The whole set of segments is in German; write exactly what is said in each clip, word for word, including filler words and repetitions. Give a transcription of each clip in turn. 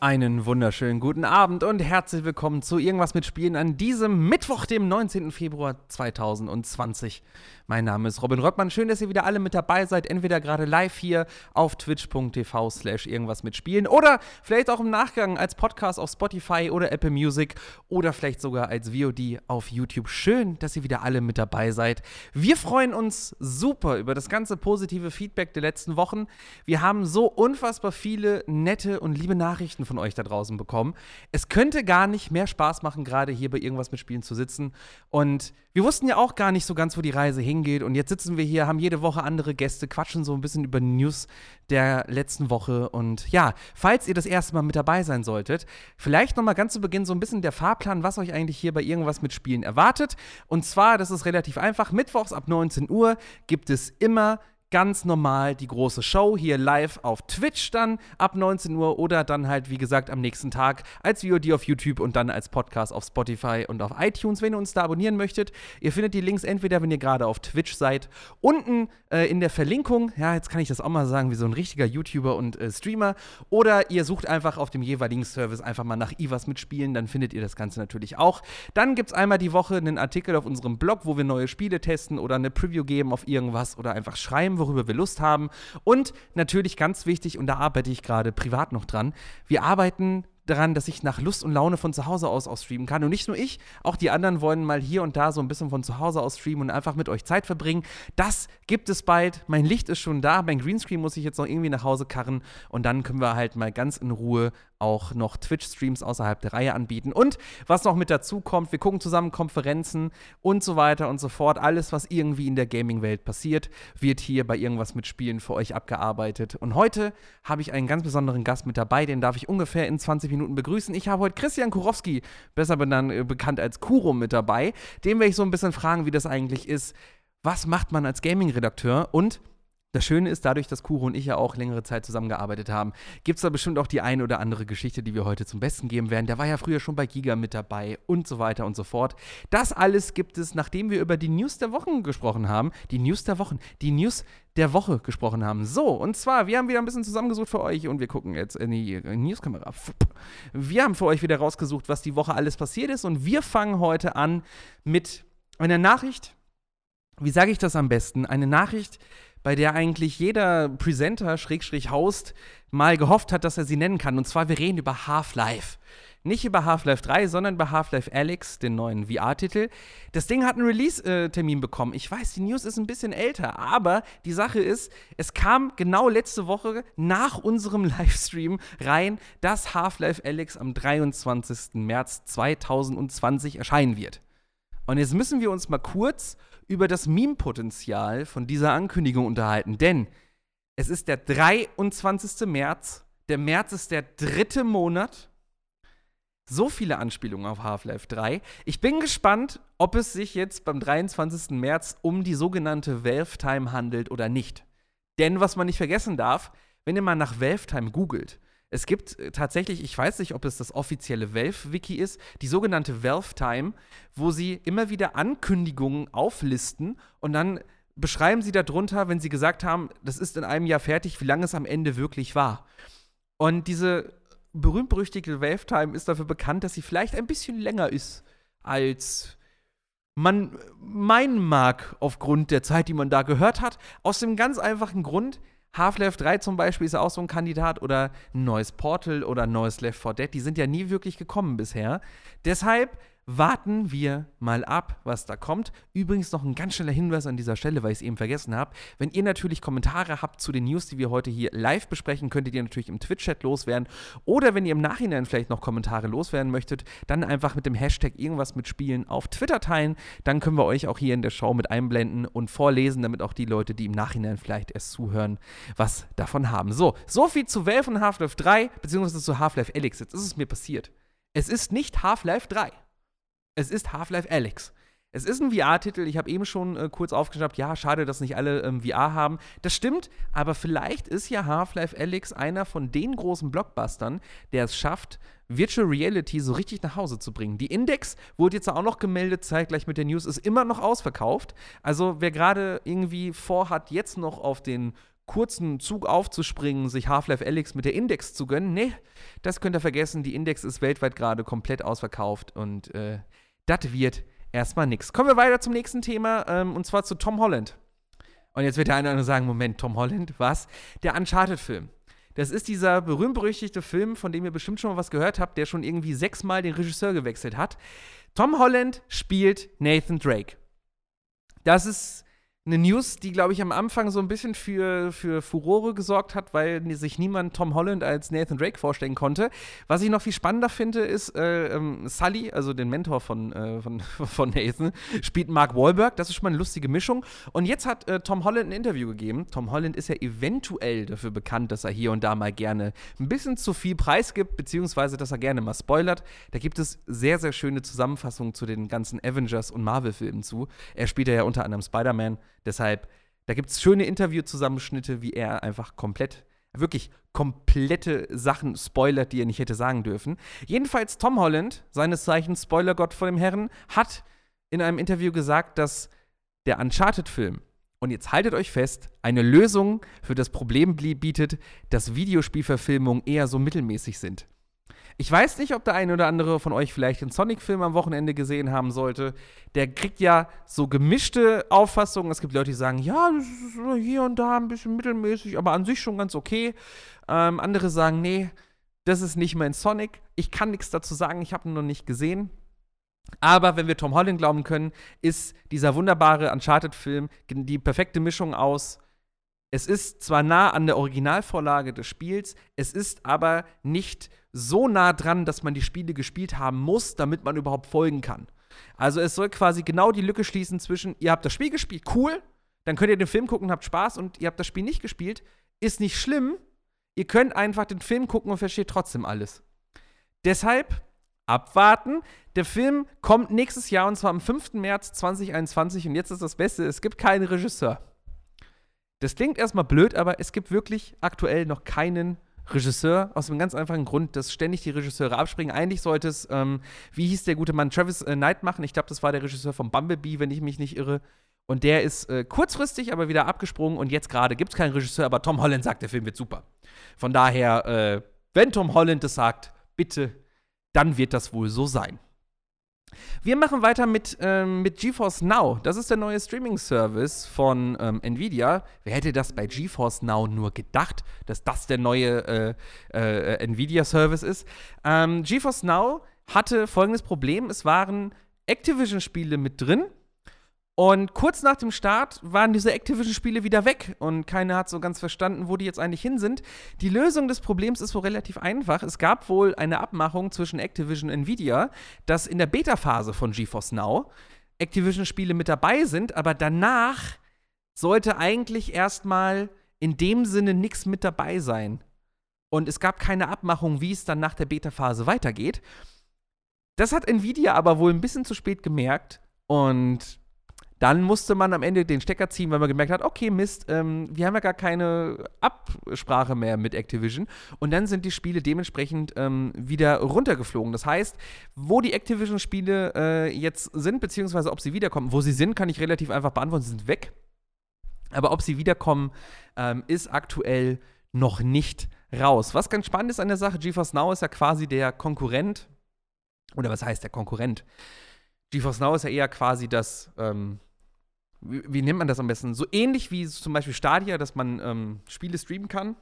Einen wunderschönen guten Abend und herzlich willkommen zu Irgendwas mit Spielen an diesem Mittwoch, dem neunzehnten Februar zweitausendzwanzig. Mein Name ist Robin Rottmann. Schön, dass ihr wieder alle mit dabei seid. Entweder gerade live hier auf twitch.tv slash irgendwas mit Spielen oder vielleicht auch im Nachgang als Podcast auf Spotify oder Apple Music oder vielleicht sogar als V O D auf YouTube. Schön, dass ihr wieder alle mit dabei seid. Wir freuen uns super über das ganze positive Feedback der letzten Wochen. Wir haben so unfassbar viele nette und liebe Nachrichten von euch da draußen bekommen. Es könnte gar nicht mehr Spaß machen, gerade hier bei Irgendwas mit Spielen zu sitzen. Und wir wussten ja auch gar nicht so ganz, wo die Reise hingeht. Und jetzt sitzen wir hier, haben jede Woche andere Gäste, quatschen so ein bisschen über News der letzten Woche. Und ja, falls ihr das erste Mal mit dabei sein solltet, vielleicht nochmal ganz zu Beginn so ein bisschen der Fahrplan, was euch eigentlich hier bei Irgendwas mit Spielen erwartet. Und zwar, das ist relativ einfach, mittwochs ab neunzehn Uhr gibt es immer ganz normal die große Show hier live auf Twitch dann ab neunzehn Uhr oder dann halt, wie gesagt, am nächsten Tag als V O D auf YouTube und dann als Podcast auf Spotify und auf iTunes, wenn ihr uns da abonnieren möchtet. Ihr findet die Links entweder, wenn ihr gerade auf Twitch seid, unten äh, in der Verlinkung. Ja, jetzt kann ich das auch mal sagen, wie so ein richtiger YouTuber und äh, Streamer. Oder ihr sucht einfach auf dem jeweiligen Service einfach mal nach Irgendwas mit Spielen, dann findet ihr das Ganze natürlich auch. Dann gibt's einmal die Woche einen Artikel auf unserem Blog, wo wir neue Spiele testen oder eine Preview geben auf irgendwas oder einfach schreiben, worüber wir Lust haben. Und natürlich ganz wichtig, und da arbeite ich gerade privat noch dran, wir arbeiten daran, dass ich nach Lust und Laune von zu Hause aus aus streamen kann. Und nicht nur ich, auch die anderen wollen mal hier und da so ein bisschen von zu Hause aus streamen und einfach mit euch Zeit verbringen. Das gibt es bald. Mein Licht ist schon da. Mein Greenscreen muss ich jetzt noch irgendwie nach Hause karren. Und dann können wir halt mal ganz in Ruhe auch noch Twitch-Streams außerhalb der Reihe anbieten. Und was noch mit dazu kommt, wir gucken zusammen Konferenzen und so weiter und so fort. Alles, was irgendwie in der Gaming-Welt passiert, wird hier bei Irgendwas mit Spielen für euch abgearbeitet. Und heute habe ich einen ganz besonderen Gast mit dabei, den darf ich ungefähr in zwanzig Minuten begrüßen. Ich habe heute Christian Kurowski, besser bekannt als Kuro, mit dabei. Dem werde ich so ein bisschen fragen, wie das eigentlich ist. Was macht man als Gaming-Redakteur? Und das Schöne ist, dadurch, dass Kuro und ich ja auch längere Zeit zusammengearbeitet haben, gibt es da bestimmt auch die eine oder andere Geschichte, die wir heute zum Besten geben werden. Der war ja früher schon bei Giga mit dabei und so weiter und so fort. Das alles gibt es, nachdem wir über die News der Wochen gesprochen haben. Die News der Wochen, die News der Woche gesprochen haben. So, und zwar, wir haben wieder ein bisschen zusammengesucht für euch und wir gucken jetzt in die Newskamera. Wir haben für euch wieder rausgesucht, was die Woche alles passiert ist und wir fangen heute an mit einer Nachricht. Wie sage ich das am besten? Eine Nachricht, bei der eigentlich jeder Presenter, Schrägstrich Host, mal gehofft hat, dass er sie nennen kann. Und zwar, wir reden über Half-Life. Nicht über Half-Life drei, sondern über Half-Life Alyx, den neuen V R-Titel. Das Ding hat einen Release-Termin bekommen. Ich weiß, die News ist ein bisschen älter, aber die Sache ist, es kam genau letzte Woche nach unserem Livestream rein, dass Half-Life Alyx am dreiundzwanzigsten März zweitausendzwanzig erscheinen wird. Und jetzt müssen wir uns mal kurz über das Meme-Potenzial von dieser Ankündigung unterhalten. Denn es ist der dreiundzwanzigste März. Der März ist der dritte Monat. So viele Anspielungen auf Half-Life drei. Ich bin gespannt, ob es sich jetzt beim dreiundzwanzigsten März um die sogenannte Valve-Time handelt oder nicht. Denn was man nicht vergessen darf, wenn ihr mal nach Valve-Time googelt, es gibt tatsächlich, ich weiß nicht, ob es das offizielle Valve-Wiki ist, die sogenannte Valve-Time, wo sie immer wieder Ankündigungen auflisten und dann beschreiben sie darunter, wenn sie gesagt haben, das ist in einem Jahr fertig, wie lange es am Ende wirklich war. Und diese berühmt-berüchtigte Valve-Time ist dafür bekannt, dass sie vielleicht ein bisschen länger ist, als man meinen mag, aufgrund der Zeit, die man da gehört hat. Aus dem ganz einfachen Grund, Half-Life drei zum Beispiel ist ja auch so ein Kandidat oder ein neues Portal oder ein neues Left four Dead. Die sind ja nie wirklich gekommen bisher. Deshalb warten wir mal ab, was da kommt. Übrigens noch ein ganz schneller Hinweis an dieser Stelle, weil ich es eben vergessen habe. Wenn ihr natürlich Kommentare habt zu den News, die wir heute hier live besprechen, könntet ihr natürlich im Twitch-Chat loswerden. Oder wenn ihr im Nachhinein vielleicht noch Kommentare loswerden möchtet, dann einfach mit dem Hashtag irgendwas mit Spielen auf Twitter teilen. Dann können wir euch auch hier in der Show mit einblenden und vorlesen, damit auch die Leute, die im Nachhinein vielleicht erst zuhören, was davon haben. So, so viel zu Valve und Half-Life drei, beziehungsweise zu Half-Life Alyx. Jetzt ist es mir passiert. Es ist nicht Half-Life drei. Es ist Half-Life Alyx. Es ist ein V R-Titel. Ich habe eben schon äh, kurz aufgeschnappt, ja, schade, dass nicht alle ähm, V R haben. Das stimmt, aber vielleicht ist ja Half-Life Alyx einer von den großen Blockbustern, der es schafft, Virtual Reality so richtig nach Hause zu bringen. Die Index wurde jetzt auch noch gemeldet, zeitgleich mit der News, ist immer noch ausverkauft. Also wer gerade irgendwie vorhat, jetzt noch auf den kurzen Zug aufzuspringen, sich Half-Life Alyx mit der Index zu gönnen, nee, das könnt ihr vergessen. Die Index ist weltweit gerade komplett ausverkauft und äh, das wird erstmal nix. Kommen wir weiter zum nächsten Thema, ähm, und zwar zu Tom Holland. Und jetzt wird der eine oder andere sagen, Moment, Tom Holland, was? Der Uncharted-Film. Das ist dieser berühmt-berüchtigte Film, von dem ihr bestimmt schon mal was gehört habt, der schon irgendwie sechsmal den Regisseur gewechselt hat. Tom Holland spielt Nathan Drake. Das ist eine News, die, glaube ich, am Anfang so ein bisschen für, für Furore gesorgt hat, weil sich niemand Tom Holland als Nathan Drake vorstellen konnte. Was ich noch viel spannender finde, ist, äh, ähm, Sully, also den Mentor von, äh, von, von Nathan, spielt Mark Wahlberg. Das ist schon mal eine lustige Mischung. Und jetzt hat äh, Tom Holland ein Interview gegeben. Tom Holland ist ja eventuell dafür bekannt, dass er hier und da mal gerne ein bisschen zu viel preisgibt, beziehungsweise, dass er gerne mal spoilert. Da gibt es sehr, sehr schöne Zusammenfassungen zu den ganzen Avengers- und Marvel-Filmen zu. Er spielt ja unter anderem Spider-Man. Deshalb, da gibt es schöne Interviewzusammenschnitte, wie er einfach komplett, wirklich komplette Sachen spoilert, die er nicht hätte sagen dürfen. Jedenfalls Tom Holland, seines Zeichens Spoilergott vor dem Herren, hat in einem Interview gesagt, dass der Uncharted-Film, und jetzt haltet euch fest, eine Lösung für das Problem bietet, dass Videospielverfilmungen eher so mittelmäßig sind. Ich weiß nicht, ob der eine oder andere von euch vielleicht den Sonic-Film am Wochenende gesehen haben sollte. Der kriegt ja so gemischte Auffassungen. Es gibt Leute, die sagen, ja, das ist hier und da ein bisschen mittelmäßig, aber an sich schon ganz okay. Ähm, andere sagen, nee, das ist nicht mein Sonic. Ich kann nichts dazu sagen, ich habe ihn noch nicht gesehen. Aber wenn wir Tom Holland glauben können, ist dieser wunderbare Uncharted-Film die perfekte Mischung aus: Es ist zwar nah an der Originalvorlage des Spiels, es ist aber nicht so nah dran, dass man die Spiele gespielt haben muss, damit man überhaupt folgen kann. Also es soll quasi genau die Lücke schließen zwischen, ihr habt das Spiel gespielt, cool, dann könnt ihr den Film gucken, habt Spaß, und ihr habt das Spiel nicht gespielt, ist nicht schlimm, ihr könnt einfach den Film gucken und versteht trotzdem alles. Deshalb abwarten. Der Film kommt nächstes Jahr, und zwar am fünften März zweitausendeinundzwanzig, und jetzt ist das Beste, es gibt keinen Regisseur. Das klingt erstmal blöd, aber es gibt wirklich aktuell noch keinen Regisseur, aus dem ganz einfachen Grund, dass ständig die Regisseure abspringen. Eigentlich sollte es, ähm, wie hieß der gute Mann, Travis äh, Knight machen. Ich glaube, das war der Regisseur von Bumblebee, wenn ich mich nicht irre. Und der ist äh, kurzfristig aber wieder abgesprungen, und jetzt gerade gibt es keinen Regisseur, aber Tom Holland sagt, der Film wird super. Von daher, äh, wenn Tom Holland das sagt, bitte, dann wird das wohl so sein. Wir machen weiter mit, ähm, mit GeForce Now. Das ist der neue Streaming-Service von ähm, Nvidia. Wer hätte das bei GeForce Now nur gedacht, dass das der neue äh, äh, Nvidia-Service ist? Ähm, GeForce Now hatte folgendes Problem. Es waren Activision-Spiele mit drin. Und kurz nach dem Start waren diese Activision-Spiele wieder weg. Und keiner hat so ganz verstanden, wo die jetzt eigentlich hin sind. Die Lösung des Problems ist wohl relativ einfach. Es gab wohl eine Abmachung zwischen Activision und Nvidia, dass in der Beta-Phase von GeForce Now Activision-Spiele mit dabei sind. Aber danach sollte eigentlich erstmal in dem Sinne nichts mit dabei sein. Und es gab keine Abmachung, wie es dann nach der Beta-Phase weitergeht. Das hat Nvidia aber wohl ein bisschen zu spät gemerkt. Und dann musste man am Ende den Stecker ziehen, weil man gemerkt hat, okay, Mist, ähm, wir haben ja gar keine Absprache mehr mit Activision. Und dann sind die Spiele dementsprechend ähm, wieder runtergeflogen. Das heißt, wo die Activision-Spiele äh, jetzt sind, beziehungsweise ob sie wiederkommen, wo sie sind, kann ich relativ einfach beantworten, sie sind weg. Aber ob sie wiederkommen, ähm, ist aktuell noch nicht raus. Was ganz spannend ist an der Sache, GeForce Now ist ja quasi der Konkurrent, oder was heißt der Konkurrent? GeForce Now ist ja eher quasi das, ähm, Wie, wie nennt man das am besten? So ähnlich wie zum Beispiel Stadia, dass man ähm, Spiele streamen kann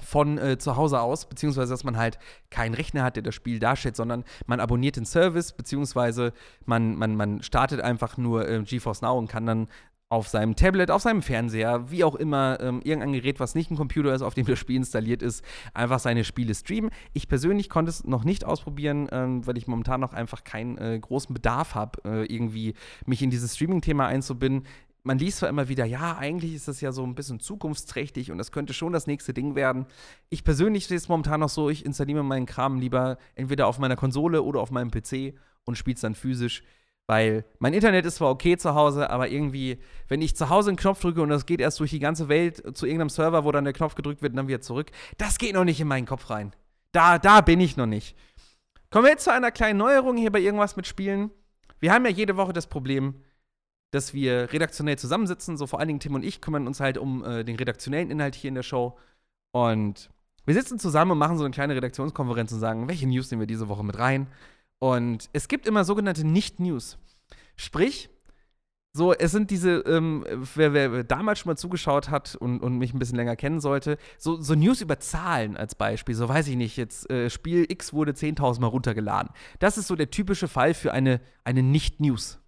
von äh, zu Hause aus, beziehungsweise dass man halt keinen Rechner hat, der das Spiel darstellt, sondern man abonniert den Service, beziehungsweise man, man, man startet einfach nur äh, GeForce Now und kann dann auf seinem Tablet, auf seinem Fernseher, wie auch immer, ähm, irgendein Gerät, was nicht ein Computer ist, auf dem das Spiel installiert ist, einfach seine Spiele streamen. Ich persönlich konnte es noch nicht ausprobieren, ähm, weil ich momentan noch einfach keinen äh, großen Bedarf habe, äh, irgendwie mich in dieses Streaming-Thema einzubinden. Man liest zwar immer wieder, ja, eigentlich ist das ja so ein bisschen zukunftsträchtig und das könnte schon das nächste Ding werden. Ich persönlich sehe es momentan noch so, ich installiere meinen Kram lieber entweder auf meiner Konsole oder auf meinem P C und spiele es dann physisch. Weil mein Internet ist zwar okay zu Hause, aber irgendwie, wenn ich zu Hause einen Knopf drücke und das geht erst durch die ganze Welt zu irgendeinem Server, wo dann der Knopf gedrückt wird und dann wieder zurück, das geht noch nicht in meinen Kopf rein. Da, da bin ich noch nicht. Kommen wir jetzt zu einer kleinen Neuerung hier bei Irgendwas mit Spielen. Wir haben ja jede Woche das Problem, dass wir redaktionell zusammensitzen. So vor allen Dingen Tim und ich kümmern uns halt um äh, den redaktionellen Inhalt hier in der Show. Und wir sitzen zusammen und machen so eine kleine Redaktionskonferenz und sagen, welche News nehmen wir diese Woche mit rein? Und es gibt immer sogenannte Nicht-News. Sprich, so, es sind diese, ähm, wer, wer damals schon mal zugeschaut hat und, und mich ein bisschen länger kennen sollte, so, so News über Zahlen als Beispiel. So, weiß ich nicht, jetzt äh, Spiel X wurde zehntausend Mal runtergeladen. Das ist so der typische Fall für eine, eine Nicht-News.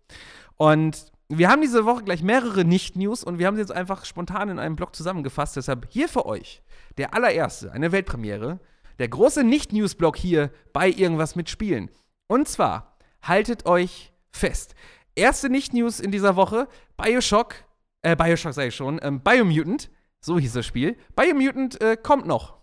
Und wir haben diese Woche gleich mehrere Nicht-News und wir haben sie jetzt einfach spontan in einem Blog zusammengefasst. Deshalb hier für euch der allererste, eine Weltpremiere, der große Nicht-News-Blog hier bei Irgendwas mit Spielen. Und zwar, haltet euch fest. Erste Nicht-News in dieser Woche, Bioshock, äh, Bioshock sag ich schon, ähm, Biomutant, so hieß das Spiel. Biomutant äh, kommt noch.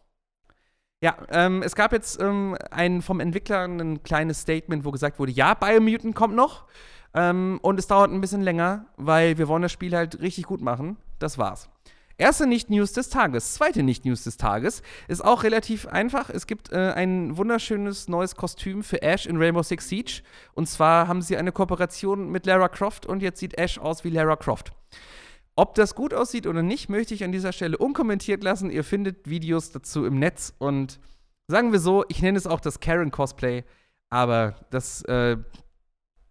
Ja, ähm, es gab jetzt ähm, ein, vom Entwickler ein kleines Statement, wo gesagt wurde, ja, Biomutant kommt noch. Ähm, und es dauert ein bisschen länger, weil wir wollen das Spiel halt richtig gut machen. Das war's. Erste Nicht-News des Tages. Zweite Nicht-News des Tages ist auch relativ einfach. Es gibt äh, ein wunderschönes neues Kostüm für Ash in Rainbow Six Siege. Und zwar haben sie eine Kooperation mit Lara Croft und jetzt sieht Ash aus wie Lara Croft. Ob das gut aussieht oder nicht, möchte ich an dieser Stelle unkommentiert lassen. Ihr findet Videos dazu im Netz und sagen wir so, ich nenne es auch das Karen-Cosplay, aber das äh,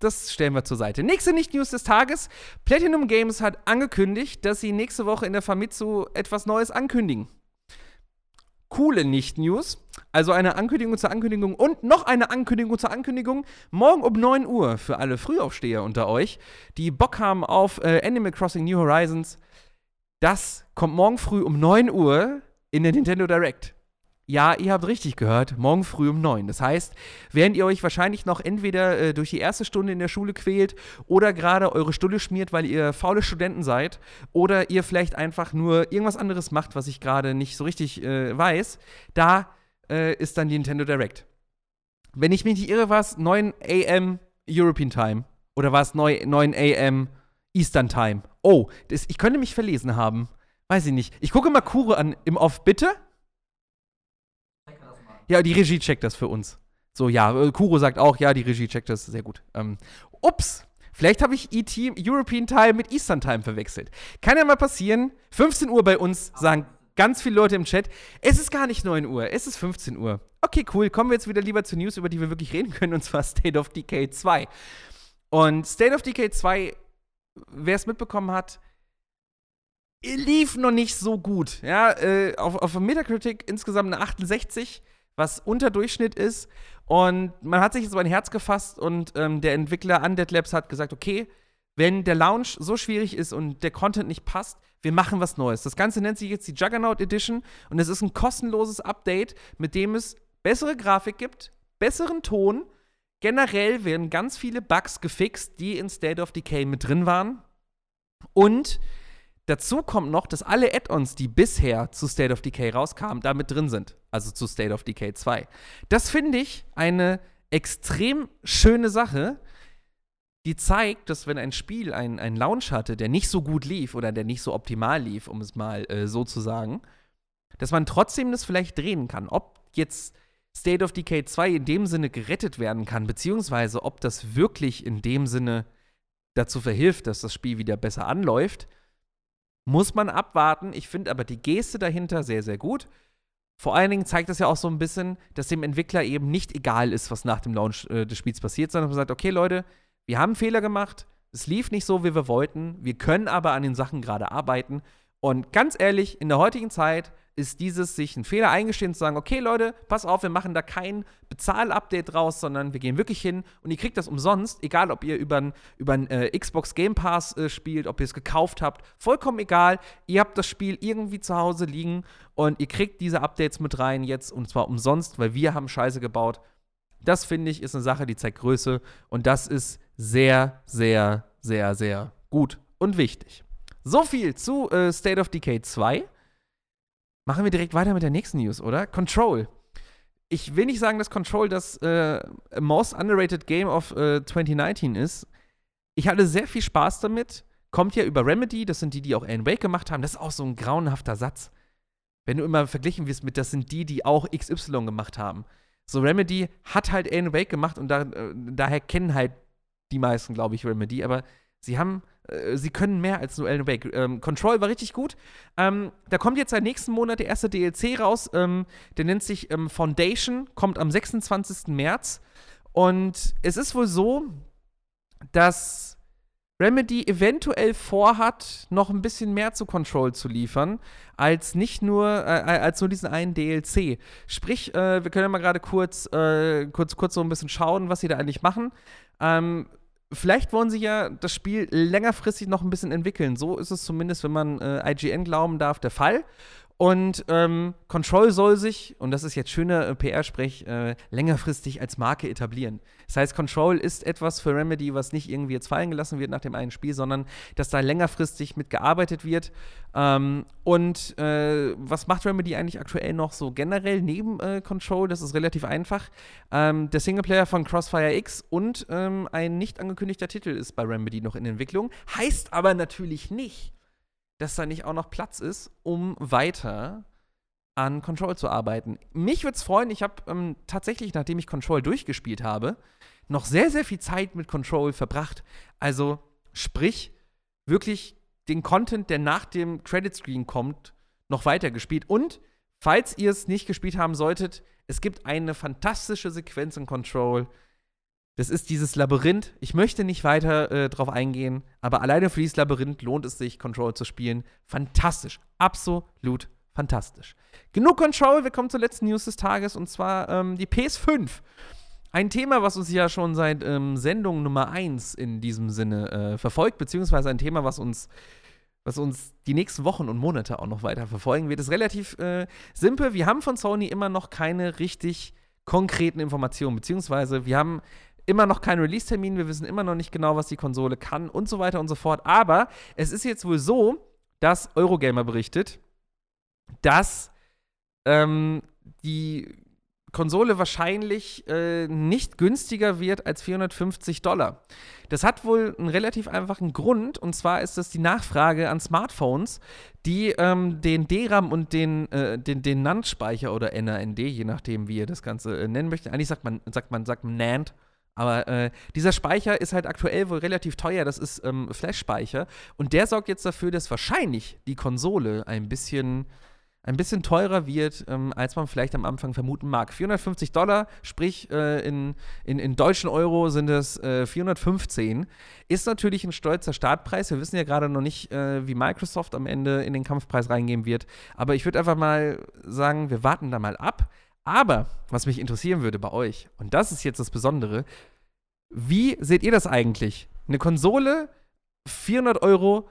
Das stellen wir zur Seite. Nächste Nicht-News des Tages. Platinum Games hat angekündigt, dass sie nächste Woche in der Famitsu etwas Neues ankündigen. Coole Nicht-News. Also eine Ankündigung zur Ankündigung und noch eine Ankündigung zur Ankündigung. Morgen um neun Uhr für alle Frühaufsteher unter euch, die Bock haben auf äh, Animal Crossing New Horizons. Das kommt morgen früh um neun Uhr in der Nintendo Direct. Ja, ihr habt richtig gehört, morgen früh um neun. Das heißt, während ihr euch wahrscheinlich noch entweder äh, durch die erste Stunde in der Schule quält oder gerade eure Stulle schmiert, weil ihr faule Studenten seid oder ihr vielleicht einfach nur irgendwas anderes macht, was ich gerade nicht so richtig äh, weiß, da äh, ist dann die Nintendo Direct. Wenn ich mich nicht irre, war es neun a.m. European Time oder war es neun a.m. Eastern Time? Oh, das, ich könnte mich verlesen haben. Weiß ich nicht. Ich gucke mal Kure an im Off, bitte. Ja, die Regie checkt das für uns. So, ja, Kuro sagt auch, ja, die Regie checkt das, sehr gut. Ähm, ups, vielleicht habe ich E T European Time mit Eastern Time verwechselt. Kann ja mal passieren. fünfzehn Uhr bei uns, sagen ganz viele Leute im Chat, es ist gar nicht neun Uhr, es ist fünfzehn Uhr. Okay, cool, kommen wir jetzt wieder lieber zu News, über die wir wirklich reden können, und zwar State of Decay zwei. Und State of Decay zwei, wer es mitbekommen hat, lief noch nicht so gut. Ja, äh, auf, auf Metacritic insgesamt eine achtundsechzig, was unter Durchschnitt ist. Und man hat sich jetzt mein Herz gefasst und ähm, der Entwickler Undead Labs hat gesagt, okay, wenn der Launch so schwierig ist und der Content nicht passt, wir machen was Neues. Das Ganze nennt sich jetzt die Juggernaut Edition und es ist ein kostenloses Update, mit dem es bessere Grafik gibt, besseren Ton. Generell werden ganz viele Bugs gefixt, die in State of Decay mit drin waren. Und dazu kommt noch, dass alle Add-ons, die bisher zu State of Decay rauskamen, da mit drin sind. Also zu State of Decay zwei. Das finde ich eine extrem schöne Sache, die zeigt, dass wenn ein Spiel einen, einen Launch hatte, der nicht so gut lief oder der nicht so optimal lief, um es mal äh, so zu sagen, dass man trotzdem das vielleicht drehen kann. Ob jetzt State of Decay zwei in dem Sinne gerettet werden kann, beziehungsweise ob das wirklich in dem Sinne dazu verhilft, dass das Spiel wieder besser anläuft, muss man abwarten. Ich finde aber die Geste dahinter sehr, sehr gut. Vor allen Dingen zeigt das ja auch so ein bisschen, dass dem Entwickler eben nicht egal ist, was nach dem Launch äh, des Spiels passiert, sondern man sagt, okay, Leute, wir haben einen Fehler gemacht, es lief nicht so, wie wir wollten, wir können aber an den Sachen gerade arbeiten. Und ganz ehrlich, in der heutigen Zeit ist dieses, sich einen Fehler eingestehen, zu sagen, okay, Leute, pass auf, wir machen da kein Bezahl-Update raus, sondern wir gehen wirklich hin und ihr kriegt das umsonst, egal, ob ihr über einen übern, äh, Xbox Game Pass äh, spielt, ob ihr es gekauft habt, vollkommen egal, ihr habt das Spiel irgendwie zu Hause liegen und ihr kriegt diese Updates mit rein jetzt und zwar umsonst, weil wir haben Scheiße gebaut. Das, finde ich, ist eine Sache, die zeigt Größe und das ist sehr, sehr, sehr, sehr gut und wichtig. So viel zu äh, State of Decay zwei. Machen wir direkt weiter mit der nächsten News, oder? Control. Ich will nicht sagen, dass Control das äh, most underrated Game of äh, zwanzig neunzehn ist. Ich hatte sehr viel Spaß damit. Kommt ja über Remedy, das sind die, die auch Alan Wake gemacht haben. Das ist auch so ein grauenhafter Satz. Wenn du immer verglichen wirst mit, das sind die, die auch X Y gemacht haben. So, Remedy hat halt Alan Wake gemacht und da, äh, daher kennen halt die meisten, glaube ich, Remedy. Aber sie haben äh, sie können mehr als nur Alan Wake. Ähm, Control war richtig gut. Ähm, da kommt jetzt seit nächsten Monat der erste D L C raus. Ähm, der nennt sich ähm, Foundation, kommt am sechsundzwanzigsten März. Und es ist wohl so, dass Remedy eventuell vorhat, noch ein bisschen mehr zu Control zu liefern, als nicht nur, äh, als nur diesen einen D L C. Sprich, äh, wir können ja mal gerade kurz, äh, kurz, kurz so ein bisschen schauen, was sie da eigentlich machen. Ähm, vielleicht wollen sie ja das Spiel längerfristig noch ein bisschen entwickeln. So ist es zumindest, wenn man äh, I G N glauben darf, der Fall. Und ähm, Control soll sich, und das ist jetzt schöner äh, P R-Sprech, äh, längerfristig als Marke etablieren. Das heißt, Control ist etwas für Remedy, was nicht irgendwie jetzt fallen gelassen wird nach dem einen Spiel, sondern dass da längerfristig mit gearbeitet wird. Ähm, und äh, was macht Remedy eigentlich aktuell noch so generell neben äh, Control? Das ist relativ einfach. Ähm, der Singleplayer von Crossfire X und ähm, ein nicht angekündigter Titel ist bei Remedy noch in Entwicklung. Heißt aber natürlich nicht, dass da nicht auch noch Platz ist, um weiter an Control zu arbeiten. Mich würde es freuen, ich habe ähm, tatsächlich, nachdem ich Control durchgespielt habe, noch sehr, sehr viel Zeit mit Control verbracht. Also sprich, wirklich den Content, der nach dem Credit-Screen kommt, noch weiter gespielt. Und falls ihr es nicht gespielt haben solltet, es gibt eine fantastische Sequenz in Control. Das ist dieses Labyrinth. Ich möchte nicht weiter äh, drauf eingehen, aber alleine für dieses Labyrinth lohnt es sich, Control zu spielen. Fantastisch. Absolut fantastisch. Genug Control, wir kommen zur letzten News des Tages, und zwar ähm, die P S fünf. Ein Thema, was uns ja schon seit ähm, Sendung Nummer eins in diesem Sinne äh, verfolgt, beziehungsweise ein Thema, was uns, was uns die nächsten Wochen und Monate auch noch weiter verfolgen wird, ist relativ äh, simpel. Wir haben von Sony immer noch keine richtig konkreten Informationen, beziehungsweise wir haben immer noch kein Release-Termin, wir wissen immer noch nicht genau, was die Konsole kann und so weiter und so fort. Aber es ist jetzt wohl so, dass Eurogamer berichtet, dass ähm, die Konsole wahrscheinlich äh, nicht günstiger wird als vierhundertfünfzig Dollar. Das hat wohl einen relativ einfachen Grund, und zwar ist das die Nachfrage an Smartphones, die ähm, den D RAM und den, äh, den, den N A N D-Speicher oder N A N D, je nachdem, wie ihr das Ganze äh, nennen möchtet. Eigentlich sagt man, sagt man, sagt man N A N D. Aber äh, dieser Speicher ist halt aktuell wohl relativ teuer. Das ist ähm, Flash-Speicher. Und der sorgt jetzt dafür, dass wahrscheinlich die Konsole ein bisschen, ein bisschen teurer wird, ähm, als man vielleicht am Anfang vermuten mag. vierhundertfünfzig Dollar, sprich äh, in, in, in deutschen Euro sind es äh, vierhundertfünfzehn. Ist natürlich ein stolzer Startpreis. Wir wissen ja gerade noch nicht, äh, wie Microsoft am Ende in den Kampfpreis reingehen wird. Aber ich würde einfach mal sagen, wir warten da mal ab. Aber, was mich interessieren würde bei euch, und das ist jetzt das Besondere, wie seht ihr das eigentlich? Eine Konsole vierhundert Euro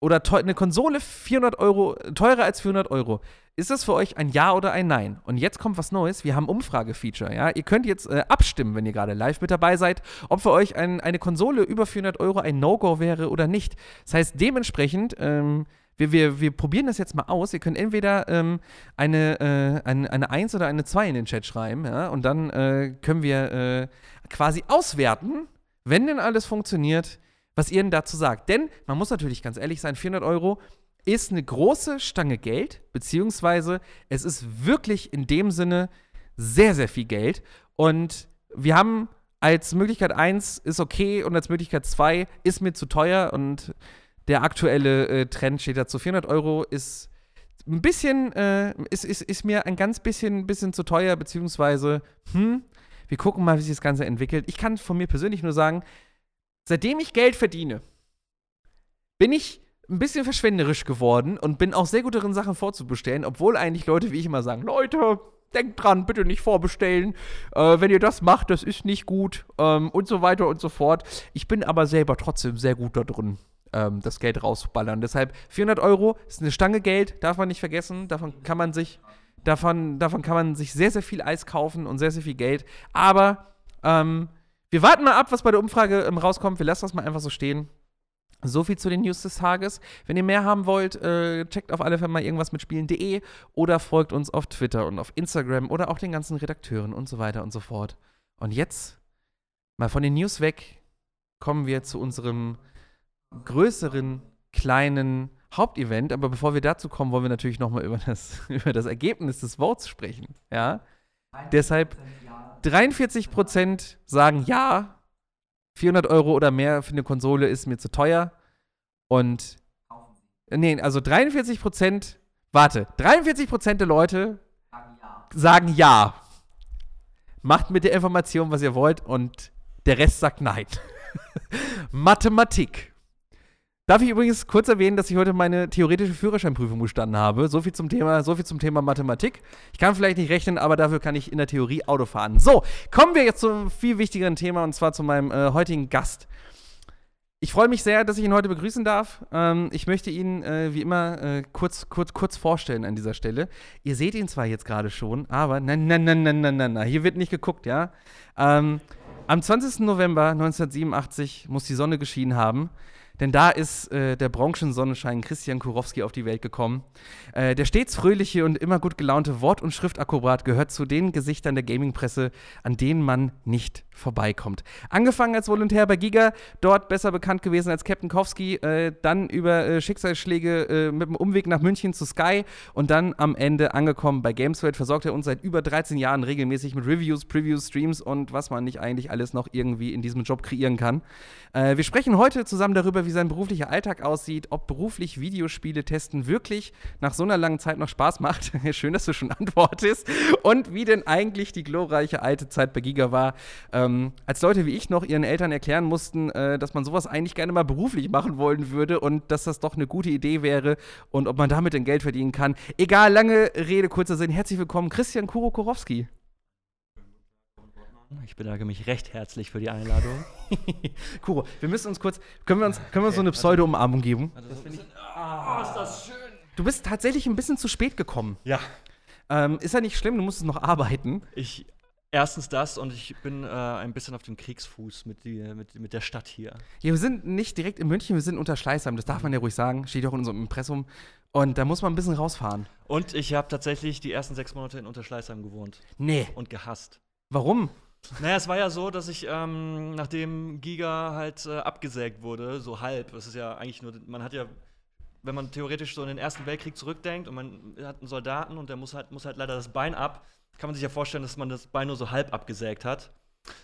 oder teuer, eine Konsole vierhundert Euro, teurer als vierhundert Euro. Ist das für euch ein Ja oder ein Nein? Und jetzt kommt was Neues. Wir haben Umfrage-Feature. Ja? Ihr könnt jetzt äh, abstimmen, wenn ihr gerade live mit dabei seid, ob für euch ein, eine Konsole über vierhundert Euro ein No-Go wäre oder nicht. Das heißt, dementsprechend ähm, Wir, wir, wir probieren das jetzt mal aus. Ihr könnt entweder ähm, eine, äh, eine, eine eins oder eine zwei in den Chat schreiben, ja? Und dann äh, können wir äh, quasi auswerten, wenn denn alles funktioniert, was ihr denn dazu sagt. Denn man muss natürlich ganz ehrlich sein, vierhundert Euro ist eine große Stange Geld, beziehungsweise es ist wirklich in dem Sinne sehr, sehr viel Geld. Und wir haben als Möglichkeit eins ist okay und als Möglichkeit zwei ist mir zu teuer, und der aktuelle äh, Trend steht dazu. vierhundert Euro ist ein bisschen, äh, ist, ist, ist mir ein ganz bisschen, bisschen zu teuer, beziehungsweise, hm, wir gucken mal, wie sich das Ganze entwickelt. Ich kann von mir persönlich nur sagen, seitdem ich Geld verdiene, bin ich ein bisschen verschwenderisch geworden und bin auch sehr gut darin, Sachen vorzubestellen, obwohl eigentlich Leute wie ich immer sagen, Leute, denkt dran, bitte nicht vorbestellen, äh, wenn ihr das macht, das ist nicht gut, ähm, und so weiter und so fort. Ich bin aber selber trotzdem sehr gut da drin, das Geld rauszuballern. Deshalb vierhundert Euro ist eine Stange Geld, darf man nicht vergessen. Davon kann man sich, davon, davon kann man sich sehr, sehr viel Eis kaufen und sehr, sehr viel Geld. Aber ähm, wir warten mal ab, was bei der Umfrage ähm, rauskommt. Wir lassen das mal einfach so stehen. So viel zu den News des Tages. Wenn ihr mehr haben wollt, äh, checkt auf alle Fälle mal irgendwas mit spielen punkt de oder folgt uns auf Twitter und auf Instagram oder auch den ganzen Redakteuren und so weiter und so fort. Und jetzt mal von den News weg, kommen wir zu unserem größeren, kleinen Hauptevent. Aber bevor wir dazu kommen, wollen wir natürlich nochmal über das, über das Ergebnis des Votes sprechen. Ja? Deshalb dreiundvierzig Prozent sagen ja, vierhundert Euro oder mehr für eine Konsole ist mir zu teuer. Und, nee, also dreiundvierzig Prozent, warte, dreiundvierzig Prozent der Leute sagen ja. sagen ja. Macht mit der Information, was ihr wollt, und der Rest sagt nein. Mathematik. Darf ich übrigens kurz erwähnen, dass ich heute meine theoretische Führerscheinprüfung bestanden habe. So viel zum Thema, so viel zum Thema Mathematik. Ich kann vielleicht nicht rechnen, aber dafür kann ich in der Theorie Auto fahren. So, kommen wir jetzt zum viel wichtigeren Thema, und zwar zu meinem äh, heutigen Gast. Ich freue mich sehr, dass ich ihn heute begrüßen darf. Ähm, ich möchte ihn, äh, wie immer, äh, kurz, kurz, kurz vorstellen an dieser Stelle. Ihr seht ihn zwar jetzt gerade schon, aber nein, nein, nein, nein, nein, nein, hier wird nicht geguckt, ja. Ähm, am zwanzigsten November neunzehnhundertsiebenundachtzig muss die Sonne geschienen haben. Denn da ist äh, der Branchensonnenschein Christian Kurowski auf die Welt gekommen. Äh, der stets fröhliche und immer gut gelaunte Wort- und Schriftakrobat gehört zu den Gesichtern der Gaming-Presse, an denen man nicht vorbeikommt. Angefangen als Volontär bei Giga, dort besser bekannt gewesen als Captain Kowski, äh, dann über äh, Schicksalsschläge äh, mit dem Umweg nach München zu Sky und dann am Ende angekommen bei Gameswelt, versorgt er uns seit über dreizehn Jahren regelmäßig mit Reviews, Previews, Streams und was man nicht eigentlich alles noch irgendwie in diesem Job kreieren kann. Äh, wir sprechen heute zusammen darüber, wie sein beruflicher Alltag aussieht, ob beruflich Videospiele testen wirklich nach so einer langen Zeit noch Spaß macht. Schön, dass du schon antwortest. Und wie denn eigentlich die glorreiche alte Zeit bei Giga war. Ähm, als Leute wie ich noch ihren Eltern erklären mussten, äh, dass man sowas eigentlich gerne mal beruflich machen wollen würde und dass das doch eine gute Idee wäre und ob man damit denn Geld verdienen kann. Egal, lange Rede, kurzer Sinn. Herzlich willkommen, Christian Kurowski. Ich bedanke mich recht herzlich für die Einladung. Kuro, wir müssen uns kurz, können wir uns, können wir uns so eine Pseudo-Umarmung geben? Also, das finde ich, oh, ist das schön. Du bist tatsächlich ein bisschen zu spät gekommen. Ja. Ähm, ist ja nicht schlimm, du musstest noch arbeiten. Ich, erstens das, und ich bin äh, ein bisschen auf dem Kriegsfuß mit, die, mit, mit der Stadt hier. Ja, wir sind nicht direkt in München, wir sind in Unterschleißheim, das darf man ja ruhig sagen, steht auch in unserem Impressum. Und da muss man ein bisschen rausfahren. Und ich habe tatsächlich die ersten sechs Monate in Unterschleißheim gewohnt. Nee. Und gehasst. Warum? Naja, es war ja so, dass ich, ähm, nachdem Giga halt äh, abgesägt wurde, so halb, das ist ja eigentlich nur, man hat ja, wenn man theoretisch so in den Ersten Weltkrieg zurückdenkt und man hat einen Soldaten und der muss halt, muss halt leider das Bein ab, kann man sich ja vorstellen, dass man das Bein nur so halb abgesägt hat.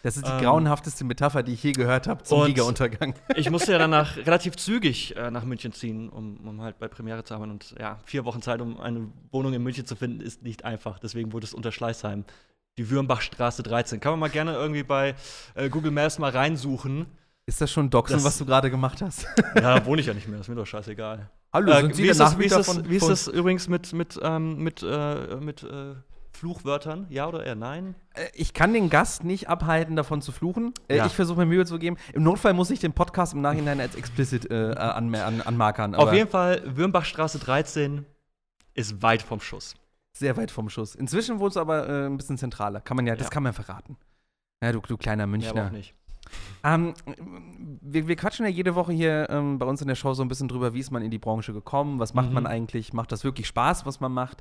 Das ist die ähm, grauenhafteste Metapher, die ich je gehört habe zum Giga-Untergang. Ich musste ja danach relativ zügig äh, nach München ziehen, um, um halt bei Premiere zu haben, und ja, vier Wochen Zeit, um eine Wohnung in München zu finden, ist nicht einfach, deswegen wurde es Unterschleißheim. Die Würmbachstraße dreizehn. Kann man mal gerne irgendwie bei äh, Google Maps mal reinsuchen. Ist das schon Doxen, das, was du gerade gemacht hast? Ja, wohne ich ja nicht mehr, ist mir doch scheißegal. Hallo, äh, sind Sie wie, ist das, wie, ist das, von, wie ist das übrigens mit, mit, ähm, mit, äh, mit äh, Fluchwörtern? Ja oder eher nein? Ich kann den Gast nicht abhalten, davon zu fluchen. Ja. Ich versuche mir Mühe zu geben. Im Notfall muss ich den Podcast im Nachhinein als explicit äh, an, an, anmarkern. Aber auf jeden Fall, Würmbachstraße dreizehn ist weit vom Schuss. Sehr weit vom Schuss. Inzwischen wohnst du aber äh, ein bisschen zentraler. Kann man ja, ja. Das kann man verraten. Ja, du, du kleiner Münchner. Ja, aber auch nicht. Ähm, wir, wir quatschen ja jede Woche hier ähm, bei uns in der Show so ein bisschen drüber, wie ist man in die Branche gekommen, was macht mhm. man eigentlich, macht das wirklich Spaß, was man macht.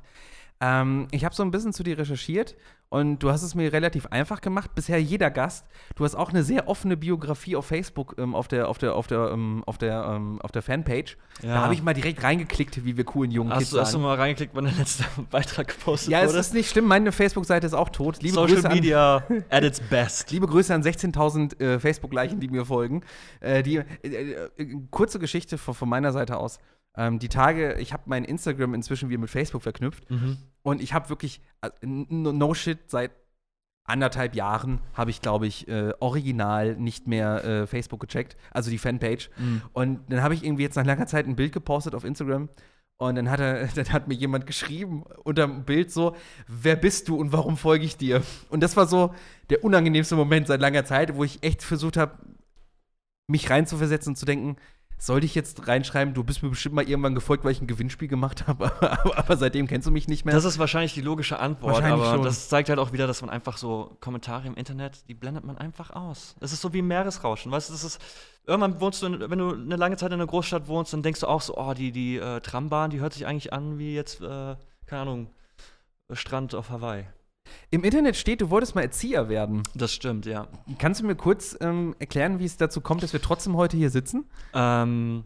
Ähm, ich habe so ein bisschen zu dir recherchiert und du hast es mir relativ einfach gemacht. Bisher jeder Gast. Du hast auch eine sehr offene Biografie auf Facebook ähm, auf der auf der auf der ähm, auf der ähm, auf der Fanpage. Ja. Da habe ich mal direkt reingeklickt, wie wir coolen jungen hast Kids sagen. Hast du mal reingeklickt, wann der letzte Beitrag gepostet wurde? Ja, es ist nicht schlimm. Meine Facebook-Seite ist auch tot. Liebe Social Grüße an, Media at its best. Liebe Grüße an sechzehntausend äh, Facebook-Leichen, die mir folgen. Äh, die äh, äh, kurze Geschichte von, von meiner Seite aus. Ähm, die Tage, ich habe mein Instagram inzwischen wieder mit Facebook verknüpft. Mhm. Und ich habe wirklich, no shit, seit anderthalb Jahren habe ich, glaube ich, äh, original nicht mehr äh, Facebook gecheckt, also die Fanpage. Mhm. Und dann habe ich irgendwie jetzt nach langer Zeit ein Bild gepostet auf Instagram. Und dann hat, er, dann hat mir jemand geschrieben unter dem Bild so, wer bist du und warum folge ich dir? Und das war so der unangenehmste Moment seit langer Zeit, wo ich echt versucht habe, mich reinzuversetzen und zu denken, sollte ich jetzt reinschreiben, du bist mir bestimmt mal irgendwann gefolgt, weil ich ein Gewinnspiel gemacht habe, aber, aber seitdem kennst du mich nicht mehr. Das ist wahrscheinlich die logische Antwort, wahrscheinlich aber schon. Das zeigt halt auch wieder, dass man einfach so Kommentare im Internet, die blendet man einfach aus. Das ist so wie ein Meeresrauschen, weißt du, das ist, irgendwann wohnst du, in, wenn du eine lange Zeit in einer Großstadt wohnst, dann denkst du auch so, oh, die, die äh, Trambahn, die hört sich eigentlich an wie jetzt, äh, keine Ahnung, Strand auf Hawaii. Im Internet steht, du wolltest mal Erzieher werden. Das stimmt, ja. Kannst du mir kurz ähm, erklären, wie es dazu kommt, dass wir trotzdem heute hier sitzen? Ähm,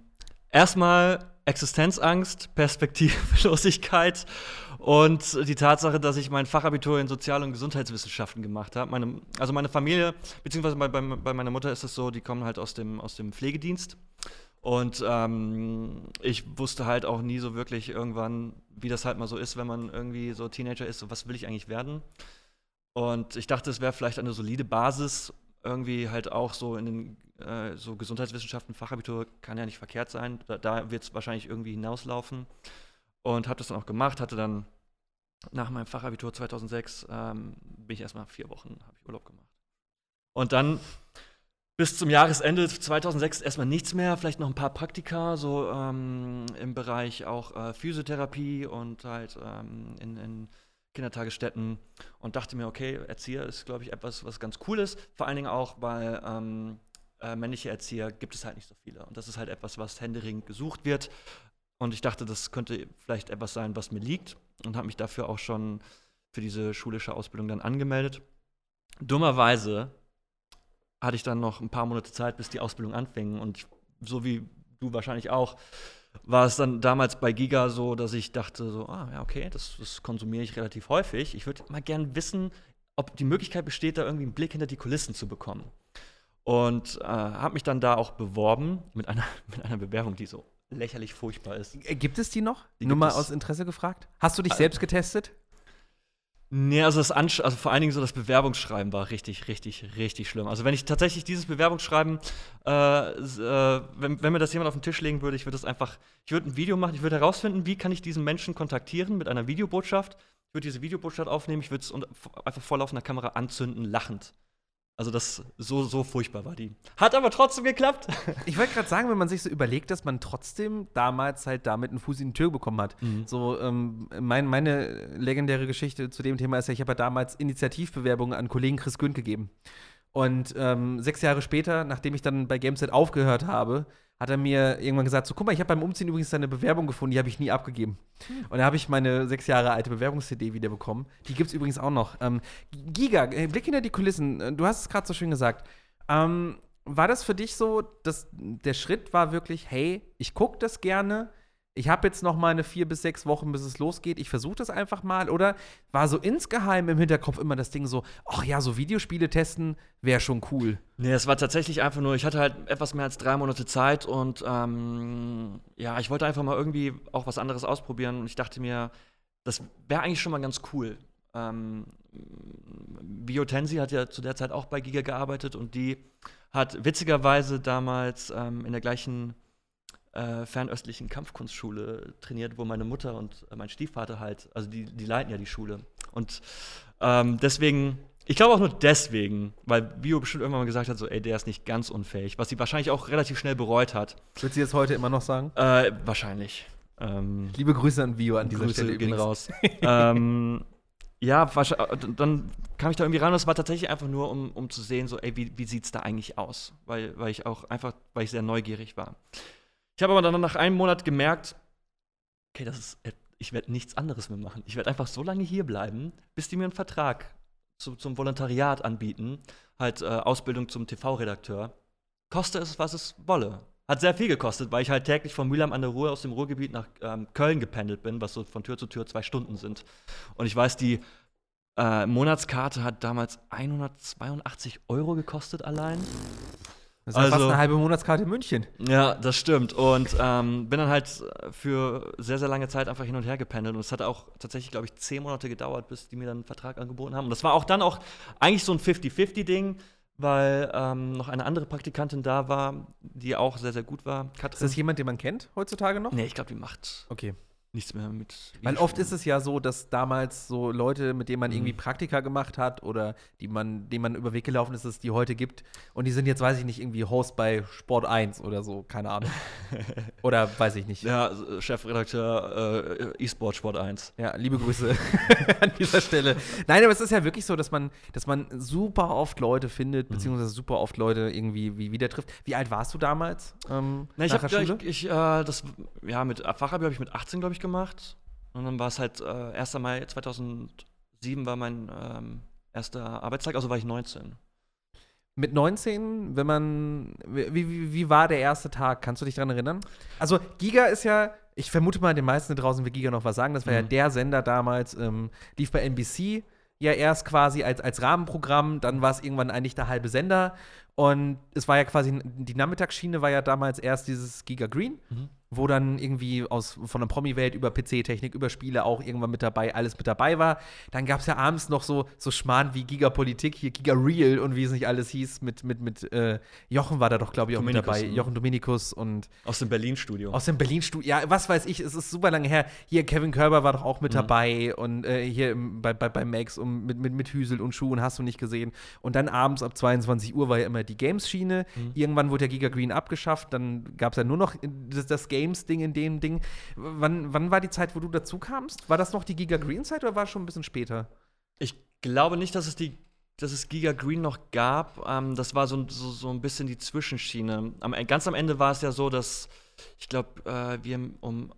erstmal Existenzangst, Perspektivlosigkeit Und die Tatsache, dass ich mein Fachabitur in Sozial- und Gesundheitswissenschaften gemacht habe. Meine, also meine Familie, beziehungsweise bei, bei, bei meiner Mutter ist es so, die kommen halt aus dem, aus dem Pflegedienst. Und ähm, ich wusste halt auch nie so wirklich irgendwann, wie das halt mal so ist, wenn man irgendwie so Teenager ist, so was will ich eigentlich werden? Und ich dachte, es wäre vielleicht eine solide Basis, irgendwie halt auch so in den äh, so Gesundheitswissenschaften, Fachabitur kann ja nicht verkehrt sein, da, da wird es wahrscheinlich irgendwie hinauslaufen. Und habe das dann auch gemacht, hatte dann nach meinem Fachabitur zweitausendsechs, ähm, bin ich erstmal vier Wochen, habe ich Urlaub gemacht. Und dann bis zum Jahresende zweitausendsechs erstmal nichts mehr, vielleicht noch ein paar Praktika, so ähm, im Bereich auch äh, Physiotherapie und halt ähm, in, in Kindertagesstätten. Und dachte mir, okay, Erzieher ist, glaube ich, etwas, was ganz cool ist. Vor allen Dingen auch, weil ähm, äh, männliche Erzieher gibt es halt nicht so viele. Und das ist halt etwas, was händeringend gesucht wird. Und ich dachte, das könnte vielleicht etwas sein, was mir liegt. Und habe mich dafür auch schon für diese schulische Ausbildung dann angemeldet. Dummerweise hatte ich dann noch ein paar Monate Zeit, bis die Ausbildung anfing. Und so wie du wahrscheinlich auch, war es dann damals bei Giga so, dass ich dachte so, ah, ja, okay, das, das konsumiere ich relativ häufig. Ich würde mal gerne wissen, ob die Möglichkeit besteht, da irgendwie einen Blick hinter die Kulissen zu bekommen. Und äh, habe mich dann da auch beworben mit einer, mit einer Bewerbung, die so lächerlich furchtbar ist. Gibt es die noch? Die Nur mal aus Interesse gefragt. Hast du dich also, selbst getestet? Nee, also, das Ansch- also vor allen Dingen so das Bewerbungsschreiben war richtig, richtig, richtig schlimm. Also wenn ich tatsächlich dieses Bewerbungsschreiben, äh, äh, wenn, wenn mir das jemand auf den Tisch legen würde, ich würde das einfach, ich würde ein Video machen, ich würde herausfinden, wie kann ich diesen Menschen kontaktieren mit einer Videobotschaft. Ich würde diese Videobotschaft aufnehmen, ich würde es einfach vor laufender Kamera anzünden, lachend. Also das, so, so furchtbar war die. Hat aber trotzdem geklappt. Ich wollte gerade sagen, wenn man sich so überlegt, dass man trotzdem damals halt damit einen Fuß in die Tür bekommen hat. Mhm. So, ähm, mein, meine legendäre Geschichte zu dem Thema ist ja, ich habe ja damals Initiativbewerbungen an Kollegen Chris Günth gegeben. Und ähm, sechs Jahre später, nachdem ich dann bei Gameswelt aufgehört habe, hat er mir irgendwann gesagt, so guck mal, ich habe beim Umziehen übrigens eine Bewerbung gefunden, die habe ich nie abgegeben. Mhm. Und da habe ich meine sechs Jahre alte Bewerbungs-C D wieder bekommen. Die gibt's übrigens auch noch. Ähm, Giga, Blick hinter die Kulissen, du hast es gerade so schön gesagt. Ähm, war das für dich so, dass der Schritt war wirklich, hey, ich gucke das gerne, ich habe jetzt noch mal eine vier bis sechs Wochen, bis es losgeht, ich versuche das einfach mal, oder war so insgeheim im Hinterkopf immer das Ding so, ach ja, so Videospiele testen wäre schon cool? Nee, es war tatsächlich einfach nur, ich hatte halt etwas mehr als drei Monate Zeit und ähm, ja, ich wollte einfach mal irgendwie auch was anderes ausprobieren und ich dachte mir, das wäre eigentlich schon mal ganz cool. Ähm, Biotensi hat ja zu der Zeit auch bei Giga gearbeitet und die hat witzigerweise damals ähm, in der gleichen Äh, fernöstlichen Kampfkunstschule trainiert, wo meine Mutter und äh, mein Stiefvater halt, also die, die leiten ja die Schule. Und ähm, deswegen, ich glaube auch nur deswegen, weil Bio bestimmt irgendwann mal gesagt hat, so, ey, der ist nicht ganz unfähig, was sie wahrscheinlich auch relativ schnell bereut hat. Wird sie das heute immer noch sagen? Äh, wahrscheinlich. Ähm, Liebe Grüße an Bio an dieser Grüße Stelle gehen raus. ähm, ja, dann kam ich da irgendwie rein und es war tatsächlich einfach nur, um, um zu sehen, so, ey, wie, wie sieht's da eigentlich aus? Weil, weil ich auch einfach, weil ich sehr neugierig war. Ich habe aber dann nach einem Monat gemerkt, okay, das ist, ich werde nichts anderes mehr machen. Ich werde einfach so lange hier bleiben, bis die mir einen Vertrag zu, zum Volontariat anbieten, halt äh, Ausbildung zum T V-Redakteur. Koste es, was es wolle. Hat sehr viel gekostet, weil ich halt täglich von Mülheim an der Ruhr aus dem Ruhrgebiet nach ähm, Köln gependelt bin, was so von Tür zu Tür zwei Stunden sind. Und ich weiß, die äh, Monatskarte hat damals hundertzweiundachtzig Euro gekostet allein. Das ist also, fast eine halbe Monatskarte in München. Ja, das stimmt. Und ähm, bin dann halt für sehr, sehr lange Zeit einfach hin und her gependelt. Und es hat auch tatsächlich, glaube ich, zehn Monate gedauert, bis die mir dann einen Vertrag angeboten haben. Und das war auch dann auch eigentlich so ein fifty-fifty Ding, weil ähm, noch eine andere Praktikantin da war, die auch sehr, sehr gut war. Katrin. Ist das jemand, den man kennt heutzutage noch? Nee, ich glaube, die macht okay. nichts mehr mit. Weil oft ist es ja so, dass damals so Leute, mit denen man irgendwie Praktika gemacht hat oder die man, denen man über den Weg gelaufen ist, es die heute gibt und die sind jetzt, weiß ich nicht, irgendwie Host bei Sport eins oder so, keine Ahnung. Oder weiß ich nicht. Ja, Chefredakteur äh, eSport Sport eins. Ja, liebe Grüße an dieser Stelle. Nein, aber es ist ja wirklich so, dass man, dass man super oft Leute findet, beziehungsweise super oft Leute irgendwie wie wieder trifft. Wie alt warst du damals? Ähm, Na, ich nach hab, der Schule? Ich, ich, äh, das, ja, mit Fachabi habe ich mit achtzehn, glaube ich, gemacht. Und dann war es halt äh, erster Mai zweitausendsieben war mein ähm, erster Arbeitstag, also war ich neunzehn. Mit neunzehn, wenn man, wie, wie, wie war der erste Tag? Kannst du dich daran erinnern? Also Giga ist ja, ich vermute mal, den meisten draußen wird Giga noch was sagen. Das war mhm. ja der Sender damals, ähm, lief bei N B C ja erst quasi als, als Rahmenprogramm. Dann war es irgendwann eigentlich der halbe Sender. Und es war ja quasi, die Nachmittagsschiene war ja damals erst dieses Giga Green, mhm. wo dann irgendwie aus, von der Promi-Welt über P C-Technik, über Spiele auch irgendwann mit dabei, alles mit dabei war. Dann gab es ja abends noch so, so Schmarrn wie Giga-Politik, hier Giga-Real und wie es nicht alles hieß. Mit, mit, mit äh, Jochen war da doch, glaube ich, auch Dominikus, mit dabei. Jochen Dominikus und Aus dem Berlin-Studio. Aus dem Berlin-Studio. Ja, was weiß ich, es ist super lange her. Hier, Kevin Körber war doch auch mit mhm. dabei. Und äh, hier bei, bei, bei Max und mit, mit, mit Hüsel und Schuh und hast du nicht gesehen. Und dann abends ab zweiundzwanzig Uhr war ja immer die Games-Schiene. Mhm. Irgendwann wurde ja Giga Green abgeschafft. Dann gab es ja nur noch das, das Game Ding in dem Ding. Wann, wann war die Zeit, wo du dazu kamst? War das noch die Giga Green Zeit oder war es schon ein bisschen später? Ich glaube nicht, dass es die, dass es Giga Green noch gab. Ähm, das war so, so, so ein bisschen die Zwischenschiene. Am, ganz am Ende war es ja so, dass ich glaube, äh, wir um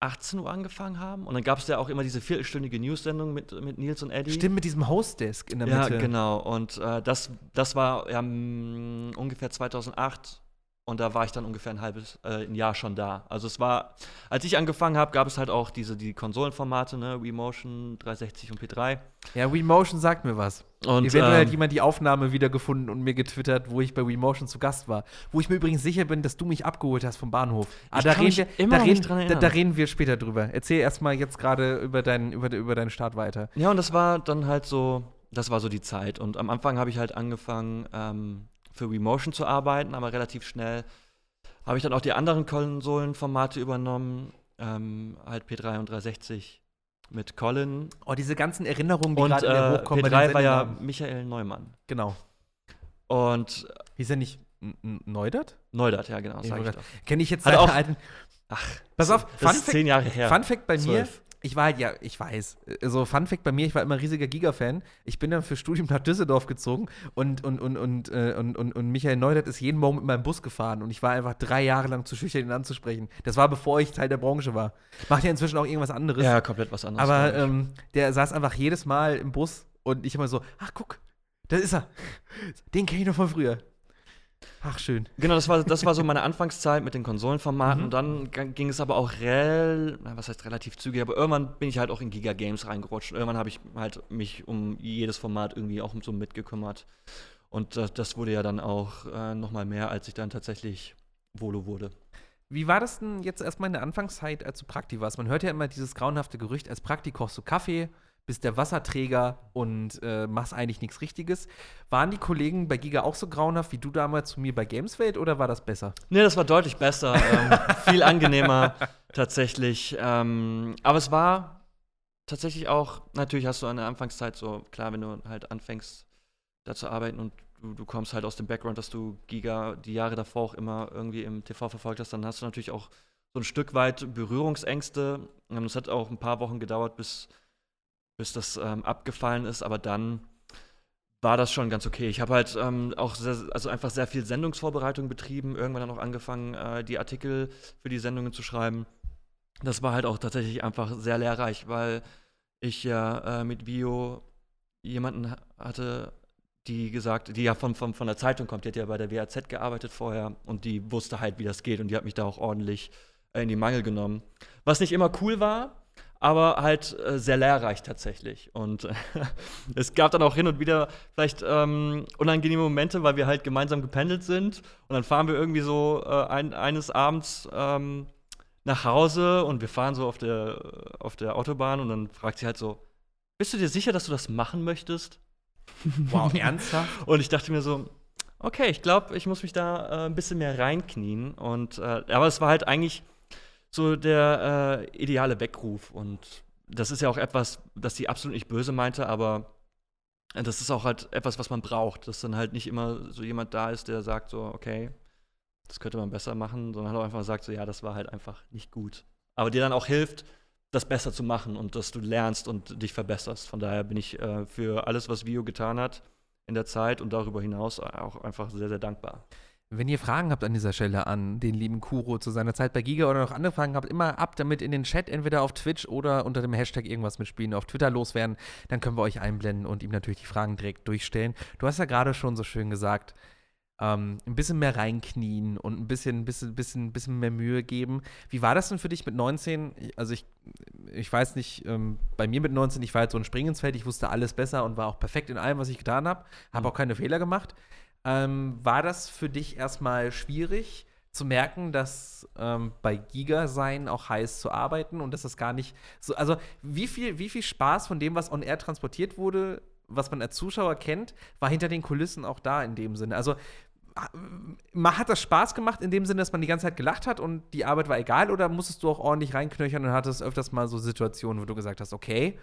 achtzehn Uhr angefangen haben und dann gab es ja auch immer diese viertelstündige News-Sendung mit, mit Nils und Eddie. Stimmt, mit diesem Hostdesk in der Mitte. Ja, genau. Und äh, das, das war ja, mh, ungefähr zweitausendacht. Und da war ich dann ungefähr ein halbes äh, ein Jahr schon da. Also es war, als ich angefangen habe, gab es halt auch diese die Konsolenformate, ne, Wii Motion, dreihundertsechzig und P drei. Ja, Wii Motion sagt mir was. Und eventuell ähm, hat jemand die Aufnahme wiedergefunden und mir getwittert, wo ich bei Wii Motion zu Gast war. Wo ich mir übrigens sicher bin, dass du mich abgeholt hast vom Bahnhof. Ah, da, reden wir, immer da, reden, da, da reden wir später drüber. Erzähl erstmal jetzt gerade über deinen, über, über deinen Start weiter. Ja, und das war dann halt so, das war so die Zeit. Und am Anfang habe ich halt angefangen, ähm, für Wii Motion zu arbeiten, aber relativ schnell habe ich dann auch die anderen Konsolenformate übernommen, ähm, halt P drei und dreihundertsechzig mit Colin. Oh, diese ganzen Erinnerungen, die gerade äh, hochkommen. P drei war ja Michael Neumann. Genau. Und hieß er nicht Neudert? Neudert, ja genau, sag ich doch. Kenne ich jetzt seinen alten. Ach, pass auf, das ist zehn Jahre her. Fun Fact bei mir. Ich war halt, ja, ich weiß, so also Fun Fact bei mir, ich war immer riesiger Giga-Fan. Ich bin dann für Studium nach Düsseldorf gezogen und, und, und, und, äh, und, und, und Michael Neudert ist jeden Morgen mit meinem Bus gefahren und ich war einfach drei Jahre lang zu schüchtern, ihn anzusprechen. Das war, bevor ich Teil der Branche war. Macht ja inzwischen auch irgendwas anderes. Ja, komplett was anderes. Aber ähm, der saß einfach jedes Mal im Bus und ich immer so, ach guck, da ist er. Den kenne ich noch von früher. Ach, schön. Genau, das war, das war so meine Anfangszeit mit den Konsolenformaten. Mhm. Und dann g- ging es aber auch rel, was heißt relativ zügig, aber irgendwann bin ich halt auch in Giga Games reingerutscht. Und irgendwann habe ich halt mich um jedes Format irgendwie auch so mitgekümmert. Und das, das wurde ja dann auch äh, noch mal mehr, als ich dann tatsächlich Volo wurde. Wie war das denn jetzt erstmal in der Anfangszeit, als du Prakti warst? Man hört ja immer dieses grauenhafte Gerücht, als Prakti kochst du Kaffee, bist der Wasserträger und äh, machst eigentlich nichts Richtiges. Waren die Kollegen bei Giga auch so grauenhaft wie du damals zu mir bei Gameswelt oder war das besser? Nee, das war deutlich besser. ähm, viel angenehmer tatsächlich. Ähm, aber es war tatsächlich auch, natürlich hast du an der Anfangszeit so, klar, wenn du halt anfängst, da zu arbeiten und du, du kommst halt aus dem Background, dass du Giga die Jahre davor auch immer irgendwie im T V verfolgt hast, dann hast du natürlich auch so ein Stück weit Berührungsängste. Es hat auch ein paar Wochen gedauert, bis bis das ähm, abgefallen ist, aber dann war das schon ganz okay. Ich habe halt ähm, auch sehr, also einfach sehr viel Sendungsvorbereitung betrieben, irgendwann dann auch angefangen, äh, die Artikel für die Sendungen zu schreiben. Das war halt auch tatsächlich einfach sehr lehrreich, weil ich ja äh, mit Bio jemanden hatte, die gesagt, die ja von, von, von der Zeitung kommt, die hat ja bei der W A Z gearbeitet vorher und die wusste halt, wie das geht und die hat mich da auch ordentlich äh, in die Mangel genommen. Was nicht immer cool war, aber halt äh, sehr lehrreich tatsächlich. Und äh, es gab dann auch hin und wieder vielleicht ähm, unangenehme Momente, weil wir halt gemeinsam gependelt sind. Und dann fahren wir irgendwie so äh, ein, eines Abends ähm, nach Hause und wir fahren so auf der, auf der Autobahn und dann fragt sie halt so, bist du dir sicher, dass du das machen möchtest? Wow, ernsthaft? Und ich dachte mir so, okay, ich glaube, ich muss mich da äh, ein bisschen mehr reinknien. Und, äh, aber es war halt eigentlich so der äh, ideale Weckruf. Und das ist ja auch etwas, das sie absolut nicht böse meinte, aber das ist auch halt etwas, was man braucht. Dass dann halt nicht immer so jemand da ist, der sagt so, okay, das könnte man besser machen, sondern halt auch einfach sagt so, ja, das war halt einfach nicht gut. Aber dir dann auch hilft, das besser zu machen und dass du lernst und dich verbesserst. Von daher bin ich äh, für alles, was Vio getan hat in der Zeit und darüber hinaus auch einfach sehr, sehr dankbar. Wenn ihr Fragen habt an dieser Stelle an den lieben Kuro zu seiner Zeit bei Giga oder noch andere Fragen habt, immer ab damit in den Chat, entweder auf Twitch oder unter dem Hashtag irgendwas mit Spielen auf Twitter loswerden. Dann können wir euch einblenden und ihm natürlich die Fragen direkt durchstellen. Du hast ja gerade schon so schön gesagt, ähm, ein bisschen mehr reinknien und ein bisschen, bisschen, bisschen, bisschen mehr Mühe geben. Wie war das denn für dich mit neunzehn? Also ich, ich weiß nicht, ähm, bei mir mit neunzehn, ich war halt so ein Springensfeld, ich wusste alles besser und war auch perfekt in allem, was ich getan habe, habe auch keine Fehler gemacht. Ähm, war das für dich erstmal schwierig zu merken, dass ähm, bei Giga sein auch heiß zu arbeiten und dass das gar nicht so, also wie viel, wie viel Spaß von dem, was on air transportiert wurde, was man als Zuschauer kennt, war hinter den Kulissen auch da in dem Sinne? Also man hat das Spaß gemacht in dem Sinne, dass man die ganze Zeit gelacht hat und die Arbeit war egal, oder musstest du auch ordentlich reinknöchern und hattest öfters mal so Situationen, wo du gesagt hast, okay,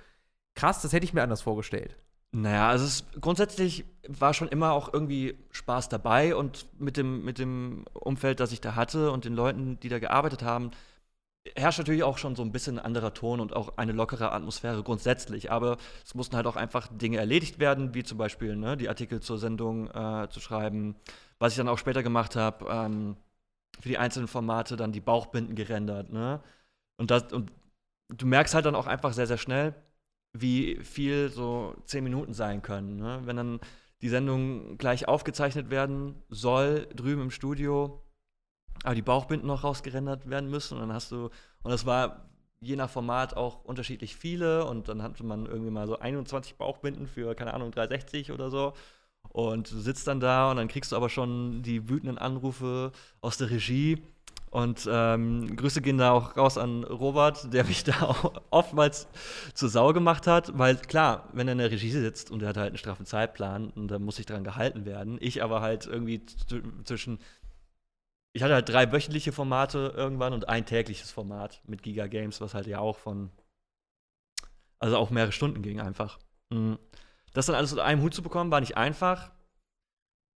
krass, das hätte ich mir anders vorgestellt? Naja, also es grundsätzlich war schon immer auch irgendwie Spaß dabei, und mit dem, mit dem Umfeld, das ich da hatte und den Leuten, die da gearbeitet haben, herrscht natürlich auch schon so ein bisschen ein anderer Ton und auch eine lockere Atmosphäre grundsätzlich. Aber es mussten halt auch einfach Dinge erledigt werden, wie zum Beispiel, ne, die Artikel zur Sendung äh, zu schreiben, was ich dann auch später gemacht habe, ähm, für die einzelnen Formate dann die Bauchbinden gerendert. Ne? Und, das, und du merkst halt dann auch einfach sehr, sehr schnell, wie viel so zehn Minuten sein können. Ne? Wenn dann die Sendung gleich aufgezeichnet werden soll, drüben im Studio, aber die Bauchbinden noch rausgerendert werden müssen, und dann hast du, und das war je nach Format auch unterschiedlich viele, und dann hatte man irgendwie mal so einundzwanzig Bauchbinden für, keine Ahnung, dreihundertsechzig oder so, und du sitzt dann da und dann kriegst du aber schon die wütenden Anrufe aus der Regie. Und ähm, Grüße gehen da auch raus an Robert, der mich da auch oftmals zur Sau gemacht hat, weil klar, wenn er in der Regie sitzt und er hat halt einen straffen Zeitplan und da muss ich dran gehalten werden, ich aber halt irgendwie z- zwischen, ich hatte halt drei wöchentliche Formate irgendwann und ein tägliches Format mit Giga Games, was halt ja auch von, also auch mehrere Stunden ging einfach. Das dann alles unter einem Hut zu bekommen, war nicht einfach,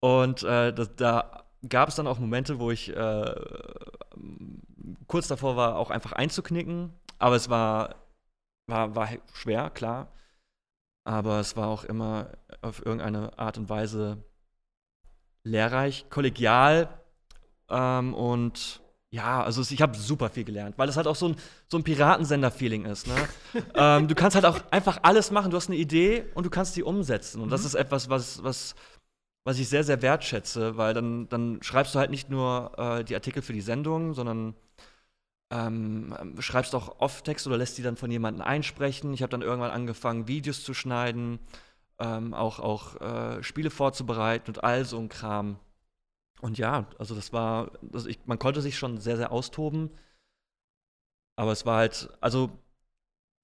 und äh, das, da gab es dann auch Momente, wo ich äh, kurz davor war, auch einfach einzuknicken. Aber es war, war, war schwer, klar. Aber es war auch immer auf irgendeine Art und Weise lehrreich, kollegial. Ähm, und ja, also ich habe super viel gelernt, weil es halt auch so ein, so ein Piratensender-Feeling ist. Ne? ähm, du kannst halt auch einfach alles machen. Du hast eine Idee und du kannst die umsetzen. Und mhm. das ist etwas, was... was Was ich sehr, sehr wertschätze, weil dann, dann schreibst du halt nicht nur äh, die Artikel für die Sendung, sondern ähm, schreibst auch Off-Text oder lässt die dann von jemandem einsprechen. Ich habe dann irgendwann angefangen, Videos zu schneiden, ähm, auch, auch äh, Spiele vorzubereiten und all so ein Kram. Und ja, also das war, also ich, man konnte sich schon sehr, sehr austoben. Aber es war halt, also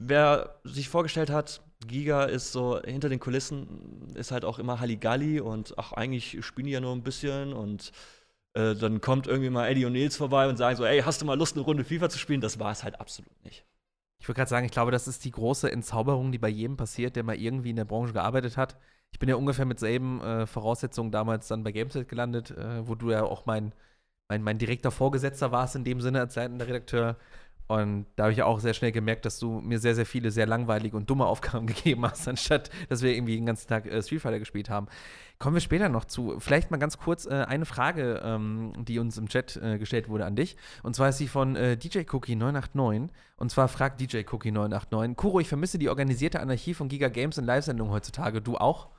wer sich vorgestellt hat, Giga ist so, hinter den Kulissen ist halt auch immer Halligalli und ach, eigentlich spielen die ja nur ein bisschen, und äh, dann kommt irgendwie mal Eddie und Nils vorbei und sagen so, ey, hast du mal Lust, eine Runde FIFA zu spielen? Das war es halt absolut nicht. Ich würde gerade sagen, ich glaube, das ist die große Entzauberung, die bei jedem passiert, der mal irgendwie in der Branche gearbeitet hat. Ich bin ja ungefähr mit selben äh, Voraussetzungen damals dann bei Gameswelt gelandet, äh, wo du ja auch mein, mein, mein direkter Vorgesetzter warst in dem Sinne als leitender Redakteur. Und da habe ich auch sehr schnell gemerkt, dass du mir sehr, sehr viele sehr langweilige und dumme Aufgaben gegeben hast, anstatt dass wir irgendwie den ganzen Tag äh, Street Fighter gespielt haben. Kommen wir später noch zu. Vielleicht mal ganz kurz äh, eine Frage, ähm, die uns im Chat äh, gestellt wurde an dich. Und zwar ist sie von äh, D J Cookie neun acht neun. Und zwar fragt D J Cookie neun acht neun: Kuro, ich vermisse die organisierte Anarchie von Giga Games in Live-Sendungen heutzutage. Du auch?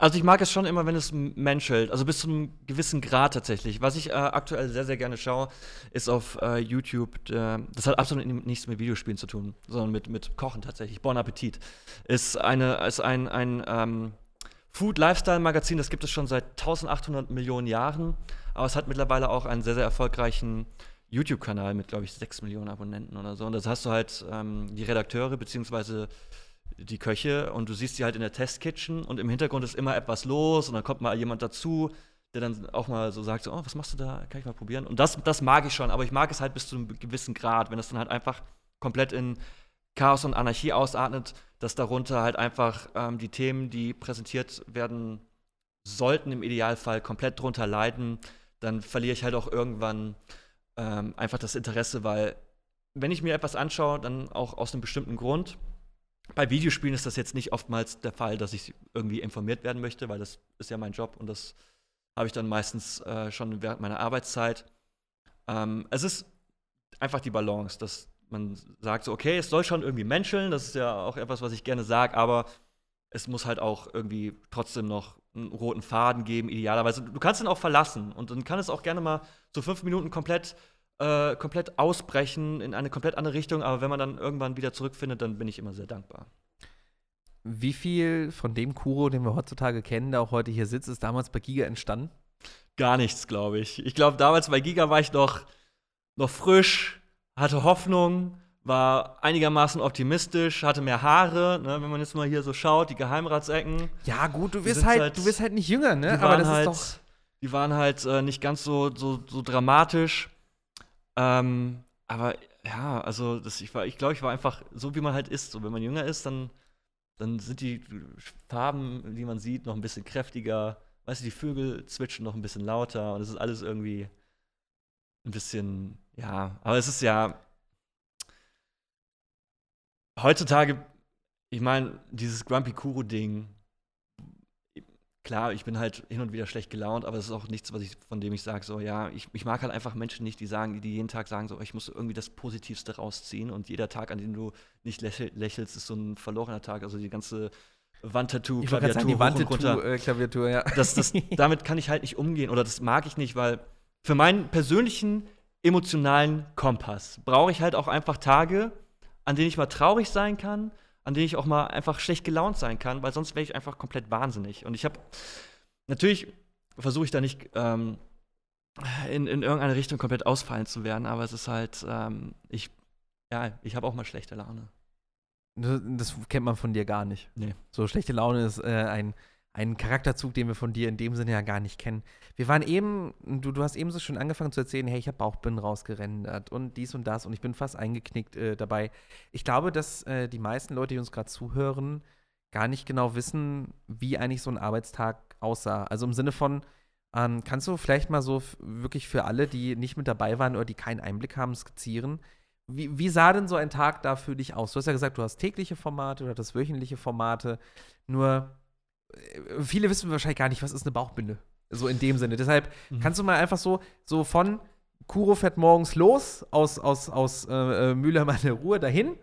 Also ich mag es schon immer, wenn es menschelt, also bis zu einem gewissen Grad tatsächlich. Was ich äh, aktuell sehr, sehr gerne schaue, ist auf äh, YouTube, äh, das hat absolut nichts mit Videospielen zu tun, sondern mit, mit Kochen tatsächlich, Bon Appetit. Ist, eine, ist ein, ein ähm, Food-Lifestyle-Magazin, das gibt es schon seit eintausendachthundert Millionen Jahren, aber es hat mittlerweile auch einen sehr, sehr erfolgreichen YouTube-Kanal mit, glaube ich, sechs Millionen Abonnenten oder so. Und das hast du halt ähm, die Redakteure beziehungsweise die Köche, und du siehst die halt in der Testkitchen und im Hintergrund ist immer etwas los, und dann kommt mal jemand dazu, der dann auch mal so sagt, so, oh, was machst du da, kann ich mal probieren? Und das, das mag ich schon, aber ich mag es halt bis zu einem gewissen Grad, wenn das dann halt einfach komplett in Chaos und Anarchie ausartet, dass darunter halt einfach ähm, die Themen, die präsentiert werden sollten, im Idealfall komplett drunter leiden. Dann verliere ich halt auch irgendwann ähm, einfach das Interesse, weil wenn ich mir etwas anschaue, dann auch aus einem bestimmten Grund. bei Videospielen ist das jetzt nicht oftmals der Fall, dass ich irgendwie informiert werden möchte, weil das ist ja mein Job und das habe ich dann meistens äh, schon während meiner Arbeitszeit. Ähm, es ist einfach die Balance, dass man sagt so, okay, es soll schon irgendwie menscheln, das ist ja auch etwas, was ich gerne sage, aber es muss halt auch irgendwie trotzdem noch einen roten Faden geben, idealerweise. Du kannst ihn auch verlassen und dann kann es auch gerne mal so fünf Minuten komplett Äh, komplett ausbrechen in eine komplett andere Richtung, aber wenn man dann irgendwann wieder zurückfindet, dann bin ich immer sehr dankbar. Wie viel von dem Kuro, den wir heutzutage kennen, der auch heute hier sitzt, ist damals bei Giga entstanden? Gar nichts, glaube ich. Ich glaube, damals bei Giga war ich noch, noch frisch, hatte Hoffnung, war einigermaßen optimistisch, hatte mehr Haare, ne, wenn man jetzt mal hier so schaut, die Geheimratsecken. Ja, gut, du wirst halt, halt, du wirst halt nicht jünger, ne? Aber das halt, ist doch. Die waren halt äh, nicht ganz so, so, so dramatisch. Ähm, aber ja, also das, ich, ich glaube, ich war einfach so, wie man halt ist. So, wenn man jünger ist, dann, dann sind die Farben, die man sieht, noch ein bisschen kräftiger. Weißt du, die Vögel zwitschern noch ein bisschen lauter und es ist alles irgendwie ein bisschen, ja. Aber es ist ja heutzutage, ich meine, dieses Grumpy Kuro-Ding, klar, ich bin halt hin und wieder schlecht gelaunt, aber es ist auch nichts, was ich, von dem ich sage, so, ja, ich, ich mag halt einfach Menschen nicht, die sagen, die jeden Tag sagen, so, ich muss irgendwie das Positivste rausziehen und jeder Tag, an dem du nicht lächel- lächelst, ist so ein verlorener Tag, also die ganze Wandtattoo-Klaviatur hoch Wand- und runter. Äh, Klaviatur, ja. Das, das, damit kann ich halt nicht umgehen oder das mag ich nicht, weil für meinen persönlichen emotionalen Kompass brauche ich halt auch einfach Tage, an denen ich mal traurig sein kann, an denen ich auch mal einfach schlecht gelaunt sein kann, weil sonst wäre ich einfach komplett wahnsinnig. Und ich habe, natürlich versuche ich da nicht ähm, in, in irgendeine Richtung komplett ausfallen zu werden, aber es ist halt, ähm, ich, ja, ich habe auch mal schlechte Laune. Das kennt man von dir gar nicht. Nee. So schlechte Laune ist äh, ein, ein Charakterzug, den wir von dir in dem Sinne ja gar nicht kennen. Wir waren eben, du, du hast eben so schön angefangen zu erzählen, hey, ich habe Bauchbinden rausgerendert und dies und das und ich bin fast eingeknickt äh, dabei. Ich glaube, dass äh, die meisten Leute, die uns gerade zuhören, gar nicht genau wissen, wie eigentlich so ein Arbeitstag aussah. Also im Sinne von, ähm, kannst du vielleicht mal so f- wirklich für alle, die nicht mit dabei waren oder die keinen Einblick haben, skizzieren, wie, wie sah denn so ein Tag da für dich aus? Du hast ja gesagt, du hast tägliche Formate, du hattest wöchentliche Formate, nur äh, viele wissen wahrscheinlich gar nicht, was ist eine Bauchbinde? So in dem Sinne. Deshalb mhm. kannst du mal einfach so, so von Kuro fährt morgens los aus, aus, aus äh, Mülheim an der Ruhr dahin,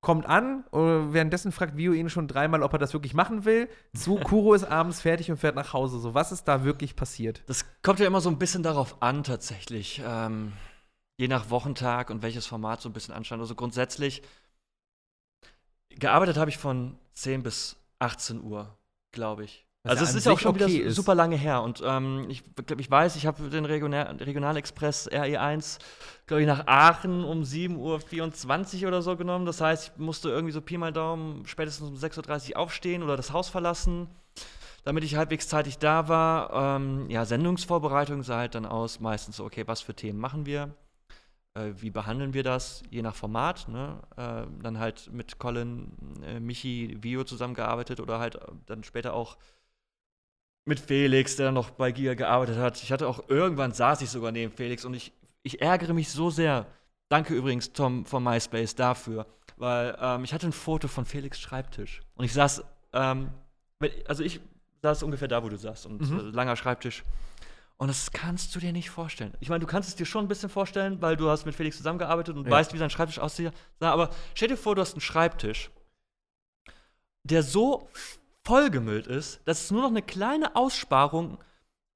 kommt an, und währenddessen fragt Bio ihn schon dreimal, ob er das wirklich machen will. Zu Kuro ist abends fertig und fährt nach Hause. So, was ist da wirklich passiert? Das kommt ja immer so ein bisschen darauf an, tatsächlich. Ähm, je nach Wochentag und welches Format so ein bisschen anstand. Also grundsätzlich, gearbeitet habe ich von zehn bis achtzehn Uhr, glaube ich. Was also es ist ja auch schon okay wieder ist. Super lange her und ähm, ich, ich weiß, ich habe den Regional- Regionalexpress R E eins, glaube ich, nach Aachen um sieben Uhr vierundzwanzig oder so genommen. Das heißt, ich musste irgendwie so Pi mal Daumen spätestens um sechs Uhr dreißig aufstehen oder das Haus verlassen, damit ich halbwegs zeitig da war. Ähm, ja, Sendungsvorbereitung sah halt dann aus, meistens so, okay, was für Themen machen wir, äh, wie behandeln wir das, je nach Format, ne? Äh, dann halt mit Colin, äh, Michi, Bio zusammengearbeitet oder halt dann später auch mit Felix, der dann noch bei Giga gearbeitet hat. Ich hatte auch, irgendwann saß ich sogar neben Felix und ich, ich ärgere mich so sehr. Danke übrigens, Tom von MySpace, dafür. Weil ähm, ich hatte ein Foto von Felix' Schreibtisch. Und ich saß, ähm, also ich saß ungefähr da, wo du saßt. Und mhm. äh, langer Schreibtisch. Und das kannst du dir nicht vorstellen. Ich meine, du kannst es dir schon ein bisschen vorstellen, weil du hast mit Felix zusammengearbeitet und ja. weißt, wie sein Schreibtisch aussieht. Aber stell dir vor, du hast einen Schreibtisch, der so vollgemüllt ist, dass es nur noch eine kleine Aussparung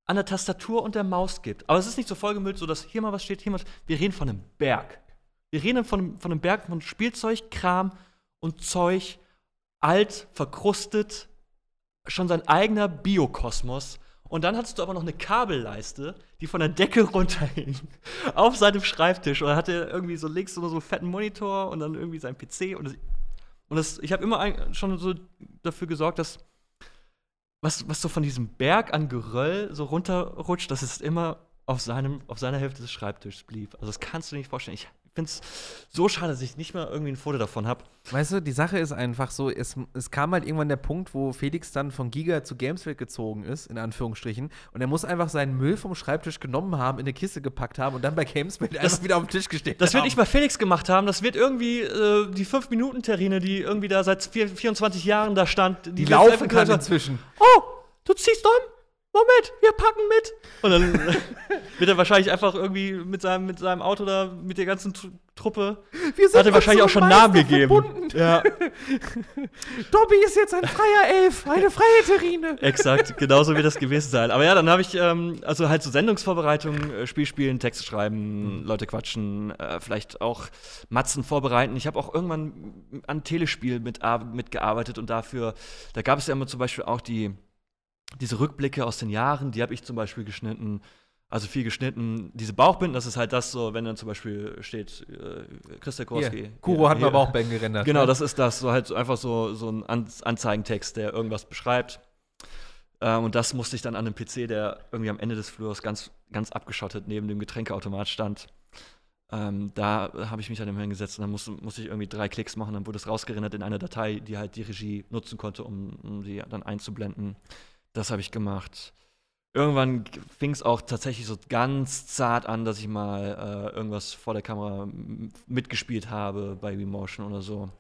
an der Tastatur und der Maus gibt. Aber es ist nicht so vollgemüllt, so dass hier mal was steht, hier mal was. Wir reden von einem Berg. Wir reden von, von einem Berg von Spielzeug, Kram und Zeug, alt, verkrustet, schon sein eigener Biokosmos. Und dann hattest du aber noch eine Kabelleiste, die von der Decke runterhing, auf seinem Schreibtisch. Und dann hatte er irgendwie so links so, so einen fetten Monitor und dann irgendwie seinen P C und das Und das, ich habe immer schon so dafür gesorgt, dass was, was so von diesem Berg an Geröll so runterrutscht, dass es immer auf, seinem, auf seiner Hälfte des Schreibtisches blieb. Also das kannst du dir nicht vorstellen. Ich, finde es so schade, dass ich nicht mal irgendwie ein Foto davon habe. Weißt du, die Sache ist einfach so, es, es kam halt irgendwann der Punkt, wo Felix dann von Giga zu Gameswelt gezogen ist, in Anführungsstrichen, und er muss einfach seinen Müll vom Schreibtisch genommen haben, in eine Kiste gepackt haben und dann bei Gameswelt einfach wieder auf den Tisch gesteckt haben. Das wird nicht bei Felix gemacht haben, das wird irgendwie äh, die fünf-Minuten-Terrine, die irgendwie da seit vierundzwanzig Jahren da stand. Die, die laufen kann inzwischen. Oh, du ziehst um? Moment, wir packen mit. Und dann wird er wahrscheinlich einfach irgendwie mit seinem, mit seinem Auto da, mit der ganzen Tr- Truppe, wir sind hat er wahrscheinlich auch schon Namen gegeben. Ja. Dobby ist jetzt ein freier Elf, eine freie Terrine. Exakt, genauso wird das gewesen sein. Aber ja, dann habe ich, ähm, also halt so Sendungsvorbereitung, äh, Spiel spielen, Texte schreiben, mhm. Leute quatschen, äh, vielleicht auch Matzen vorbereiten. Ich habe auch irgendwann an Telespiel mit, mitgearbeitet und dafür, da gab es ja immer zum Beispiel auch die Diese Rückblicke aus den Jahren, die habe ich zum Beispiel geschnitten, also viel geschnitten. Diese Bauchbinden, das ist halt das so, wenn dann zum Beispiel steht, äh, Christian Kurowski. Kuro hier, hat mal Bauchbinden gerendert. Genau, ne? Das ist das, so halt einfach so, so ein Anzeigentext, der irgendwas beschreibt. Ähm, und das musste ich dann an einem P C, der irgendwie am Ende des Flurs ganz, ganz abgeschottet neben dem Getränkeautomat stand. Ähm, da habe ich mich dann hingesetzt und dann musste, musste ich irgendwie drei Klicks machen, dann wurde es rausgerendert in eine Datei, die halt die Regie nutzen konnte, um, um die dann einzublenden. Das habe ich gemacht. Irgendwann fing es auch tatsächlich so ganz zart an, dass ich mal äh, irgendwas vor der Kamera m- mitgespielt habe bei Wii Motion oder so.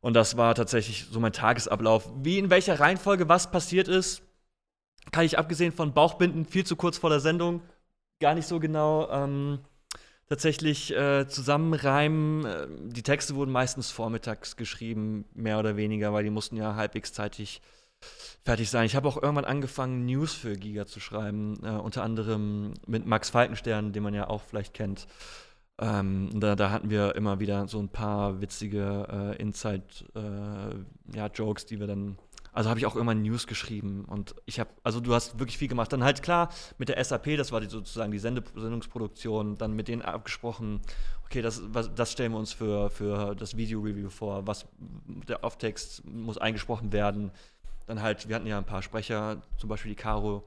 Und das war tatsächlich so mein Tagesablauf. Wie in welcher Reihenfolge was passiert ist, kann ich abgesehen von Bauchbinden viel zu kurz vor der Sendung gar nicht so genau ähm, tatsächlich äh, zusammenreimen. Die Texte wurden meistens vormittags geschrieben, mehr oder weniger, weil die mussten ja halbwegs zeitig fertig sein. Ich habe auch irgendwann angefangen, News für Giga zu schreiben, äh, unter anderem mit Max Falkenstern, den man ja auch vielleicht kennt. Ähm, da, da hatten wir immer wieder so ein paar witzige äh, Inside-Jokes, äh, ja, die wir dann, also habe ich auch irgendwann News geschrieben und ich habe, also du hast wirklich viel gemacht. Dann halt klar, mit der S A P, das war die, sozusagen die Sende- Sendungsproduktion, dann mit denen abgesprochen, okay, das, was, das stellen wir uns für, für das Video-Review vor, was, der Off-Text muss eingesprochen werden. Dann halt, wir hatten ja ein paar Sprecher, zum Beispiel die Caro,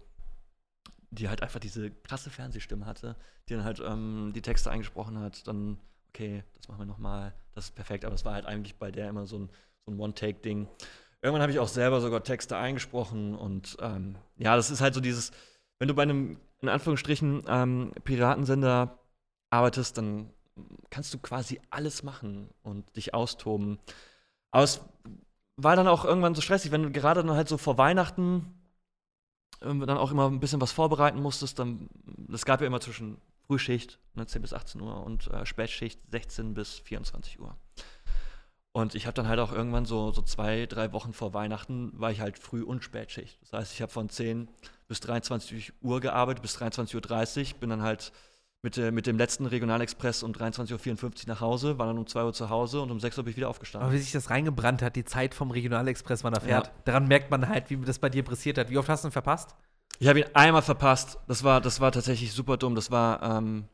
die halt einfach diese krasse Fernsehstimme hatte, die dann halt ähm, die Texte eingesprochen hat, dann, okay, das machen wir nochmal, das ist perfekt, aber das war halt eigentlich bei der immer so ein, so ein One-Take-Ding. Irgendwann habe ich auch selber sogar Texte eingesprochen und ähm, ja, das ist halt so dieses, wenn du bei einem, in Anführungsstrichen, ähm, Piratensender arbeitest, dann kannst du quasi alles machen und dich austoben. Aber es war dann auch irgendwann so stressig, wenn du gerade dann halt so vor Weihnachten äh, dann auch immer ein bisschen was vorbereiten musstest, dann, das gab ja immer zwischen Frühschicht, ne, zehn bis achtzehn Uhr und äh, Spätschicht sechzehn bis vierundzwanzig Uhr. Und ich habe dann halt auch irgendwann so, so zwei, drei Wochen vor Weihnachten war ich halt Früh- und Spätschicht. Das heißt, ich habe von zehn bis dreiundzwanzig Uhr gearbeitet, bis dreiundzwanzig Uhr dreißig, bin dann halt mit, mit dem letzten Regionalexpress um dreiundzwanzig Uhr vierundfünfzig nach Hause, war dann um zwei Uhr zu Hause und um sechs Uhr bin ich wieder aufgestanden. Aber wie sich das reingebrannt hat, die Zeit vom Regionalexpress, wann er fährt, ja. Daran merkt man halt, wie das bei dir pressiert hat. Wie oft hast du ihn verpasst? Ich habe ihn einmal verpasst. Das war, das war tatsächlich super dumm. Das war ähm,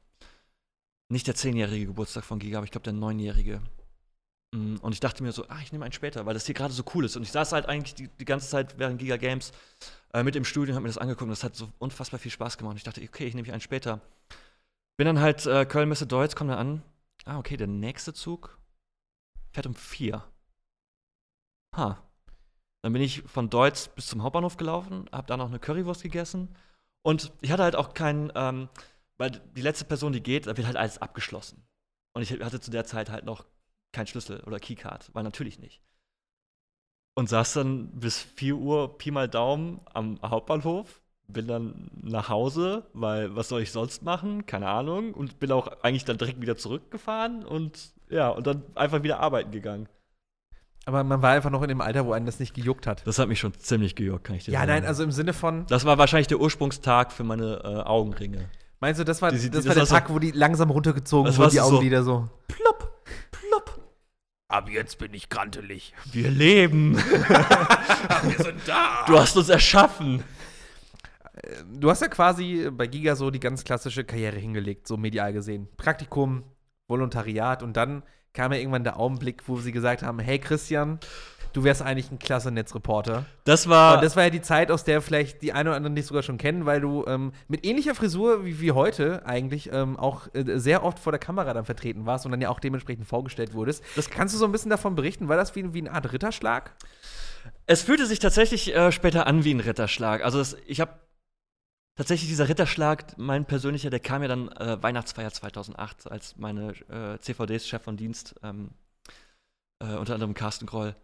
nicht der zehnjährige Geburtstag von Giga, aber ich glaube der neunjährige. Und ich dachte mir so, ach, ich nehme einen später, weil das hier gerade so cool ist. Und ich saß halt eigentlich die, die ganze Zeit während Giga Games äh, mit im Studio und habe mir das angeguckt. Und das hat so unfassbar viel Spaß gemacht. Und ich dachte, okay, ich nehme einen später. Bin dann halt äh, Köln-Messe-Deutz, komm da an. Ah, okay, der nächste Zug fährt um vier. Ha. Dann bin ich von Deutz bis zum Hauptbahnhof gelaufen, hab da noch eine Currywurst gegessen. Und ich hatte halt auch keinen, ähm, weil die letzte Person, die geht, da wird halt alles abgeschlossen. Und ich hatte zu der Zeit halt noch keinen Schlüssel oder Keycard, weil natürlich nicht. Und saß dann bis vier Uhr Pi mal Daumen am Hauptbahnhof. Bin dann nach Hause, weil was soll ich sonst machen? Keine Ahnung. Und bin auch eigentlich dann direkt wieder zurückgefahren und ja, und dann einfach wieder arbeiten gegangen. Aber man war einfach noch in dem Alter, wo einen das nicht gejuckt hat. Das hat mich schon ziemlich gejuckt, kann ich dir ja, sagen. Ja, nein, also im Sinne von. Das war wahrscheinlich der Ursprungstag für meine äh, Augenringe. Meinst du, das war, die, die, das war das der Tag, so, wo die langsam runtergezogen wurden, die Augenlider so, so? Plopp, plopp. Ab jetzt bin ich grantelig. Wir leben. Wir sind da. Du hast uns erschaffen. Du hast ja quasi bei Giga so die ganz klassische Karriere hingelegt, so medial gesehen. Praktikum, Volontariat und dann kam ja irgendwann der Augenblick, wo sie gesagt haben, hey Christian, du wärst eigentlich ein klasse Netzreporter. Das war und das war ja die Zeit, aus der vielleicht die eine oder andere dich sogar schon kennen, weil du ähm, mit ähnlicher Frisur wie, wie heute eigentlich ähm, auch äh, sehr oft vor der Kamera dann vertreten warst und dann ja auch dementsprechend vorgestellt wurdest. Das kannst du so ein bisschen davon berichten. War das wie, wie eine Art Ritterschlag? Es fühlte sich tatsächlich äh, später an wie ein Ritterschlag. Also das, ich habe tatsächlich dieser Ritterschlag, mein persönlicher, der kam ja dann äh, Weihnachtsfeier zweitausendacht, als meine äh, C V Ds, Chef von Dienst, ähm, äh, unter anderem Carsten Kroll,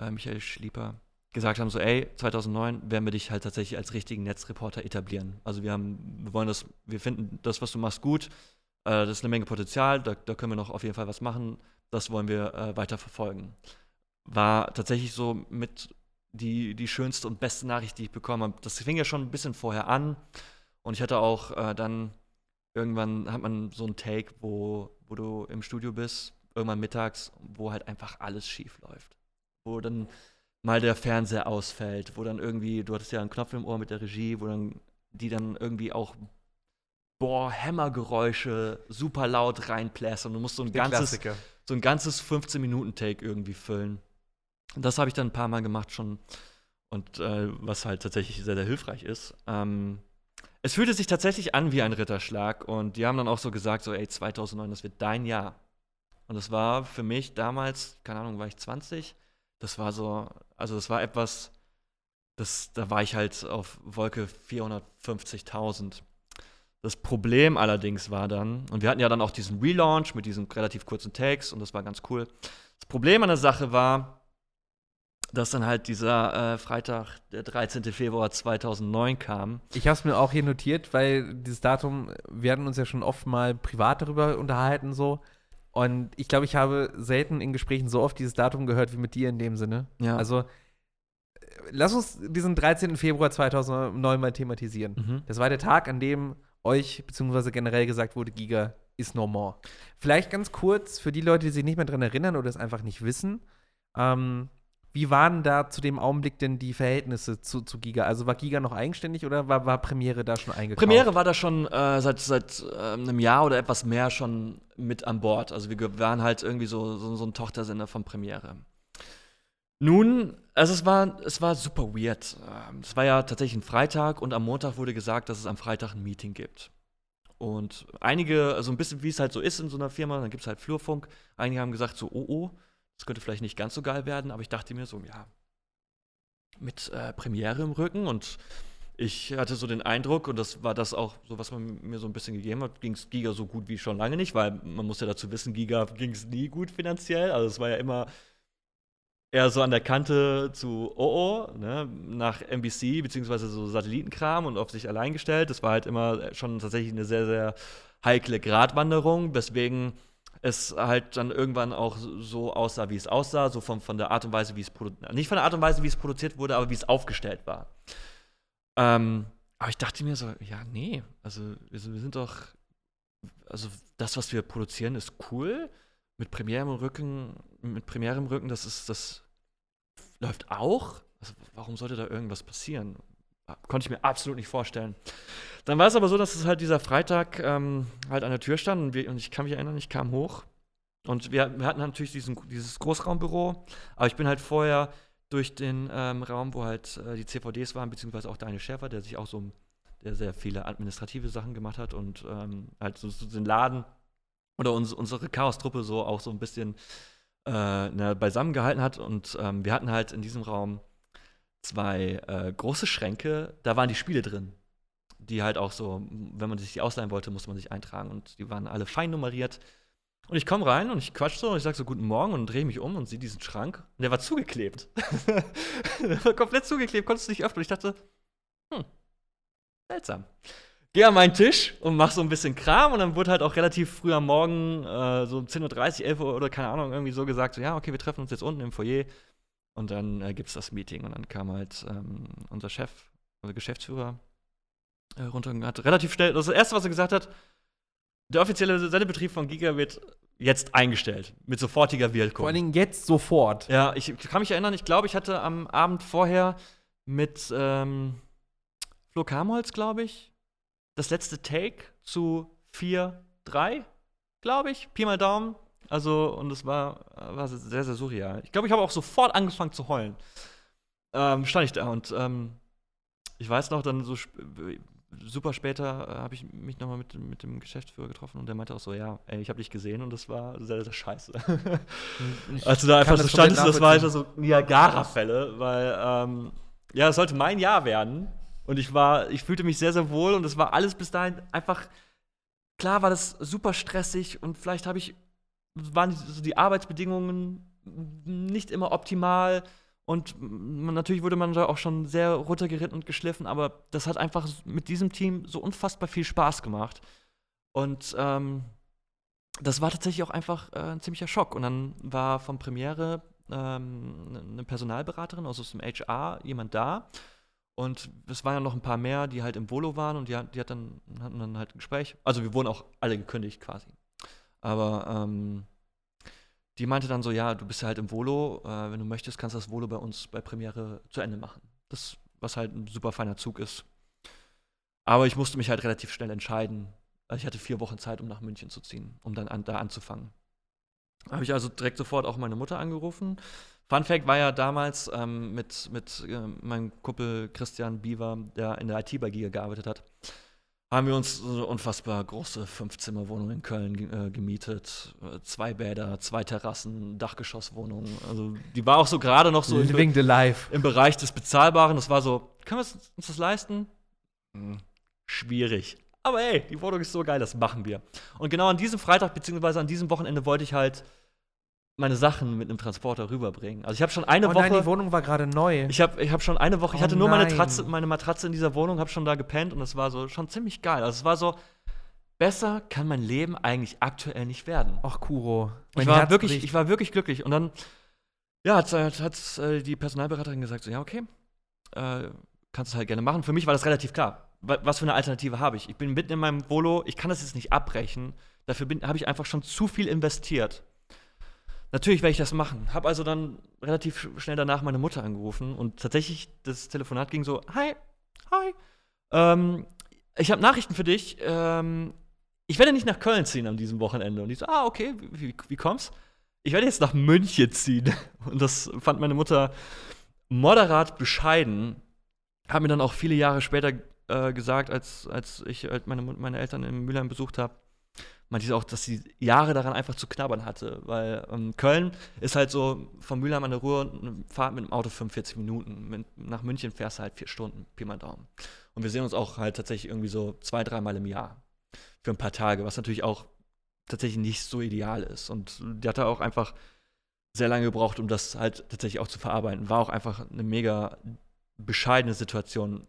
äh, Michael Schlieper, gesagt haben, so ey, zweitausendneun werden wir dich halt tatsächlich als richtigen Netzreporter etablieren. Also wir haben, wir wollen das, wir finden das, was du machst, gut. Äh, das ist eine Menge Potenzial, da, da können wir noch auf jeden Fall was machen. Das wollen wir äh, weiter verfolgen. War tatsächlich so mit die, die schönste und beste Nachricht, die ich bekommen habe. Das fing ja schon ein bisschen vorher an. Und ich hatte auch äh, dann, irgendwann hat man so einen Take, wo, wo du im Studio bist, irgendwann mittags, wo halt einfach alles schief läuft. Wo dann mal der Fernseher ausfällt, wo dann irgendwie, du hattest ja einen Knopf im Ohr mit der Regie, wo dann die dann irgendwie auch boah, Hämmergeräusche super laut reinplästern. Du musst so ein ganzes, so ein ganzes fünfzehn-Minuten-Take irgendwie füllen. Das habe ich dann ein paar Mal gemacht schon und äh, was halt tatsächlich sehr, sehr hilfreich ist. Ähm, es fühlte sich tatsächlich an wie ein Ritterschlag und die haben dann auch so gesagt, so ey, zweitausendneun, das wird dein Jahr. Und das war für mich damals, keine Ahnung, war ich zwanzig, das war so, also das war etwas, das, da war ich halt auf Wolke vierhundertfünfzigtausend. Das Problem allerdings war dann, und wir hatten ja dann auch diesen Relaunch mit diesen relativ kurzen Takes und das war ganz cool. Das Problem an der Sache war, dass dann halt dieser äh, Freitag, der dreizehnten Februar zweitausendneun kam. Ich hab's mir auch hier notiert, weil dieses Datum, wir hatten uns ja schon oft mal privat darüber unterhalten so. Und ich glaube, ich habe selten in Gesprächen so oft dieses Datum gehört wie mit dir in dem Sinne. Ja. Also lass uns diesen dreizehnten Februar zweitausendneun mal thematisieren. Mhm. Das war der Tag, an dem euch, beziehungsweise generell gesagt wurde, Giga is no more. Vielleicht ganz kurz, für die Leute, die sich nicht mehr dran erinnern oder es einfach nicht wissen, ähm, wie waren da zu dem Augenblick denn die Verhältnisse zu, zu Giga? Also war Giga noch eigenständig oder war, war Premiere da schon eingekauft? Premiere war da schon äh, seit, seit äh, einem Jahr oder etwas mehr schon mit an Bord. Also wir waren halt irgendwie so, so, so ein Tochtersender von Premiere. Nun, also es war, es war super weird. Es war ja tatsächlich ein Freitag und am Montag wurde gesagt, dass es am Freitag ein Meeting gibt. Und einige, also ein bisschen wie es halt so ist in so einer Firma, dann gibt es halt Flurfunk. Einige haben gesagt so, oh oh. Das könnte vielleicht nicht ganz so geil werden, aber ich dachte mir so, ja, mit äh, Premiere im Rücken und ich hatte so den Eindruck, und das war das auch so, was man mir so ein bisschen gegeben hat, ging es Giga so gut wie schon lange nicht, weil man muss ja dazu wissen, Giga ging es nie gut finanziell, also es war ja immer eher so an der Kante zu O O, ne, nach N B C, beziehungsweise so Satellitenkram und auf sich allein gestellt, das war halt immer schon tatsächlich eine sehr, sehr heikle Gratwanderung, weswegen es halt dann irgendwann auch so aussah, wie es aussah, so von, von der Art und Weise, wie es produziert, nicht von der Art und Weise, wie es produziert wurde, aber wie es aufgestellt war. Ähm, aber ich dachte mir so, ja, nee, also wir sind doch, also das, was wir produzieren, ist cool, mit Premiere im Rücken, mit Premiere im Rücken, das ist, das läuft auch, also warum sollte da irgendwas passieren? Konnte ich mir absolut nicht vorstellen. Dann war es aber so, dass es halt dieser Freitag ähm, halt an der Tür stand und, wir, und ich kann mich erinnern, ich kam hoch und wir, wir hatten natürlich diesen, dieses Großraumbüro, aber ich bin halt vorher durch den ähm, Raum, wo halt äh, die C V Ds waren, beziehungsweise auch Daniel Schäfer, der sich auch so, der sehr viele administrative Sachen gemacht hat und ähm, halt so, so den Laden oder uns, unsere Chaos-Truppe so auch so ein bisschen äh, na, beisammen gehalten hat und ähm, wir hatten halt in diesem Raum zwei äh, große Schränke, da waren die Spiele drin, die halt auch so, wenn man sich die ausleihen wollte, musste man sich eintragen und die waren alle fein nummeriert. Und ich komme rein und ich quatsch so und ich sag so guten Morgen und drehe mich um und sehe diesen Schrank und der war zugeklebt. Der war komplett zugeklebt, konntest du nicht öffnen. Und ich dachte, hm, seltsam. Geh an meinen Tisch und mach so ein bisschen Kram und dann wurde halt auch relativ früh am Morgen, äh, so um zehn Uhr dreißig, elf Uhr oder keine Ahnung, irgendwie so gesagt, so ja, okay, wir treffen uns jetzt unten im Foyer. Und dann äh, gibt's das Meeting und dann kam halt ähm, unser Chef, unser Geschäftsführer äh, runter und hat relativ schnell, das, das erste, was er gesagt hat, der offizielle Sendebetrieb von Giga wird jetzt eingestellt, mit sofortiger Wirkung. Vor allen Dingen jetzt sofort. Ja, ich, ich kann mich erinnern, ich glaube, ich hatte am Abend vorher mit ähm, Flo Kamholz, glaube ich, das letzte Take zu vier drei, glaube ich, Pi mal Daumen. Also, und es war, war sehr, sehr surreal. Ich glaube, ich habe auch sofort angefangen zu heulen. Ähm, stand ich da und ähm, ich weiß noch, dann so sp- super später äh, habe ich mich nochmal mit, mit dem Geschäftsführer getroffen und der meinte auch so, ja, ey, ich habe dich gesehen und das war sehr, sehr scheiße. Als du da einfach so standest, das war einfach so Niagara-Fälle, weil, ähm, ja, es sollte mein Jahr werden und ich war, ich fühlte mich sehr, sehr wohl und es war alles bis dahin einfach, klar war das super stressig und vielleicht habe ich, waren die, so die Arbeitsbedingungen nicht immer optimal. Und man, natürlich wurde man da auch schon sehr runtergeritten und geschliffen, aber das hat einfach mit diesem Team so unfassbar viel Spaß gemacht. Und ähm, das war tatsächlich auch einfach äh, ein ziemlicher Schock. Und dann war von Premiere ähm, eine Personalberaterin, also aus dem H R, jemand da. Und es waren ja noch ein paar mehr, die halt im Volo waren und die, die hat dann, hatten dann halt ein Gespräch. Also wir wurden auch alle gekündigt quasi. Aber ähm, die meinte dann so, ja, du bist ja halt im Volo, äh, wenn du möchtest, kannst du das Volo bei uns bei Premiere zu Ende machen. Das, was halt ein super feiner Zug ist. Aber ich musste mich halt relativ schnell entscheiden. Also ich hatte vier Wochen Zeit, um nach München zu ziehen, um dann an, da anzufangen. Habe ich also direkt sofort auch meine Mutter angerufen. Fun Fact war ja damals ähm, mit, mit äh, meinem Kumpel Christian Biewer, der in der I T bei Giga gearbeitet hat, haben wir uns eine unfassbar große Fünfzimmerwohnung in Köln äh, gemietet. Zwei Bäder, zwei Terrassen, Dachgeschosswohnung. Also die war auch so gerade noch so Living the life. Im Bereich des Bezahlbaren. Das war so, können wir uns das leisten? Hm. Schwierig. Aber ey, die Wohnung ist so geil, das machen wir. Und genau an diesem Freitag beziehungsweise an diesem Wochenende wollte ich halt meine Sachen mit einem Transporter rüberbringen. Also ich habe schon eine oh Woche. Nein, die Wohnung war gerade neu. Ich habe ich hab schon eine Woche, oh ich hatte nur meine, Tratze, meine Matratze in dieser Wohnung, habe schon da gepennt und das war so schon ziemlich geil. Also es war so, besser kann mein Leben eigentlich aktuell nicht werden. Ach, Kuro. Ich war, wirklich, ich war wirklich glücklich. Und dann ja, hat, hat, hat die Personalberaterin gesagt, so ja, okay, äh, kannst du halt gerne machen. Für mich war das relativ klar. Was für eine Alternative habe ich? Ich bin mitten in meinem Volo, ich kann das jetzt nicht abbrechen. Dafür habe ich einfach schon zu viel investiert. Natürlich werde ich das machen. Habe also dann relativ schnell danach meine Mutter angerufen und tatsächlich das Telefonat ging so, hi, hi, ähm, ich habe Nachrichten für dich, ähm, ich werde nicht nach Köln ziehen an diesem Wochenende. Und ich so, ah, okay, wie, wie kommst? Ich werde jetzt nach München ziehen. Und das fand meine Mutter moderat bescheiden. Hat mir dann auch viele Jahre später äh, gesagt, als, als ich meine, meine Eltern in Mülheim besucht habe, meinte ich auch, dass sie Jahre daran einfach zu knabbern hatte, weil ähm, Köln ist halt so, von Mülheim an der Ruhr, eine Fahrt mit dem Auto fünfundvierzig Minuten, mit, nach München fährst du halt vier Stunden, Pi mal Daumen. Und wir sehen uns auch halt tatsächlich irgendwie so zwei, dreimal im Jahr für ein paar Tage, was natürlich auch tatsächlich nicht so ideal ist. Und die hat da auch einfach sehr lange gebraucht, um das halt tatsächlich auch zu verarbeiten. War auch einfach eine mega bescheidene Situation,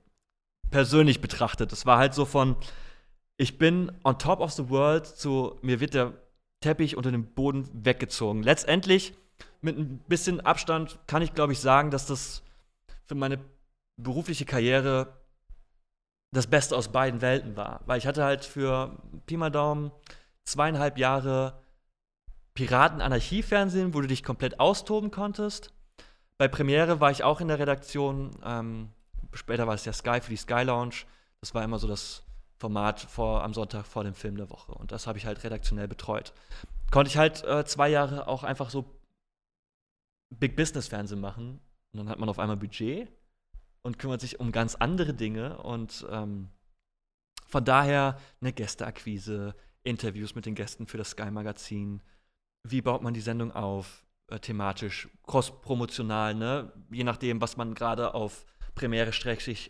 persönlich betrachtet. Es war halt so von, ich bin on top of the world zu, mir wird der Teppich unter dem Boden weggezogen. Letztendlich, mit ein bisschen Abstand, kann ich, glaube ich, sagen, dass das für meine berufliche Karriere das Beste aus beiden Welten war. Weil ich hatte halt für Pi mal Daumen zweieinhalb Jahre Piraten-Anarchie-Fernsehen, wo du dich komplett austoben konntest. Bei Premiere war ich auch in der Redaktion. Ähm, später war es ja Sky für die Sky Lounge. Das war immer so das Format vor, am Sonntag vor dem Film der Woche. Und das habe ich halt redaktionell betreut. Konnte ich halt äh, zwei Jahre auch einfach so Big-Business-Fernsehen machen. Und dann hat man auf einmal Budget und kümmert sich um ganz andere Dinge. Und ähm, von daher eine Gästeakquise, Interviews mit den Gästen für das Sky-Magazin. Wie baut man die Sendung auf? Äh, thematisch, cross-promotional, ne? Je nachdem, was man gerade auf Premiere-Sky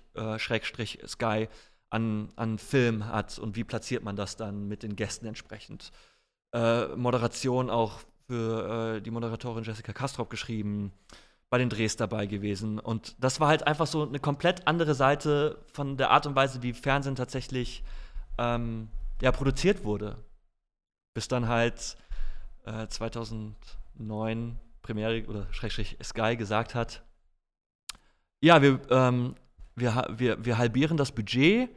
an, an Film hat und wie platziert man das dann mit den Gästen entsprechend. Äh, Moderation auch für äh, die Moderatorin Jessica Kastrop geschrieben, bei den Drehs dabei gewesen. Und das war halt einfach so eine komplett andere Seite von der Art und Weise, wie Fernsehen tatsächlich ähm, ja, produziert wurde. Bis dann halt äh, zweitausendneun Premiere oder Schrägstrich Sky gesagt hat, ja, wir ähm, Wir, wir, wir halbieren das Budget,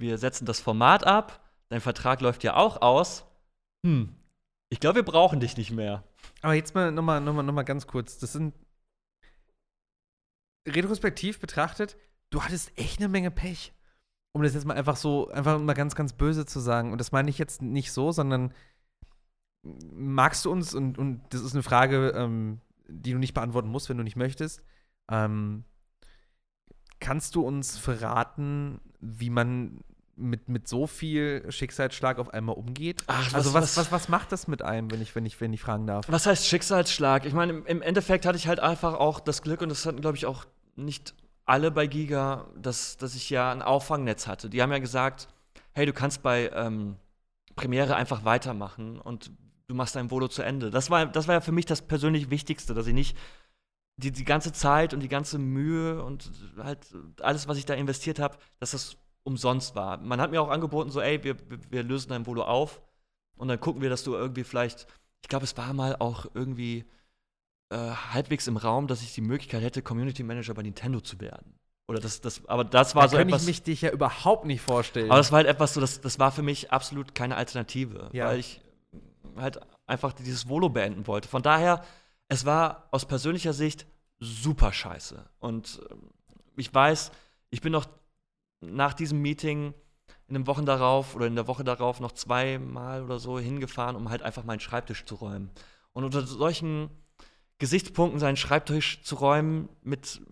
wir setzen das Format ab, dein Vertrag läuft ja auch aus. Hm, ich glaube, wir brauchen dich nicht mehr. Aber jetzt mal nochmal noch mal, noch mal ganz kurz. Das sind, retrospektiv betrachtet, du hattest echt eine Menge Pech. Um das jetzt mal einfach so, einfach mal ganz, ganz böse zu sagen. Und das meine ich jetzt nicht so, sondern magst du uns, und, und das ist eine Frage, ähm, die du nicht beantworten musst, wenn du nicht möchtest, ähm, kannst du uns verraten, wie man mit, mit so viel Schicksalsschlag auf einmal umgeht? Ach, was, also was, was, was macht das mit einem, wenn ich, wenn ich, wenn ich fragen darf? Was heißt Schicksalsschlag? Ich meine, im Endeffekt hatte ich halt einfach auch das Glück, und das hatten, glaube ich, auch nicht alle bei Giga, dass, dass ich ja ein Auffangnetz hatte. Die haben ja gesagt, hey, du kannst bei ähm, Premiere einfach weitermachen und du machst dein Volo zu Ende. Das war, das war ja für mich das persönlich Wichtigste, dass ich nicht die, die ganze Zeit und die ganze Mühe und halt alles, was ich da investiert habe, dass das umsonst war. Man hat mir auch angeboten, so, ey, wir, wir lösen dein Volo auf und dann gucken wir, dass du irgendwie vielleicht, ich glaube, es war mal auch irgendwie äh, halbwegs im Raum, dass ich die Möglichkeit hätte, Community Manager bei Nintendo zu werden. Oder das, das, aber das war da so etwas. Da kann ich mich dich ja überhaupt nicht vorstellen. Aber das war halt etwas so, das, das war für mich absolut keine Alternative, ja. Weil ich halt einfach dieses Volo beenden wollte. Von daher, es war aus persönlicher Sicht super scheiße. Und ich weiß, ich bin noch nach diesem Meeting in den Wochen darauf oder in der Woche darauf noch zweimal oder so hingefahren, um halt einfach meinen Schreibtisch zu räumen. Und unter solchen Gesichtspunkten seinen Schreibtisch zu räumen mit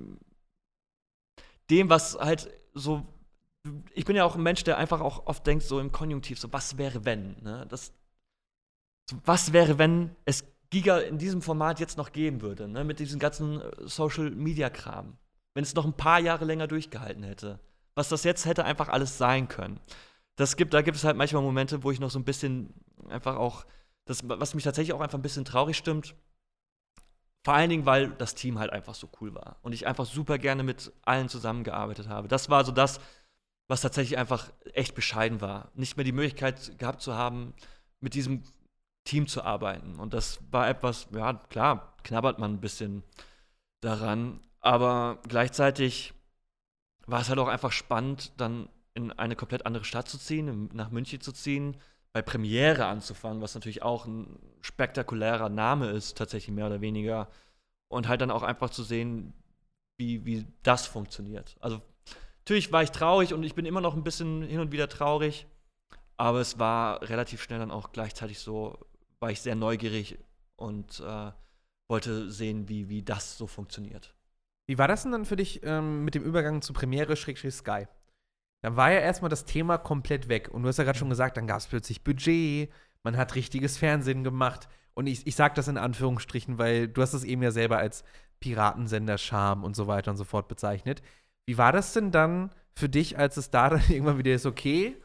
dem, was halt so, ich bin ja auch ein Mensch, der einfach auch oft denkt, so im Konjunktiv, so was wäre wenn, ne? Das, so, was wäre, wenn es Giga in diesem Format jetzt noch geben würde, ne? Mit diesem ganzen Social-Media-Kram, wenn es noch ein paar Jahre länger durchgehalten hätte, was das jetzt hätte einfach alles sein können. Das gibt, da gibt es halt manchmal Momente, wo ich noch so ein bisschen einfach auch, das, was mich tatsächlich auch einfach ein bisschen traurig stimmt, vor allen Dingen, weil das Team halt einfach so cool war und ich einfach super gerne mit allen zusammengearbeitet habe. Das war so das, was tatsächlich einfach echt bescheiden war. Nicht mehr die Möglichkeit gehabt zu haben, mit diesem Team zu arbeiten. Und das war etwas, ja klar, knabbert man ein bisschen daran. Aber gleichzeitig war es halt auch einfach spannend, dann in eine komplett andere Stadt zu ziehen, nach München zu ziehen, bei Premiere anzufangen, was natürlich auch ein spektakulärer Name ist, tatsächlich mehr oder weniger. Und halt dann auch einfach zu sehen, wie, wie das funktioniert. Also natürlich war ich traurig und ich bin immer noch ein bisschen hin und wieder traurig, aber es war relativ schnell dann auch gleichzeitig so, war ich sehr neugierig und äh, wollte sehen, wie, wie das so funktioniert. Wie war das denn dann für dich ähm, mit dem Übergang zu Premiere-Sky? Dann war ja erstmal das Thema komplett weg. Und du hast ja gerade schon gesagt, dann gab es plötzlich Budget, man hat richtiges Fernsehen gemacht. Und ich, ich sage das in Anführungsstrichen, weil du hast es eben ja selber als Piratensender-Charme und so weiter und so fort bezeichnet. Wie war das denn dann für dich, als es da dann irgendwann wieder ist, okay,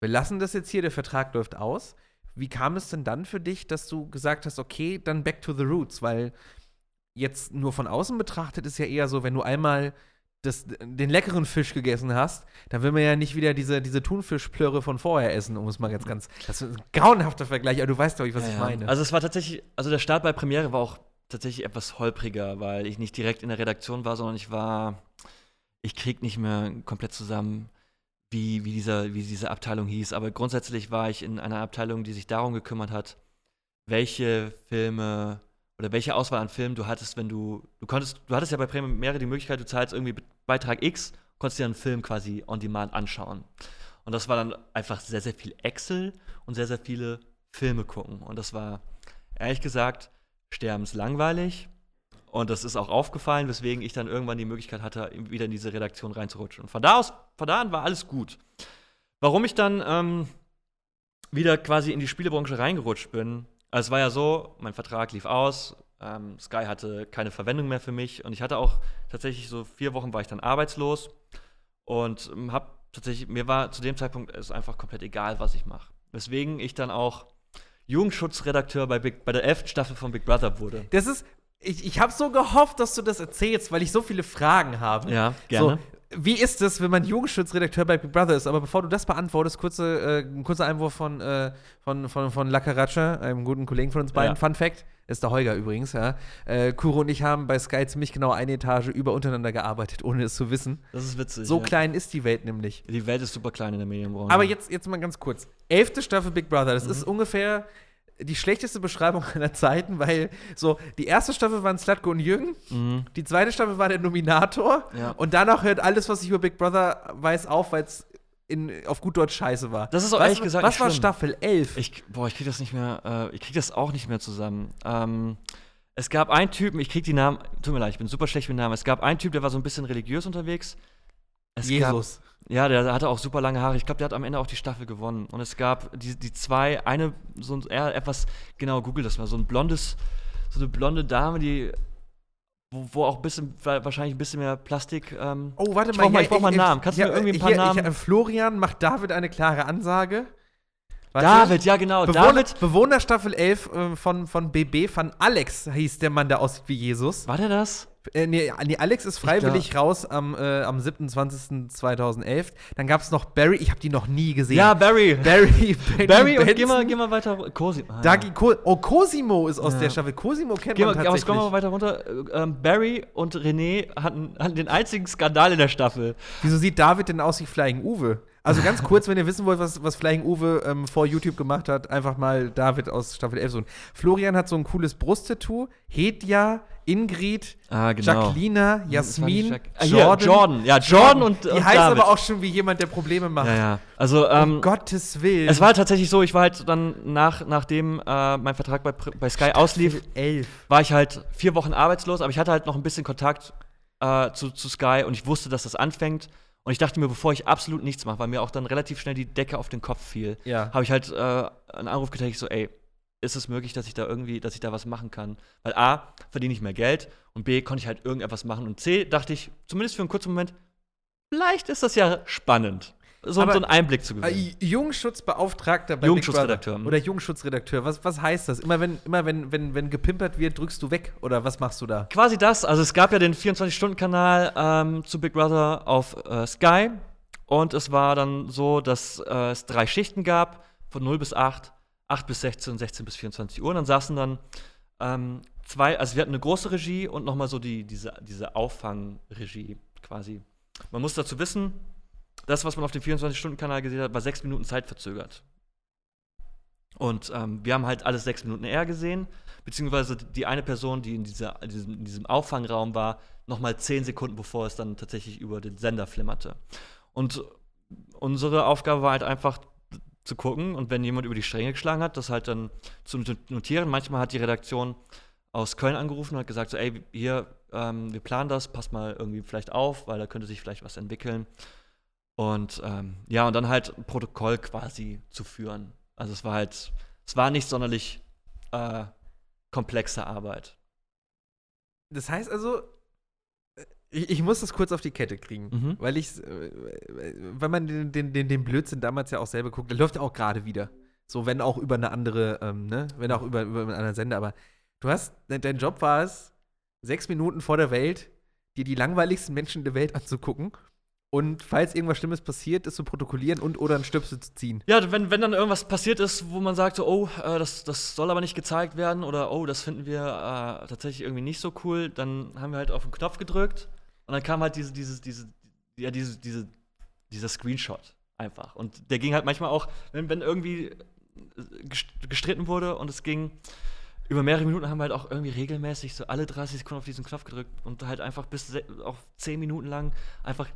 wir lassen das jetzt hier, der Vertrag läuft aus. Wie kam es denn dann für dich, dass du gesagt hast, okay, dann back to the roots? Weil jetzt nur von außen betrachtet ist ja eher so, wenn du einmal Das, den leckeren Fisch gegessen hast, dann will man ja nicht wieder diese, diese Thunfischplörre von vorher essen, um es mal ganz, ganz, das ist ein grauenhafter Vergleich, aber du weißt, glaube ich, was ja, ich meine. Also es war tatsächlich, also der Start bei Premiere war auch tatsächlich etwas holpriger, weil ich nicht direkt in der Redaktion war, sondern ich war, ich krieg nicht mehr komplett zusammen, wie, wie, dieser, wie diese Abteilung hieß, aber grundsätzlich war ich in einer Abteilung, die sich darum gekümmert hat, welche Filme oder welche Auswahl an Filmen du hattest, wenn du, du konntest, du hattest ja bei Premiere die Möglichkeit, du zahlst irgendwie Beitrag X, konntest dir einen Film quasi on demand anschauen. Und das war dann einfach sehr, sehr viel Excel und sehr, sehr viele Filme gucken. Und das war, ehrlich gesagt, sterbenslangweilig. Und das ist auch aufgefallen, weswegen ich dann irgendwann die Möglichkeit hatte, wieder in diese Redaktion reinzurutschen. Und von da aus, von da an war alles gut. Warum ich dann ähm, wieder quasi in die Spielebranche reingerutscht bin, also es war ja so, mein Vertrag lief aus, ähm, Sky hatte keine Verwendung mehr für mich und ich hatte auch tatsächlich so vier Wochen war ich dann arbeitslos und hab tatsächlich, mir war zu dem Zeitpunkt es einfach komplett egal, was ich mache. Weswegen ich dann auch Jugendschutzredakteur bei, Big, bei der elften Staffel von Big Brother wurde. Das ist, ich, ich habe so gehofft, dass du das erzählst, weil ich so viele Fragen habe. Ja, gerne. So, wie ist es, wenn man Jugendschutzredakteur bei Big Brother ist? Aber bevor du das beantwortest, kurze, äh, kurzer Einwurf von, äh, von, von, von La Caraccia, einem guten Kollegen von uns beiden. Ja. Fun Fact, ist der Holger übrigens, ja. Äh, Kuro und ich haben bei Sky ziemlich genau eine Etage über untereinander gearbeitet, ohne es zu wissen. Das ist witzig. So ja. Klein ist die Welt nämlich. Die Welt ist super klein in der Medienbranche. Aber jetzt, jetzt mal ganz kurz. Elfte Staffel Big Brother, das mhm. ist ungefähr die schlechteste Beschreibung aller Zeiten, weil so, die erste Staffel waren Slatko und Jürgen, mhm. die zweite Staffel war der Nominator ja. und danach hört alles, was ich über Big Brother weiß, auf, weil es in, auf gut Deutsch scheiße war. Das ist auch was, ehrlich gesagt Was war schlimm. Staffel elf? Ich, boah, ich krieg das nicht mehr, äh, ich krieg das auch nicht mehr zusammen. Ähm, es gab einen Typen, ich krieg die Namen, tut mir leid, ich bin super schlecht mit Namen. Es gab einen Typ, der war so ein bisschen religiös unterwegs. Es Jesus. Gab, ja, der hatte auch super lange Haare. Ich glaube, der hat am Ende auch die Staffel gewonnen. Und es gab die, die zwei, eine, so ein, eher etwas, genau, google das mal, so ein blondes, so eine blonde Dame, die Wo, wo auch ein bisschen, wahrscheinlich ein bisschen mehr Plastik. Ähm oh, warte mal, ich brauch mal, ich brauch mal einen Namen. Kannst du mir irgendwie ein paar Namen? Florian macht David eine klare Ansage. Warte. David, ja genau. Bewohner, David. Bewohner Staffel elf äh, von, von B B von Alex hieß der Mann, der aussieht wie Jesus. War der das? Äh, nee, nee, Alex ist freiwillig raus am, äh, am siebter zwanzigster zweitausendelf. Dann gab's noch Barry, ich habe die noch nie gesehen. Ja, Barry. Barry, Barry, Barry und geh mal, geh mal weiter. Cosimo. Ah, ja. Co- oh, Cosimo ist aus ja. der Staffel. Cosimo kennt geh man mal, tatsächlich. Aber kommen wir mal weiter runter. Ähm, Barry und René hatten, hatten den einzigen Skandal in der Staffel. Wieso sieht David denn aus wie Flying Uwe? Also ganz kurz, wenn ihr wissen wollt, was, was Flying Uwe ähm, vor YouTube gemacht hat, einfach mal David aus Staffel elf suchen. Florian hat so ein cooles Brusttattoo. Hedja, Ingrid, ah, genau. Jacqueline, Jasmin, Jack- ah, hier, Jordan. Jordan. Ja, Jordan und, und Die heißt David. Aber auch schon wie jemand, der Probleme macht. Ja, ja. Also, ähm, um Gottes Willen. Es war tatsächlich so, ich war halt dann, nach, nachdem äh, mein Vertrag bei, bei Sky Staffel auslief, elf. War ich halt vier Wochen arbeitslos, aber ich hatte halt noch ein bisschen Kontakt äh, zu, zu Sky und ich wusste, dass das anfängt. Und ich dachte mir, bevor ich absolut nichts mache, weil mir auch dann relativ schnell die Decke auf den Kopf fiel, ja. habe ich halt äh, einen Anruf getätigt, so, ey, ist es möglich, dass ich da irgendwie, dass ich da was machen kann? Weil A, verdiene ich mehr Geld und B, konnte ich halt irgendetwas machen und C, dachte ich, zumindest für einen kurzen Moment, vielleicht ist das ja spannend, so, aber, so einen Einblick zu gewinnen. Äh, Jungenschutzbeauftragter bei Jungenschutzredakteur. Oder Jungenschutzredakteur, was, was heißt das? Immer, wenn, immer wenn, wenn, wenn gepimpert wird, drückst du weg oder was machst du da? Quasi das, also es gab ja den vierundzwanzig-Stunden-Kanal ähm, zu Big Brother auf äh, Sky und es war dann so, dass äh, es drei Schichten gab, von null bis acht, acht bis sechzehn und sechzehn bis vierundzwanzig Uhr und dann saßen dann ähm, zwei, also wir hatten eine große Regie und nochmal so die, diese, diese Auffangregie quasi. Man muss dazu wissen, das, was man auf dem vierundzwanzig-Stunden-Kanal gesehen hat, war sechs Minuten zeitverzögert. Und ähm, wir haben halt alles sechs Minuten eher gesehen, beziehungsweise die eine Person, die in, dieser, in, diesem, in diesem Auffangraum war, nochmal zehn Sekunden, bevor es dann tatsächlich über den Sender flimmerte. Und unsere Aufgabe war halt einfach zu gucken, und wenn jemand über die Stränge geschlagen hat, das halt dann zu notieren. Manchmal hat die Redaktion aus Köln angerufen und hat gesagt, so, ey, hier, ähm, wir planen das, passt mal irgendwie vielleicht auf, weil da könnte sich vielleicht was entwickeln. Und ähm, ja, und dann halt ein Protokoll quasi zu führen. Also es war halt, es war nicht sonderlich äh, komplexe Arbeit. Das heißt also, ich, ich muss das kurz auf die Kette kriegen, mhm. weil ich, weil man den, den, den Blödsinn damals ja auch selber guckt, der läuft ja auch gerade wieder. So, wenn auch über eine andere, ähm, ne, wenn auch über, über einen anderen Sender, aber du hast, dein Job war es, sechs Minuten vor der Welt, dir die langweiligsten Menschen der Welt anzugucken. Und falls irgendwas Schlimmes passiert, ist zu protokollieren und oder einen Stöpsel zu ziehen. Ja, wenn, wenn dann irgendwas passiert ist, wo man sagt, so, oh, äh, das, das soll aber nicht gezeigt werden oder oh, das finden wir äh, tatsächlich irgendwie nicht so cool, dann haben wir halt auf den Knopf gedrückt und dann kam halt diese, diese, diese, ja, diese, diese, dieser Screenshot einfach. Und der ging halt manchmal auch, wenn, wenn irgendwie gestritten wurde und es ging über mehrere Minuten, haben wir halt auch irgendwie regelmäßig so alle dreißig Sekunden auf diesen Knopf gedrückt und halt einfach bis se- auch zehn Minuten lang einfach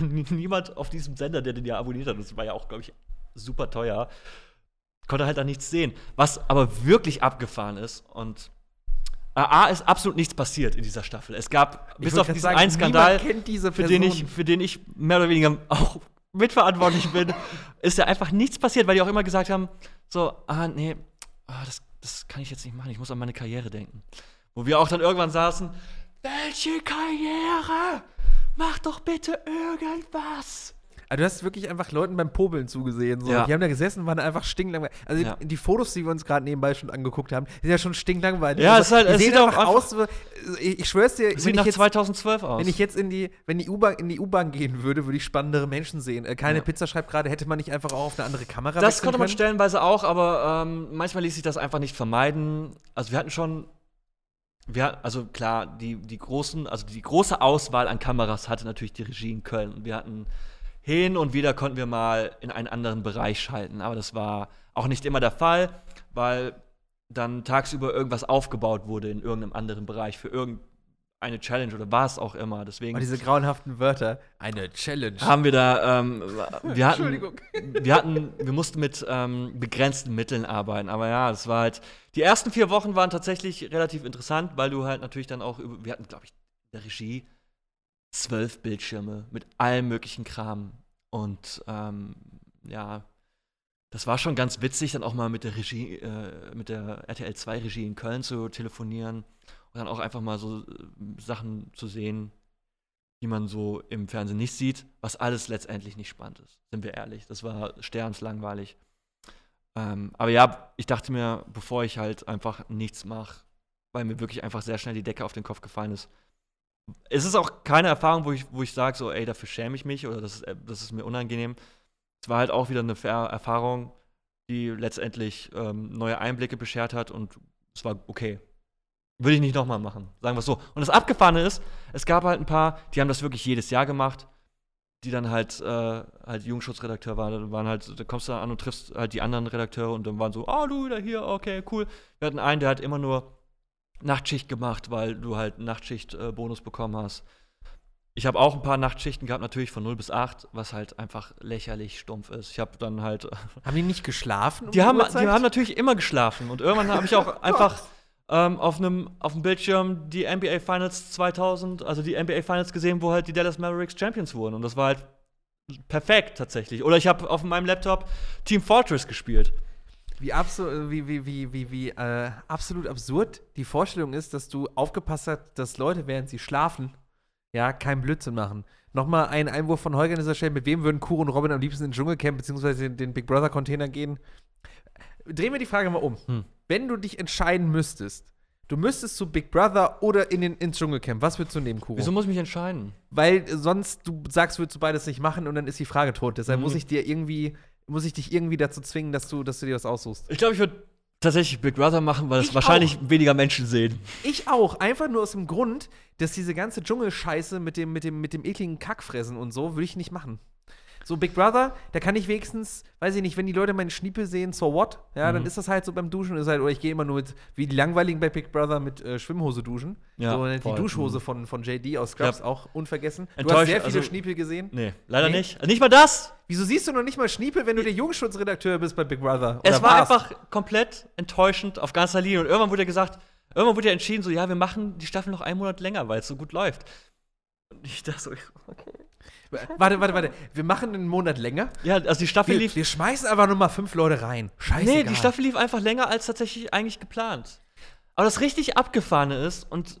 niemand auf diesem Sender, der den ja abonniert hat, das war ja auch, glaube ich, super teuer, konnte halt da nichts sehen. Was aber wirklich abgefahren ist und A, ist absolut nichts passiert in dieser Staffel. Es gab, ich bis auf diesen sagen, einen Skandal, diese für, den ich, für den ich mehr oder weniger auch mitverantwortlich bin, ist ja einfach nichts passiert, weil die auch immer gesagt haben, so, ah, nee, ah, das, das kann ich jetzt nicht machen, ich muss an meine Karriere denken. Wo wir auch dann irgendwann saßen, welche Karriere? Mach doch bitte irgendwas. Also du hast wirklich einfach Leuten beim Popeln zugesehen. So. Ja. Die haben da gesessen und waren einfach stinklangweilig. Also ja. die, die Fotos, die wir uns gerade nebenbei schon angeguckt haben, sind ja schon stinklangweilig. Ja, es, halt, es sieht auch aus. Ich, ich schwör's dir, es sieht nach jetzt, zweitausendzwölf aus. Wenn ich jetzt in die, wenn die U-Bahn, in die U-Bahn gehen würde, würde ich spannendere Menschen sehen. Äh, keine ja. Pizza schreibt gerade, hätte man nicht einfach auch auf eine andere Kamera Das konnte man können? Stellenweise auch, aber ähm, manchmal ließ sich das einfach nicht vermeiden. Also wir hatten schon. Wir, also klar, die, die großen, also die große Auswahl an Kameras hatte natürlich die Regie in Köln. Und wir hatten hin und wieder konnten wir mal in einen anderen Bereich schalten. Aber das war auch nicht immer der Fall, weil dann tagsüber irgendwas aufgebaut wurde in irgendeinem anderen Bereich für irgendein eine Challenge oder was auch immer. Deswegen. Und diese grauenhaften Wörter. Eine Challenge. Haben wir da, ähm, wir hatten, Entschuldigung. Wir hatten, wir mussten mit ähm, begrenzten Mitteln arbeiten. Aber ja, das war halt, die ersten vier Wochen waren tatsächlich relativ interessant, weil du halt natürlich dann auch, wir hatten, glaube ich, in der Regie zwölf Bildschirme mit allem möglichen Kram. Und ähm, ja, das war schon ganz witzig, dann auch mal mit der Regie, äh, mit der R T L zwei Regie in Köln zu telefonieren und dann auch einfach mal so Sachen zu sehen, die man so im Fernsehen nicht sieht, was alles letztendlich nicht spannend ist, sind wir ehrlich. Das war sterbenslangweilig. Ähm, aber ja, ich dachte mir, bevor ich halt einfach nichts mache, weil mir wirklich einfach sehr schnell die Decke auf den Kopf gefallen ist, es ist auch keine Erfahrung, wo ich, wo ich sage, so, ey, dafür schäme ich mich oder das ist, das ist mir unangenehm. Es war halt auch wieder eine Erfahrung, die letztendlich ähm, neue Einblicke beschert hat und es war okay. Würde ich nicht nochmal machen, sagen wir es so. Und das Abgefahrene ist, es gab halt ein paar, die haben das wirklich jedes Jahr gemacht, die dann halt, äh, halt Jugendschutzredakteur waren, waren halt, da kommst du dann an und triffst halt die anderen Redakteure und dann waren so, oh, du wieder hier, okay, cool. Wir hatten einen, der hat immer nur Nachtschicht gemacht, weil du halt Nachtschicht-Bonus äh, bekommen hast. Ich habe auch ein paar Nachtschichten gehabt, natürlich von null bis acht, was halt einfach lächerlich stumpf ist. Ich habe dann halt. Haben die nicht geschlafen? Um die, haben, die haben natürlich immer geschlafen. Und irgendwann habe ich auch einfach ähm, auf einem auf dem Bildschirm die N B A Finals zweitausend, also die N B A Finals gesehen, wo halt die Dallas Mavericks Champions wurden. Und das war halt perfekt tatsächlich. Oder ich habe auf meinem Laptop Team Fortress gespielt. Wie, absu- wie, wie, wie, wie, wie äh, absolut absurd die Vorstellung ist, dass du aufgepasst hast, dass Leute, während sie schlafen, ja, keinen Blödsinn machen. Nochmal ein Einwurf von Holger an dieser Stelle. Mit wem würden Kuro und Robin am liebsten in den Dschungelcamp bzw. den Big Brother-Container gehen? Drehen wir die Frage mal um. Hm. Wenn du dich entscheiden müsstest, du müsstest zu Big Brother oder in den, ins Dschungelcamp, was würdest du nehmen, Kuro? Wieso muss ich mich entscheiden? Weil sonst, du sagst, würdest du beides nicht machen und dann ist die Frage tot. Deshalb hm. muss ich dir irgendwie Muss ich dich irgendwie dazu zwingen, dass du, dass du dir was aussuchst? Ich glaube, ich würde tatsächlich Big Brother machen, weil das wahrscheinlich weniger Menschen sehen. Ich auch. Einfach nur aus dem Grund, dass diese ganze Dschungelscheiße mit dem, mit dem, mit dem ekligen Kackfressen und so, würde ich nicht machen. So Big Brother, da kann ich wenigstens, weiß ich nicht, wenn die Leute meinen Schniepel sehen, so what? Ja, mhm. dann ist das halt so beim Duschen. Ist halt, oder ich gehe immer nur mit, wie die Langweiligen bei Big Brother, mit äh, Schwimmhose duschen. Ja, so voll. Die Duschhose von, von J D aus Scrubs, ja. auch unvergessen. Enttäuscht, du hast sehr viele also, Schniepel gesehen. Nee, leider nee. nicht. Also nicht mal das! Wieso siehst du noch nicht mal Schniepel, wenn du der Jugendschutzredakteur bist bei Big Brother? Es war warst? einfach komplett enttäuschend auf ganzer Linie. Und irgendwann wurde ja gesagt, irgendwann wurde ja entschieden, so, ja, wir machen die Staffel noch einen Monat länger, weil es so gut läuft. Und ich dachte so, okay. Warte, warte, warte. Wir machen einen Monat länger. Ja, also die Staffel wir, lief. Wir schmeißen einfach nur mal fünf Leute rein. Scheißegal. Nee, die Staffel lief einfach länger als tatsächlich eigentlich geplant. Aber das richtig Abgefahrene ist, und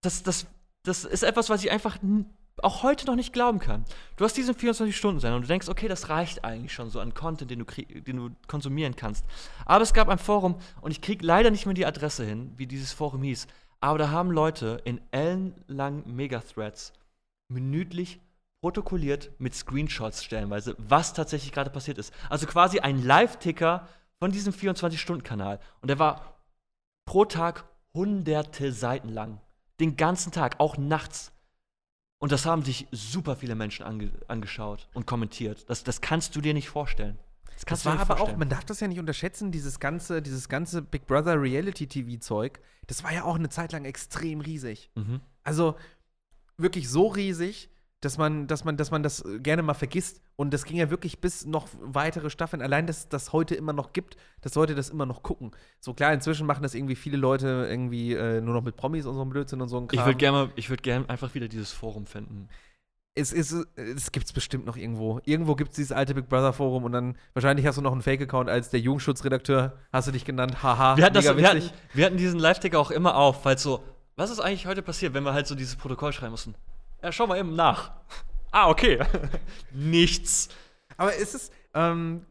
das, das, das ist etwas, was ich einfach n- auch heute noch nicht glauben kann. Du hast diesen vierundzwanzig-Stunden-Sender und du denkst, okay, das reicht eigentlich schon so an Content, den du, krie- den du konsumieren kannst. Aber es gab ein Forum, und ich krieg leider nicht mehr die Adresse hin, wie dieses Forum hieß. Aber da haben Leute in ellenlangen Megathreads minütlich protokolliert mit Screenshots stellenweise, was tatsächlich gerade passiert ist. Also quasi ein Live-Ticker von diesem vierundzwanzig-Stunden-Kanal. Und der war pro Tag hunderte Seiten lang. Den ganzen Tag, auch nachts. Und das haben sich super viele Menschen ange- angeschaut und kommentiert. Das, das kannst du dir nicht vorstellen. Das, das war aber vorstellen. auch, man darf das ja nicht unterschätzen, dieses ganze, dieses ganze Big Brother Reality-T V-Zeug, das war ja auch eine Zeit lang extrem riesig. Mhm. Also wirklich so riesig, dass man, dass man, dass man das gerne mal vergisst. Und das ging ja wirklich bis noch weitere Staffeln. Allein, dass es das heute immer noch gibt, dass Leute das immer noch gucken. So klar, inzwischen machen das irgendwie viele Leute irgendwie äh, nur noch mit Promis und so einem Blödsinn und so ein Kram. Ich würde gerne würd gern einfach wieder dieses Forum finden. Es, es, es gibt's bestimmt noch irgendwo. Irgendwo gibt's dieses alte Big Brother Forum und dann wahrscheinlich hast du noch einen Fake-Account als der Jugendschutzredakteur, hast du dich genannt, haha, wir hatten mega das, wir hatten, wir hatten diesen Live-Ticker auch immer auf, falls so, was ist eigentlich heute passiert, wenn wir halt so dieses Protokoll schreiben mussten? Ja, schau mal eben nach. Ah, okay. Nichts. Aber ist es, ähm,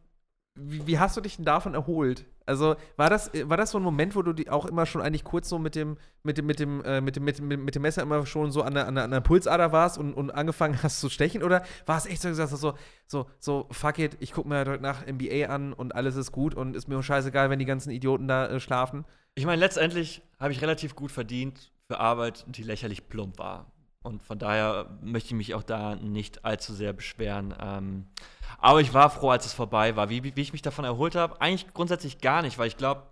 wie, wie hast du dich denn davon erholt? Also war das, war das so ein Moment, wo du die auch immer schon eigentlich kurz so mit dem, mit dem, mit dem, äh, mit dem, mit dem, mit dem Messer immer schon so an der, an der, an der Pulsader warst und, und angefangen hast zu stechen? Oder war es echt so, gesagt, so, so, so, fuck it, ich guck mir heute nach N B A an und alles ist gut und ist mir scheißegal, wenn die ganzen Idioten da äh, schlafen? Ich meine, letztendlich habe ich relativ gut verdient für Arbeit, die lächerlich plump war. Und von daher möchte ich mich auch da nicht allzu sehr beschweren. Ähm, aber ich war froh, als es vorbei war. Wie, wie ich mich davon erholt habe? Eigentlich grundsätzlich gar nicht, weil ich glaube,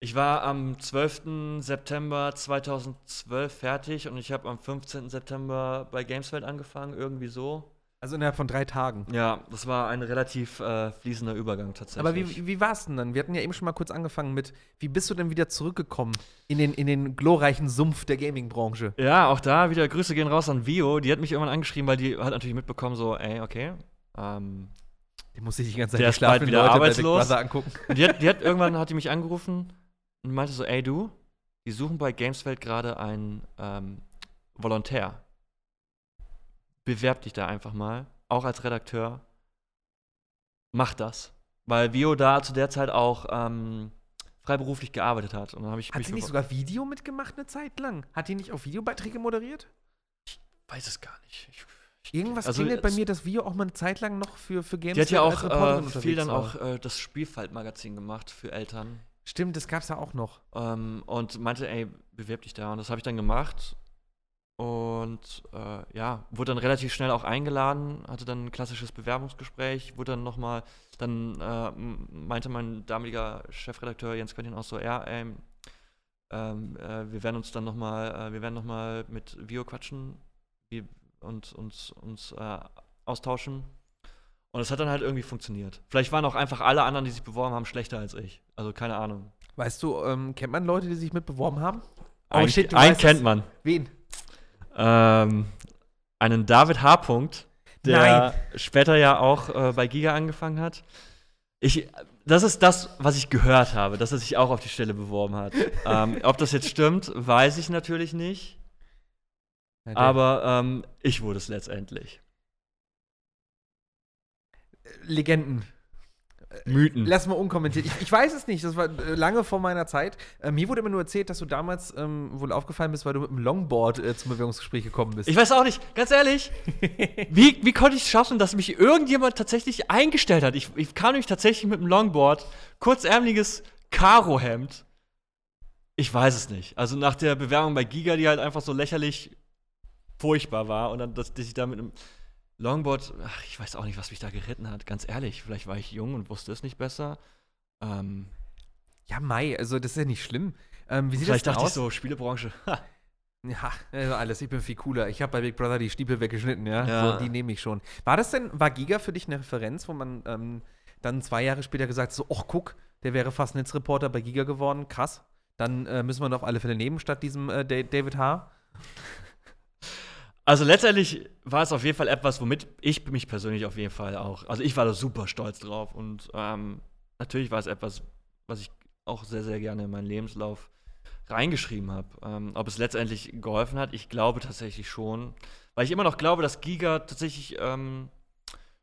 Ich war am zwölften September zweitausendzwölf fertig und ich habe am fünfzehnten September bei Gameswelt angefangen, irgendwie so. Also innerhalb von drei Tagen. Ja, das war ein relativ äh, fließender Übergang tatsächlich. Aber wie, wie war es denn dann? Wir hatten ja eben schon mal kurz angefangen mit, wie bist du denn wieder zurückgekommen in den, in den glorreichen Sumpf der Gaming-Branche? Ja, auch da wieder Grüße gehen raus an Bio. Die hat mich irgendwann angeschrieben, weil die hat natürlich mitbekommen, so, ey, okay, ähm, die muss sich die ganze Zeit der ist bald wieder Leute arbeitslos. Angucken. Und die hat, die hat, irgendwann hat die mich angerufen und meinte so, ey, du, die suchen bei Gameswelt gerade einen ähm, Volontär. Bewerb dich da einfach mal, auch als Redakteur. Mach das. Weil Vio da zu der Zeit auch ähm, freiberuflich gearbeitet hat. Und dann hab ich hat sie nicht sogar Video mitgemacht eine Zeit lang? Hat die nicht auch Videobeiträge moderiert? Ich weiß es gar nicht. Ich, ich, Irgendwas also, klingelt bei mir, dass Vio auch mal eine Zeit lang noch für, für Games. Die hat ja auch äh, viel dann war. auch äh, das Spielfalt-Magazin gemacht für Eltern. Stimmt, das gab's ja auch noch. Ähm, und meinte, ey, bewerb dich da. Und das habe ich dann gemacht. Und äh, ja, wurde dann relativ schnell auch eingeladen, hatte dann ein klassisches Bewerbungsgespräch, wurde dann nochmal, dann äh, meinte mein damaliger Chefredakteur Jens Quentin auch so, ja, ey, ähm, äh, wir werden uns dann nochmal, äh, wir werden nochmal mit Vio quatschen und uns, uns äh, austauschen. Und es hat dann halt irgendwie funktioniert. Vielleicht waren auch einfach alle anderen, die sich beworben haben, schlechter als ich. Also keine Ahnung. Weißt du, ähm, kennt man Leute, die sich mit beworben haben? Ein, oh, shit, du einen weißt kennt das. Man. Wen? Ähm, einen David H. der Nein. später ja auch äh, bei Giga angefangen hat. Ich, das ist das, was ich gehört habe, dass er sich auch auf die Stelle beworben hat. ähm, ob das jetzt stimmt, weiß ich natürlich nicht. Okay. Aber ähm, ich wurde es letztendlich. Legenden. Mythen. Lass mal unkommentiert. Ich, ich weiß es nicht, das war lange vor meiner Zeit. Ähm, mir wurde immer nur erzählt, dass du damals ähm, wohl aufgefallen bist, weil du mit dem Longboard äh, zum Bewerbungsgespräch gekommen bist. Ich weiß auch nicht, ganz ehrlich, wie, wie konnte ich es schaffen, dass mich irgendjemand tatsächlich eingestellt hat? Ich, ich kam nämlich tatsächlich mit dem Longboard, kurzärmliches Karohemd. Ich weiß es nicht. Also nach der Bewerbung bei Giga, die halt einfach so lächerlich furchtbar war und dann, dass ich da mit einem Longboard, ach, ich weiß auch nicht, was mich da geritten hat, ganz ehrlich. Vielleicht war ich jung und wusste es nicht besser. Ähm, ja, Mai, also das ist ja nicht schlimm. Ähm, wie sieht vielleicht das dachte aus? Ich so, Spielebranche. Ha. Ja, also alles, ich bin viel cooler. Ich habe bei Big Brother die Stiefel weggeschnitten, ja. ja. So, die nehme ich schon. War das denn, war Giga für dich eine Referenz, wo man ähm, dann zwei Jahre später gesagt hat, so, ach guck, der wäre fast Netzreporter bei Giga geworden, krass. Dann äh, müssen wir doch alle Fälle nehmen, statt diesem äh, David H. Also letztendlich war es auf jeden Fall etwas, womit ich mich persönlich auf jeden Fall auch, also ich war da super stolz drauf und ähm, natürlich war es etwas, was ich auch sehr, sehr gerne in meinen Lebenslauf reingeschrieben habe. Ähm, ob es letztendlich geholfen hat, ich glaube tatsächlich schon, weil ich immer noch glaube, dass Giga tatsächlich ähm,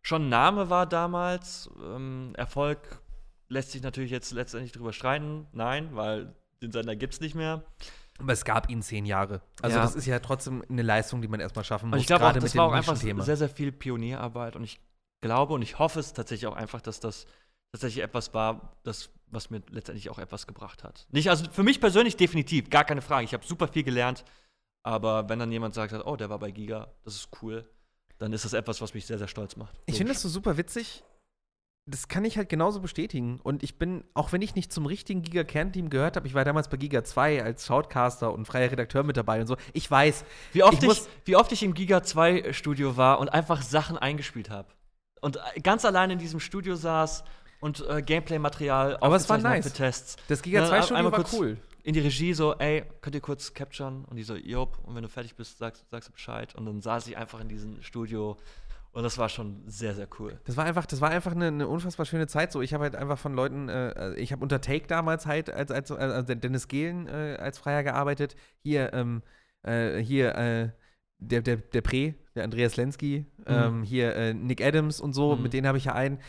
schon ein Name war damals. Ähm, Erfolg lässt sich natürlich jetzt letztendlich drüber streiten, nein, weil den Sender gibt's nicht mehr. Aber es gab ihn zehn Jahre. Also ja. Das ist ja trotzdem eine Leistung, die man erstmal schaffen muss, gerade mit dem Nischenthema. Ich glaube auch, das war auch einfach sehr, sehr viel Pionierarbeit. Und ich glaube und ich hoffe es tatsächlich auch einfach, dass das tatsächlich etwas war, das, was mir letztendlich auch etwas gebracht hat. Nicht, also für mich persönlich definitiv, gar keine Frage. Ich habe super viel gelernt. Aber wenn dann jemand sagt, oh, der war bei Giga, das ist cool, dann ist das etwas, was mich sehr, sehr stolz macht. Ich finde das so super witzig. Das kann ich halt genauso bestätigen. Und ich bin, auch wenn ich nicht zum richtigen Giga-Kernteam gehört habe, ich war damals bei Giga zwei als Shoutcaster und freier Redakteur mit dabei und so. Ich weiß, wie oft ich, ich, wie oft ich im Giga zwei-Studio war und einfach Sachen eingespielt habe. Und ganz alleine in diesem Studio saß und äh, Gameplay-Material aufgezeichnet habe für Tests. Das Giga zwei-Studio war cool. In die Regie so, ey, könnt ihr kurz capturen? Und die so, jop, und wenn du fertig bist, sagst, sagst du Bescheid. Und dann saß ich einfach in diesem Studio. Und das war schon sehr, sehr cool. Das war einfach, das war einfach eine, eine unfassbar schöne Zeit. So, ich habe halt einfach von Leuten, äh, ich habe unter Take damals halt als, als, als Dennis Gehlen äh, als Freier gearbeitet. Hier, ähm, äh, hier, äh, der, der, der Pre, der Andreas Lenski, mhm. ähm, hier äh, Nick Adams und so, mhm. mit denen habe ich ja einen.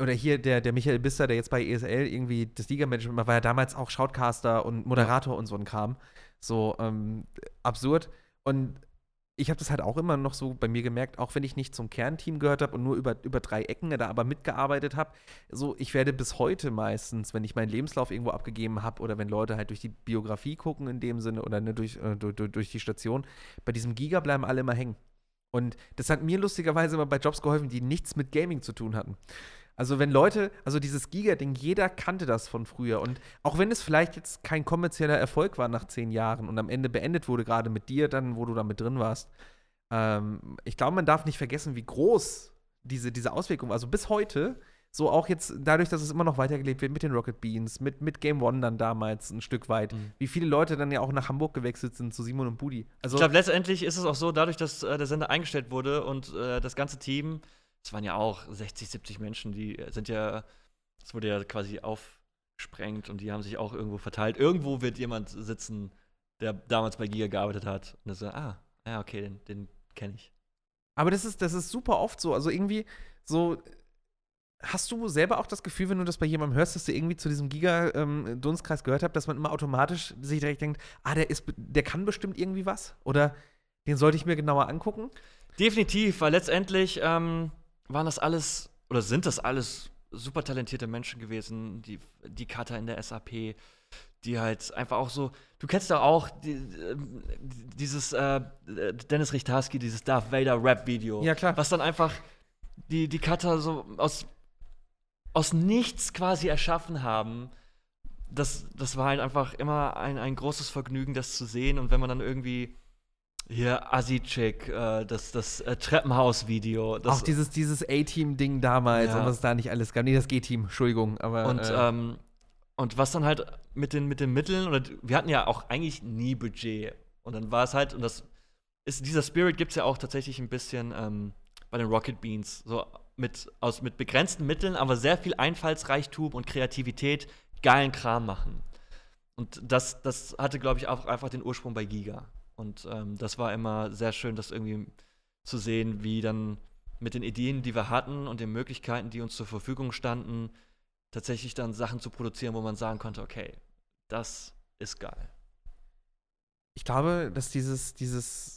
Oder hier der, der Michael Bister, der jetzt bei E S L irgendwie das Liga-Management war, war ja damals auch Shoutcaster und Moderator ja. und so ein Kram. So ähm, absurd. Und ich habe das halt auch immer noch so bei mir gemerkt, auch wenn ich nicht zum Kernteam gehört habe und nur über, über drei Ecken da aber mitgearbeitet habe, so ich werde bis heute meistens, wenn ich meinen Lebenslauf irgendwo abgegeben habe oder wenn Leute halt durch die Biografie gucken in dem Sinne oder ne, durch, äh, durch, durch die Station, bei diesem Giga bleiben alle immer hängen. Und das hat mir lustigerweise immer bei Jobs geholfen, die nichts mit Gaming zu tun hatten. Also wenn Leute, also dieses Giga-Ding, jeder kannte das von früher. Und auch wenn es vielleicht jetzt kein kommerzieller Erfolg war nach zehn Jahren und am Ende beendet wurde, gerade mit dir dann, wo du da mit drin warst, ähm, ich glaube, man darf nicht vergessen, wie groß diese, diese Auswirkung war. Also bis heute, so auch jetzt dadurch, dass es immer noch weitergelebt wird mit den Rocket Beans, mit, mit Game One dann damals ein Stück weit, mhm. wie viele Leute dann ja auch nach Hamburg gewechselt sind zu Simon und Budi. Also, ich glaube, letztendlich ist es auch so, dadurch, dass äh, der Sender eingestellt wurde und äh, das ganze Team, es waren ja auch sechzig, siebzig Menschen, die sind ja, es wurde ja quasi aufgesprengt und die haben sich auch irgendwo verteilt. Irgendwo wird jemand sitzen, der damals bei Giga gearbeitet hat. Und das so, ah, ja, okay, den, den kenne ich. Aber das ist, das ist super oft so. Also irgendwie so, hast du selber auch das Gefühl, wenn du das bei jemandem hörst, dass du irgendwie zu diesem Giga-Dunstkreis ähm, gehört hast, dass man immer automatisch sich direkt denkt, ah, der ist, der kann bestimmt irgendwie was? Oder den sollte ich mir genauer angucken? Definitiv, weil letztendlich ähm waren das alles, oder sind das alles super talentierte Menschen gewesen, die, die Cutter in der S A P, die halt einfach auch so, du kennst ja auch die, dieses äh, Dennis Richtarski, dieses Darth Vader Rap-Video. Ja, klar. Was dann einfach die, die Cutter so aus, aus nichts quasi erschaffen haben. Das, das war halt einfach immer ein, ein großes Vergnügen, das zu sehen. Und wenn man dann irgendwie hier, Assi-Chick, äh, das, das äh, Treppenhaus-Video. Das auch dieses, dieses A-Team-Ding damals ja. und was da nicht alles gab. Nee, das G-Team, Entschuldigung. Aber, und, äh, ähm, und was dann halt mit den, mit den Mitteln, oder wir hatten ja auch eigentlich nie Budget. Und dann war es halt, und das ist, dieser Spirit gibt's ja auch tatsächlich ein bisschen ähm, bei den Rocket Beans. So mit, aus, mit begrenzten Mitteln, aber sehr viel Einfallsreichtum und Kreativität geilen Kram machen. Und das, das hatte, glaube ich, auch einfach den Ursprung bei Giga. Und ähm, das war immer sehr schön, das irgendwie zu sehen, wie dann mit den Ideen, die wir hatten und den Möglichkeiten, die uns zur Verfügung standen, tatsächlich dann Sachen zu produzieren, wo man sagen konnte, okay, das ist geil. Ich glaube, dass dieses, dieses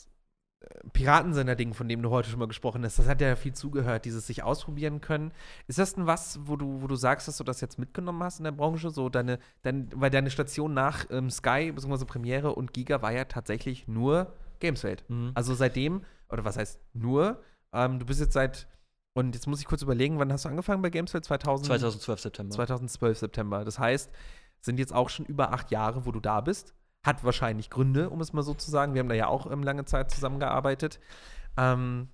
Piratensender-Ding, von dem du heute schon mal gesprochen hast, das hat ja viel zugehört, dieses sich ausprobieren können. Ist das denn was, wo du, wo du sagst, dass du das jetzt mitgenommen hast in der Branche? So deine, dein, weil deine Station nach ähm, Sky bzw. Premiere und Giga war ja tatsächlich nur Gameswelt. Mhm. Also seitdem, oder was heißt nur, ähm, du bist jetzt seit, und jetzt muss ich kurz überlegen, wann hast du angefangen bei Gameswelt? zweitausendzwölf September. zweitausendzwölf September. Das heißt, sind jetzt auch schon über acht Jahre, wo du da bist. Hat wahrscheinlich Gründe, um es mal so zu sagen. Wir haben da ja auch ähm, lange Zeit zusammengearbeitet. Ähm,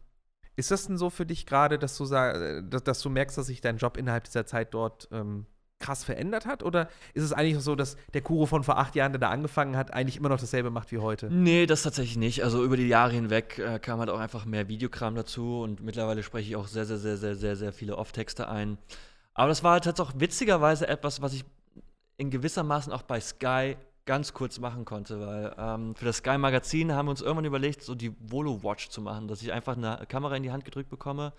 ist das denn so für dich gerade, dass du sag, dass, dass du merkst, dass sich dein Job innerhalb dieser Zeit dort ähm, krass verändert hat? Oder ist es eigentlich so, dass der Kuro von vor acht Jahren, der da angefangen hat, eigentlich immer noch dasselbe macht wie heute? Nee, das tatsächlich nicht. Also über die Jahre hinweg äh, kam halt auch einfach mehr Videokram dazu. Und mittlerweile spreche ich auch sehr, sehr, sehr, sehr, sehr, sehr viele Off-Texte ein. Aber das war halt jetzt auch witzigerweise etwas, was ich in gewissermaßen auch bei Sky ganz kurz machen konnte, weil ähm, für das Sky-Magazin haben wir uns irgendwann überlegt, so die Volo-Watch zu machen, dass ich einfach eine Kamera in die Hand gedrückt bekomme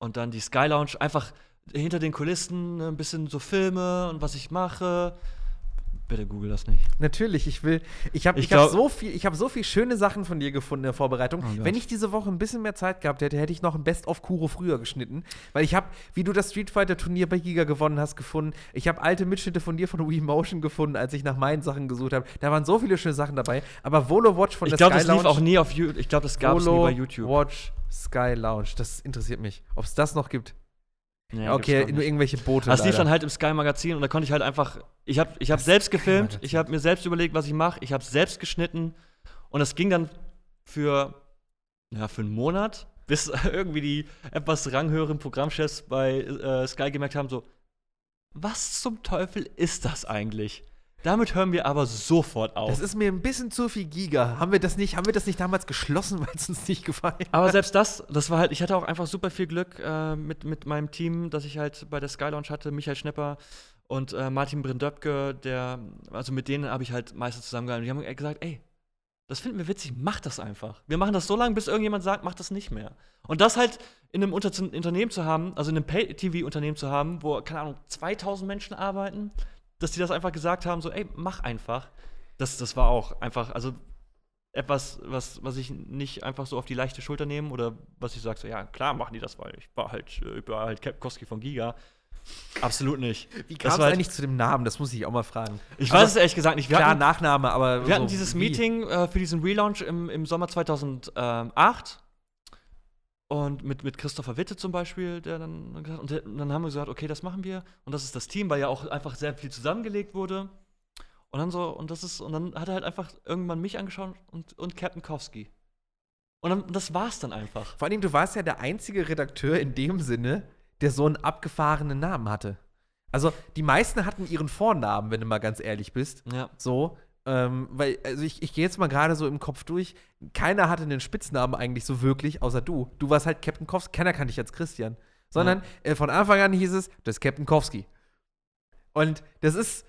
und dann die Sky-Lounge einfach hinter den Kulissen ein bisschen so filme und was ich mache. Bitte google das nicht. Natürlich, ich will, ich habe ich ich hab so, hab so viel schöne Sachen von dir gefunden in der Vorbereitung. Oh, wenn ich diese Woche ein bisschen mehr Zeit gehabt hätte, hätte ich noch ein Best-of-Kuro früher geschnitten. Weil ich habe, wie du das Street Fighter-Turnier bei Giga gewonnen hast, gefunden. Ich habe alte Mitschnitte von dir von Wii Motion gefunden, als ich nach meinen Sachen gesucht habe. Da waren so viele schöne Sachen dabei. Aber Volo Watch von ich der glaub, Sky Lounge. Ich glaube, das lief auch nie auf YouTube. Ich glaube, das gab es nie bei YouTube. Volo Watch Sky Lounge. Das interessiert mich. Ob es das noch gibt. Nee, okay, nur irgendwelche Boote. Das leider. Lief dann halt im Sky-Magazin und da konnte ich halt einfach. Ich habe ich hab selbst gefilmt, ich habe mir selbst überlegt, was ich mache, ich habe selbst geschnitten und das ging dann für, ja, für einen Monat, bis irgendwie die etwas ranghöheren Programmchefs bei äh, Sky gemerkt haben: so, was zum Teufel ist das eigentlich? Damit hören wir aber sofort auf. Das ist mir ein bisschen zu viel Giga. Haben wir das nicht, haben wir das nicht damals geschlossen, weil es uns nicht gefallen hat? Aber selbst das, das war halt, ich hatte auch einfach super viel Glück äh, mit, mit meinem Team, das ich halt bei der Sky Lounge hatte, Michael Schnepper und äh, Martin Brindöpke, der, also mit denen habe ich halt meistens zusammengearbeitet. Die haben gesagt, ey, das finden wir witzig, mach das einfach. Wir machen das so lange, bis irgendjemand sagt, mach das nicht mehr. Und das halt in einem Unter- Unternehmen zu haben, also in einem Pay-T V-Unternehmen zu haben, wo, keine Ahnung, zweitausend Menschen arbeiten, dass die das einfach gesagt haben, so, ey, mach einfach. Das, das war auch einfach, also etwas, was, was ich nicht einfach so auf die leichte Schulter nehme oder was ich sage, so, ja, klar machen die das, weil ich war halt, ich war halt Kurowski von Giga. Absolut nicht. Wie kam es halt eigentlich zu dem Namen? Das muss ich auch mal fragen. Ich also, weiß es ehrlich gesagt nicht. Wir klar, hatten, Nachname, aber wir so hatten dieses wie? Meeting äh, für diesen Relaunch im, im Sommer zweitausendacht Und mit, mit Christopher Witte zum Beispiel, der dann gesagt, und, der, und dann haben wir gesagt, okay, das machen wir. Und das ist das Team, weil ja auch einfach sehr viel zusammengelegt wurde. Und dann so, und das ist, und dann hat er halt einfach irgendwann mich angeschaut und, und Captain Kowski. Und dann, das war's dann einfach. Vor allem, du warst ja der einzige Redakteur in dem Sinne, der so einen abgefahrenen Namen hatte. Also, die meisten hatten ihren Vornamen, wenn du mal ganz ehrlich bist. Ja. So. Ähm, weil, also ich, ich gehe jetzt mal gerade so im Kopf durch. Keiner hatte einen Spitznamen eigentlich so wirklich, außer du. Du warst halt Captain Kowski. Keiner kannte dich als Christian. Sondern ja. äh, von Anfang an hieß es, das ist Captain Kowski. Und das ist,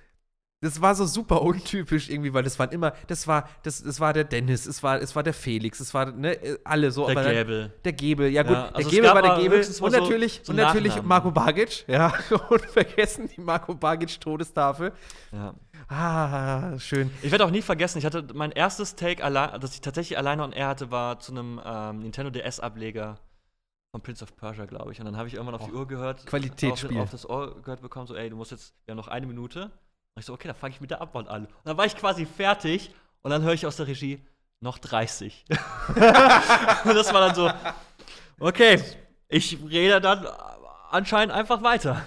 das war so super untypisch irgendwie, weil das waren immer, das war, das, das war der Dennis, es war, es war der Felix, es war, ne, alle so. Der Gebel. Der Gebel, ja gut, ja, also der Gebel war der Gebel. Und natürlich, so, so und natürlich Marco Bagic, ja, und vergessen die Marco Bagic Todestafel. Ja. Ah, schön. Ich werde auch nie vergessen, ich hatte mein erstes Take, allein, das ich tatsächlich alleine on air hatte, war zu einem ähm, Nintendo D S-Ableger von Prince of Persia, glaube ich. Und dann habe ich irgendwann auf die oh, Uhr gehört, Qualitätsspiel. Auf, auf das Ohr gehört bekommen, so, ey, du musst jetzt, wir haben noch eine Minute. Und ich so, okay, dann fange ich mit der Abwand an. Und dann war ich quasi fertig und dann höre ich aus der Regie, noch dreißig. Und das war dann so, okay, ich rede dann anscheinend einfach weiter.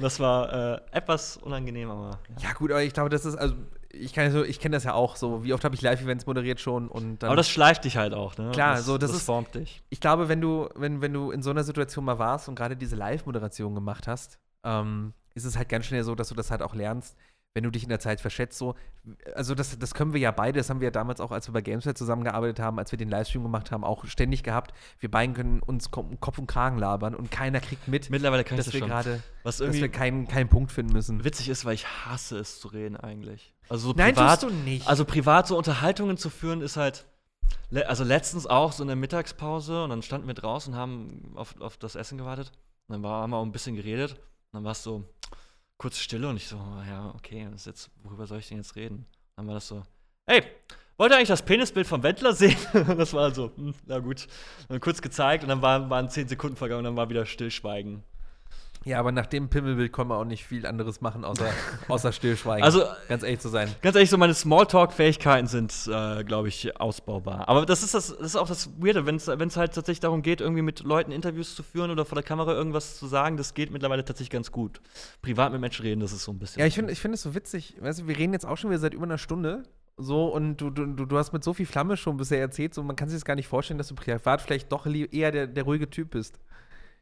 Das war äh, etwas unangenehm, aber. Ja. ja, gut, aber ich glaube, das ist, also ich, so, ich kenne das ja auch so. Wie oft habe ich Live-Events moderiert schon und dann. Aber das schleift dich halt auch, ne? Klar, das, so, das, das ist, formt dich. Ich glaube, wenn du, wenn, wenn du in so einer Situation mal warst und gerade diese Live-Moderation gemacht hast, ähm, ist es halt ganz schnell so, dass du das halt auch lernst, wenn du dich in der Zeit verschätzt. So. Also das, das können wir ja beide, das haben wir ja damals auch, als wir bei Gameswelt zusammengearbeitet haben, als wir den Livestream gemacht haben, auch ständig gehabt. Wir beiden können uns Kopf und Kragen labern und keiner kriegt mit, Mittlerweile kann dass, ich das wir schon. Grade, Was dass wir keinen, keinen Punkt finden müssen. Witzig ist, weil ich hasse es zu reden eigentlich. Also so privat, Nein, tust du nicht. Also privat so Unterhaltungen zu führen ist halt, also letztens auch so in der Mittagspause und dann standen wir draußen und haben auf, auf das Essen gewartet. Und dann war, haben wir auch ein bisschen geredet und dann war es so, kurze Stille und ich so, ja, okay, das jetzt, worüber soll ich denn jetzt reden? Dann war das so, hey, wollt ihr eigentlich das Penisbild vom Wendler sehen? Das war so, hm, na gut. Dann kurz gezeigt und dann waren, waren zehn Sekunden vergangen und dann war wieder Stillschweigen. Ja, aber nach dem Pimmelbild können wir auch nicht viel anderes machen, außer, außer Stillschweigen. Also, ganz ehrlich zu sein. Ganz ehrlich, so meine Smalltalk-Fähigkeiten sind, äh, glaube ich, ausbaubar. Aber das ist, das, das ist auch das Weirde, wenn es halt tatsächlich darum geht, irgendwie mit Leuten Interviews zu führen oder vor der Kamera irgendwas zu sagen, das geht mittlerweile tatsächlich ganz gut. Privat mit Menschen reden, das ist so ein bisschen. Ja, ich finde ich find es so witzig. Weißt du, wir reden jetzt auch schon wieder seit über einer Stunde. So, und du, du, du hast mit so viel Flamme schon bisher erzählt, so man kann sich das gar nicht vorstellen, dass du privat vielleicht doch eher der, der ruhige Typ bist.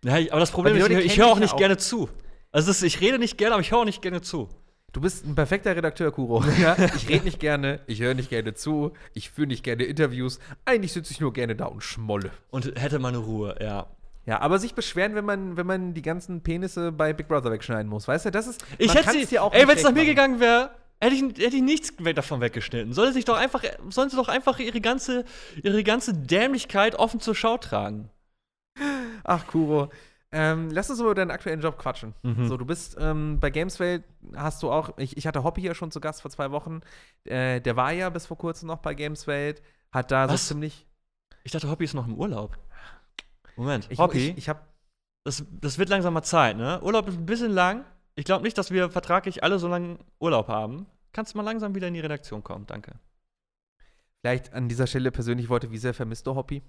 Ja, aber das Problem ist, ich höre auch nicht gerne zu. Also das, ich rede nicht gerne, aber ich höre auch nicht gerne zu. Du bist ein perfekter Redakteur, Kuro. Ja? Ich rede nicht gerne, ich höre nicht gerne zu, ich führe nicht gerne Interviews. Eigentlich sitze ich nur gerne da und schmolle. Und hätte mal eine Ruhe, ja. Ja, aber sich beschweren, wenn man, wenn man die ganzen Penisse bei Big Brother wegschneiden muss, weißt du? Das ist, ich hätte sie, dir auch ey, wenn es nach mir gegangen wäre, hätte ich, hätte ich nichts davon weggeschnitten. Sollen sie doch einfach, sollen sie doch einfach ihre ganze, ihre ganze Dämlichkeit offen zur Schau tragen. Ach, Kuro. Ähm, lass uns über deinen aktuellen Job quatschen. Mhm. So, du bist ähm, bei Gameswelt, hast du auch, ich, ich hatte Hoppy ja schon zu Gast vor zwei Wochen. Äh, der war ja bis vor kurzem noch bei Gameswelt. Hat da Was? so ziemlich. Ich dachte, Hoppy ist noch im Urlaub. Moment, ich, Hoppy? Ich, ich hab das, das wird langsam mal Zeit, ne? Urlaub ist ein bisschen lang. Ich glaube nicht, dass wir vertraglich alle so lange Urlaub haben. Kannst du mal langsam wieder in die Redaktion kommen, danke. Vielleicht an dieser Stelle persönlich Worte, wie sehr vermisst du Hoppy?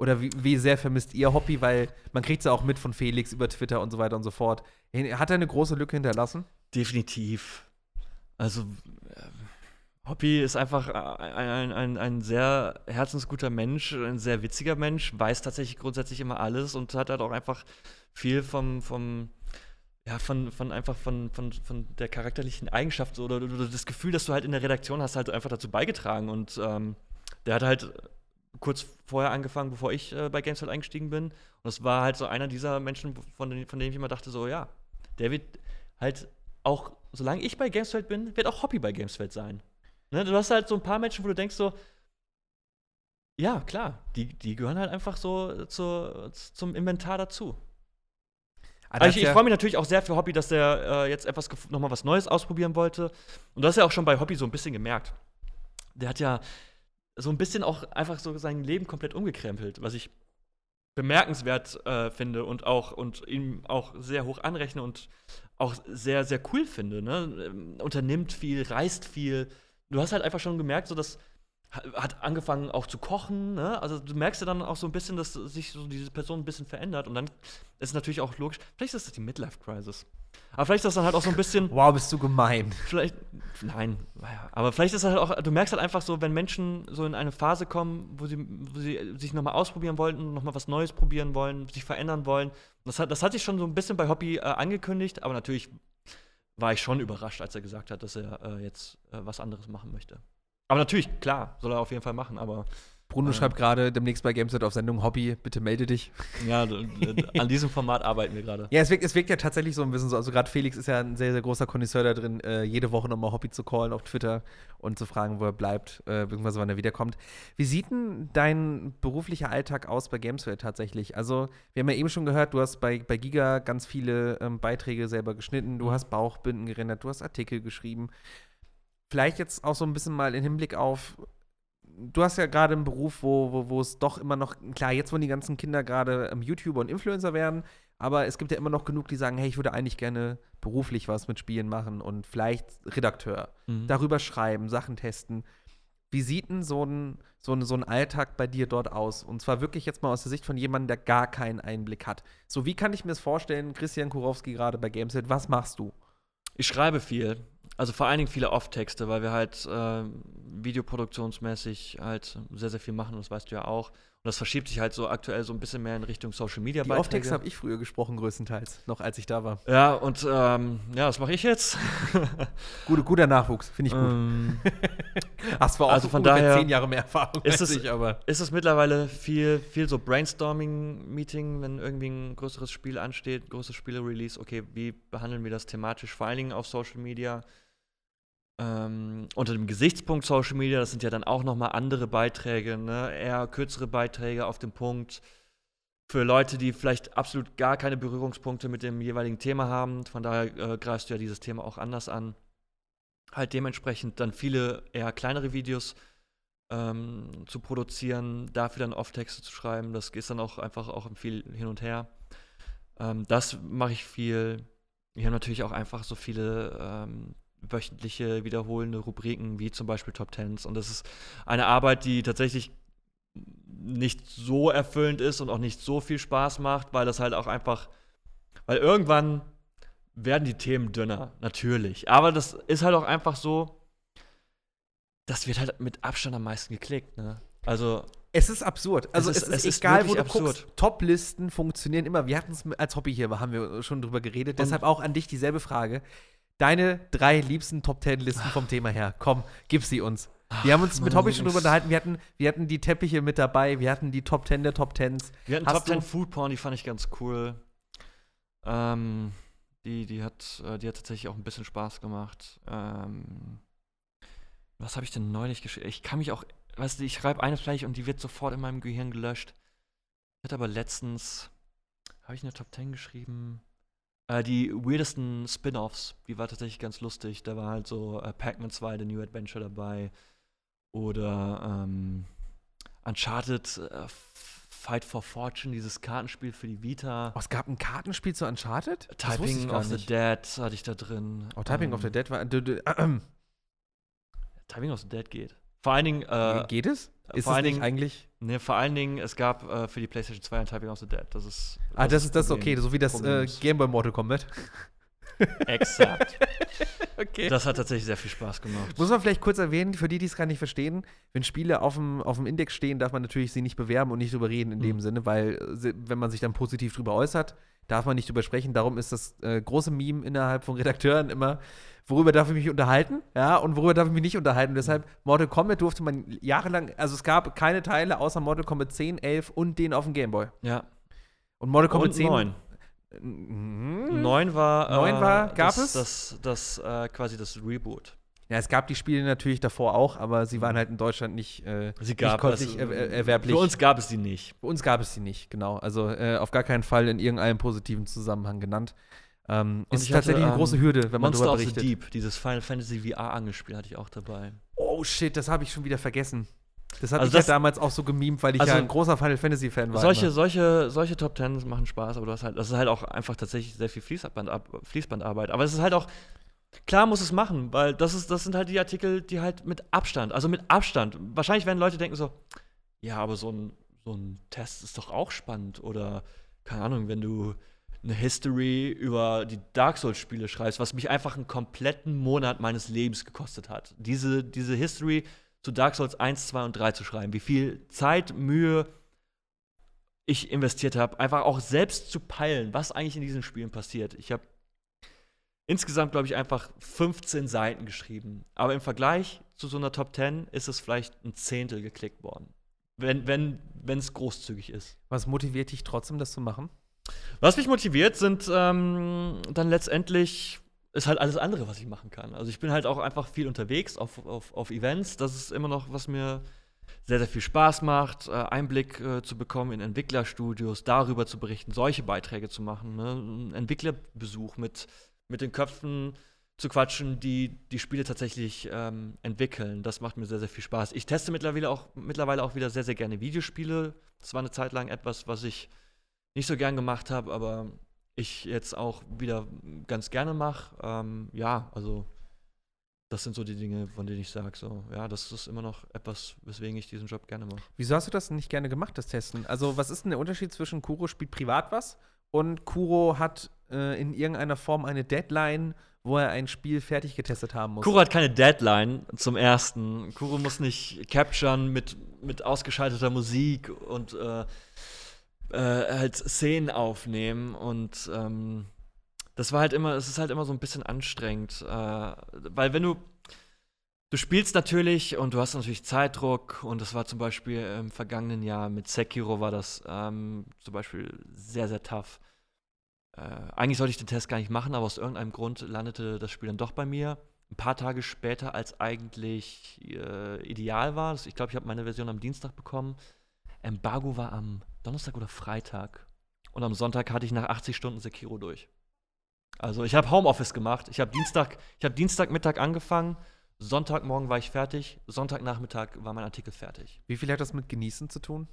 Oder wie, wie sehr vermisst ihr Hoppy? Weil man kriegt es ja auch mit von Felix über Twitter und so weiter und so fort. Hat er eine große Lücke hinterlassen? Definitiv. Also, äh, Hoppy ist einfach ein, ein, ein sehr herzensguter Mensch, ein sehr witziger Mensch, weiß tatsächlich grundsätzlich immer alles und hat halt auch einfach viel vom, vom ja, von, von einfach von, von, von der charakterlichen Eigenschaft oder, oder das Gefühl, dass du halt in der Redaktion hast, halt einfach dazu beigetragen. Und ähm, der hat halt kurz vorher angefangen, bevor ich äh, bei Gameswelt eingestiegen bin. Und das war halt so einer dieser Menschen, von denen, von denen ich immer dachte, so, ja, der wird halt auch, solange ich bei Gameswelt bin, wird auch Hoppy bei Gameswelt sein. Ne? Du hast halt so ein paar Menschen, wo du denkst so, ja, klar, die, die gehören halt einfach so zu, zum Inventar dazu. Ah, also ich ich freue mich natürlich auch sehr für Hoppy, dass der äh, jetzt etwas nochmal was Neues ausprobieren wollte. Und das hast ja auch schon bei Hoppy so ein bisschen gemerkt. Der hat ja so ein bisschen auch einfach so sein Leben komplett umgekrempelt, was ich bemerkenswert äh, finde und auch und ihm auch sehr hoch anrechne und auch sehr, sehr cool finde. Ne? Unternimmt viel, reist viel. Du hast halt einfach schon gemerkt, so dass hat angefangen auch zu kochen, ne? Also du merkst ja dann auch so ein bisschen, dass sich so diese Person ein bisschen verändert. Und dann ist natürlich auch logisch, vielleicht ist das die Midlife-Crisis. Aber vielleicht ist das dann halt auch so ein bisschen Wow, bist du gemein. Vielleicht, nein, aber vielleicht ist das halt auch, du merkst halt einfach so, wenn Menschen so in eine Phase kommen, wo sie, wo sie sich nochmal ausprobieren wollten, nochmal was Neues probieren wollen, sich verändern wollen. Das hat, das hat sich schon so ein bisschen bei Hobby äh, angekündigt, aber natürlich war ich schon überrascht, als er gesagt hat, dass er äh, jetzt äh, was anderes machen möchte. Aber natürlich, klar, soll er auf jeden Fall machen, aber Bruno äh, schreibt gerade demnächst bei Gameswelt auf Sendung Hobby, bitte melde dich. Ja, an diesem Format arbeiten wir gerade. Ja, es wirkt, es wirkt ja tatsächlich so ein bisschen so, also gerade Felix ist ja ein sehr, sehr großer Connoisseur da drin, äh, jede Woche nochmal Hobby zu callen auf Twitter und zu fragen, wo er bleibt, äh, beziehungsweise wann er wiederkommt. Wie sieht denn dein beruflicher Alltag aus bei Gameswelt tatsächlich? Also, wir haben ja eben schon gehört, du hast bei, bei Giga ganz viele ähm, Beiträge selber geschnitten, du hast Bauchbinden gerendert, du hast Artikel geschrieben. Vielleicht jetzt auch so ein bisschen mal in Hinblick auf, du hast ja gerade einen Beruf, wo, wo, wo es doch immer noch, klar, jetzt wollen die ganzen Kinder gerade ähm, YouTuber und Influencer werden, aber es gibt ja immer noch genug, die sagen, hey, ich würde eigentlich gerne beruflich was mit Spielen machen und vielleicht Redakteur, mhm. darüber schreiben, Sachen testen. Wie sieht denn so ein, so, ein, so ein Alltag bei dir dort aus? Und zwar wirklich jetzt mal aus der Sicht von jemandem, der gar keinen Einblick hat. So, wie kann ich mir das vorstellen, Christian Kurowski gerade bei Gameswelt, was machst du? Ich schreibe viel. Also vor allen Dingen viele Off-Texte, weil wir halt äh, videoproduktionsmäßig halt sehr, sehr viel machen. Und das weißt du ja auch. Und das verschiebt sich halt so aktuell so ein bisschen mehr in Richtung Social-Media-Beiträge. Die Off-Texte habe ich früher gesprochen, größtenteils, noch als ich da war. Ja, und ähm, ja, das mache ich jetzt. Gute, guter Nachwuchs, finde ich gut. Ähm, Hast du auch also so von daher zehn Jahre mehr Erfahrung ist es, ich, aber. Ist es mittlerweile viel, viel so Brainstorming-Meeting, wenn irgendwie ein größeres Spiel ansteht, großes Spiele-Release. Okay, wie behandeln wir das thematisch? Vor allen Dingen auf Social-Media. Ähm, unter dem Gesichtspunkt Social Media, das sind ja dann auch nochmal andere Beiträge, ne? Eher kürzere Beiträge auf den Punkt für Leute, die vielleicht absolut gar keine Berührungspunkte mit dem jeweiligen Thema haben. Von daher äh, greifst du ja dieses Thema auch anders an. Halt dementsprechend dann viele eher kleinere Videos ähm, zu produzieren, dafür dann Off-Texte zu schreiben. Das ist dann auch einfach auch viel hin und her. Ähm, das mache ich viel. Wir haben natürlich auch einfach so viele ähm, wöchentliche wiederholende Rubriken, wie zum Beispiel Top Tens. Und das ist eine Arbeit, die tatsächlich nicht so erfüllend ist und auch nicht so viel Spaß macht, weil das halt auch einfach, weil irgendwann werden die Themen dünner, natürlich. Aber das ist halt auch einfach so, das wird halt mit Abstand am meisten geklickt, ne? Also es ist absurd. Also, es ist, es ist es egal, ist wo du absurd. guckst. Top-Listen funktionieren immer. Wir hatten es als Hobby hier, haben wir schon drüber geredet. Und deshalb auch an dich dieselbe Frage. Deine drei liebsten Top-Ten-Listen vom Thema her. Komm, gib sie uns. Wir haben uns mit Hobby schon drüber unterhalten. Wir hatten, wir hatten die Teppiche mit dabei. Wir hatten die Top-Ten der Top-Tens. Wir hatten Top-Ten-Food-Porn, die fand ich ganz cool. Ähm, die, die, hat, die hat tatsächlich auch ein bisschen Spaß gemacht. Ähm, was habe ich denn neulich geschrieben? Ich kann mich auch, weißt du, ich schreibe eine vielleicht und die wird sofort in meinem Gehirn gelöscht. Ich hatte aber letztens, habe ich eine Top-Ten geschrieben? Die weirdesten Spin-Offs, die war tatsächlich ganz lustig. Da war halt so äh, Pac-Man two, The New Adventure dabei. Oder ähm, Uncharted, äh, Fight for Fortune, dieses Kartenspiel für die Vita. Oh, es gab ein Kartenspiel zu Uncharted? Typing of the Dead hatte ich da drin. Oh, Typing ähm, of the Dead war äh, Typing of the Dead geht. Vor allen Dingen äh, Geht es? Ist vor es allen Dingen, nicht eigentlich? Ne, vor allen Dingen, es gab äh, für die PlayStation two ein Typing of the Dead. Das ist das Ah, das ist das, okay, so wie das äh, Game Boy Mortal Kombat. Exakt. Okay. Das hat tatsächlich sehr viel Spaß gemacht. Muss man vielleicht kurz erwähnen, für die, die es gar nicht verstehen, wenn Spiele auf dem, auf dem Index stehen, darf man natürlich sie nicht bewerben und nicht drüber reden in mhm. dem Sinne, weil wenn man sich dann positiv drüber äußert, darf man nicht drüber sprechen. Darum ist das äh, große Meme innerhalb von Redakteuren immer, worüber darf ich mich unterhalten, ja, und worüber darf ich mich nicht unterhalten. Und deshalb, Mortal Kombat durfte man jahrelang, also es gab keine Teile außer Mortal Kombat ten, eleven und den auf dem Game Boy. Ja. Und Mortal Kombat und ten neun. Mhm. neun war, neun war äh, gab das, es? Das, das, das äh, quasi das Reboot. Ja, es gab die Spiele natürlich davor auch, aber sie waren halt in Deutschland nicht, äh, sie gab nicht es, er, er, erwerblich. Für uns gab es die nicht. Für uns gab es die nicht, genau. Also äh, auf gar keinen Fall in irgendeinem positiven Zusammenhang genannt. Ähm, ist hatte, tatsächlich eine ähm, große Hürde, wenn man darüber berichtet. Monster of the Deep, dieses Final Fantasy V R angespielt, hatte ich auch dabei. Oh shit, das habe ich schon wieder vergessen. Das hatte also ich das, ja damals auch so gemimt, weil ich also ja ein großer Final Fantasy Fan war. Solche, solche, solche Top Tens machen Spaß, aber du hast halt, das ist halt auch einfach tatsächlich sehr viel Fließband, Fließbandarbeit. Aber es ist halt auch Klar muss es machen, weil das, ist, das sind halt die Artikel, die halt mit Abstand, also mit Abstand. Wahrscheinlich werden Leute denken so, ja, aber so ein, so ein Test ist doch auch spannend. Oder, keine Ahnung, wenn du eine History über die Dark Souls-Spiele schreibst, was mich einfach einen kompletten Monat meines Lebens gekostet hat. Diese, diese History zu Dark Souls eins, zwei und drei zu schreiben, wie viel Zeit, Mühe ich investiert habe, einfach auch selbst zu peilen, was eigentlich in diesen Spielen passiert. Ich habe insgesamt, glaube ich, einfach fünfzehn Seiten geschrieben. Aber im Vergleich zu so einer Top Ten ist es vielleicht ein Zehntel geklickt worden. Wenn wenn wenn es großzügig ist. Was motiviert dich trotzdem, das zu machen? Was mich motiviert, sind ähm, dann letztendlich ist halt alles andere, was ich machen kann. Also ich bin halt auch einfach viel unterwegs auf, auf, auf Events. Das ist immer noch, was mir sehr, sehr viel Spaß macht, Einblick äh, zu bekommen in Entwicklerstudios, darüber zu berichten, solche Beiträge zu machen, ne? Ein Entwicklerbesuch mit mit den Köpfen zu quatschen, die die Spiele tatsächlich ähm, entwickeln. Das macht mir sehr, sehr viel Spaß. Ich teste mittlerweile auch, mittlerweile auch wieder sehr, sehr gerne Videospiele. Das war eine Zeit lang etwas, was ich nicht so gern gemacht habe, aber ich jetzt auch wieder ganz gerne mache. Ähm, ja, also das sind so die Dinge, von denen ich sage, so, ja, das ist immer noch etwas, weswegen ich diesen Job gerne mache. Wieso hast du das nicht gerne gemacht, das Testen? Also was ist denn der Unterschied zwischen Kuro spielt privat was und Kuro hat in irgendeiner Form eine Deadline, wo er ein Spiel fertig getestet haben muss? Kuro hat keine Deadline, zum Ersten. Kuro muss nicht capturen mit, mit ausgeschalteter Musik und äh, äh, halt Szenen aufnehmen. Und ähm, das war halt immer, es ist halt immer so ein bisschen anstrengend. Äh, weil wenn du, du spielst natürlich und du hast natürlich Zeitdruck. Und das war zum Beispiel im vergangenen Jahr mit Sekiro war das ähm, zum Beispiel sehr, sehr tough. Äh, eigentlich sollte ich den Test gar nicht machen, aber aus irgendeinem Grund landete das Spiel dann doch bei mir. Ein paar Tage später, als eigentlich äh, ideal war. Ich glaube, ich habe meine Version am Dienstag bekommen. Embargo war am Donnerstag oder Freitag. Und am Sonntag hatte ich nach achtzig Stunden Sekiro durch. Also ich habe Homeoffice gemacht. Ich habe Dienstag, ich hab Dienstagmittag angefangen. Sonntagmorgen war ich fertig. Sonntagnachmittag war mein Artikel fertig. Wie viel hat das mit Genießen zu tun?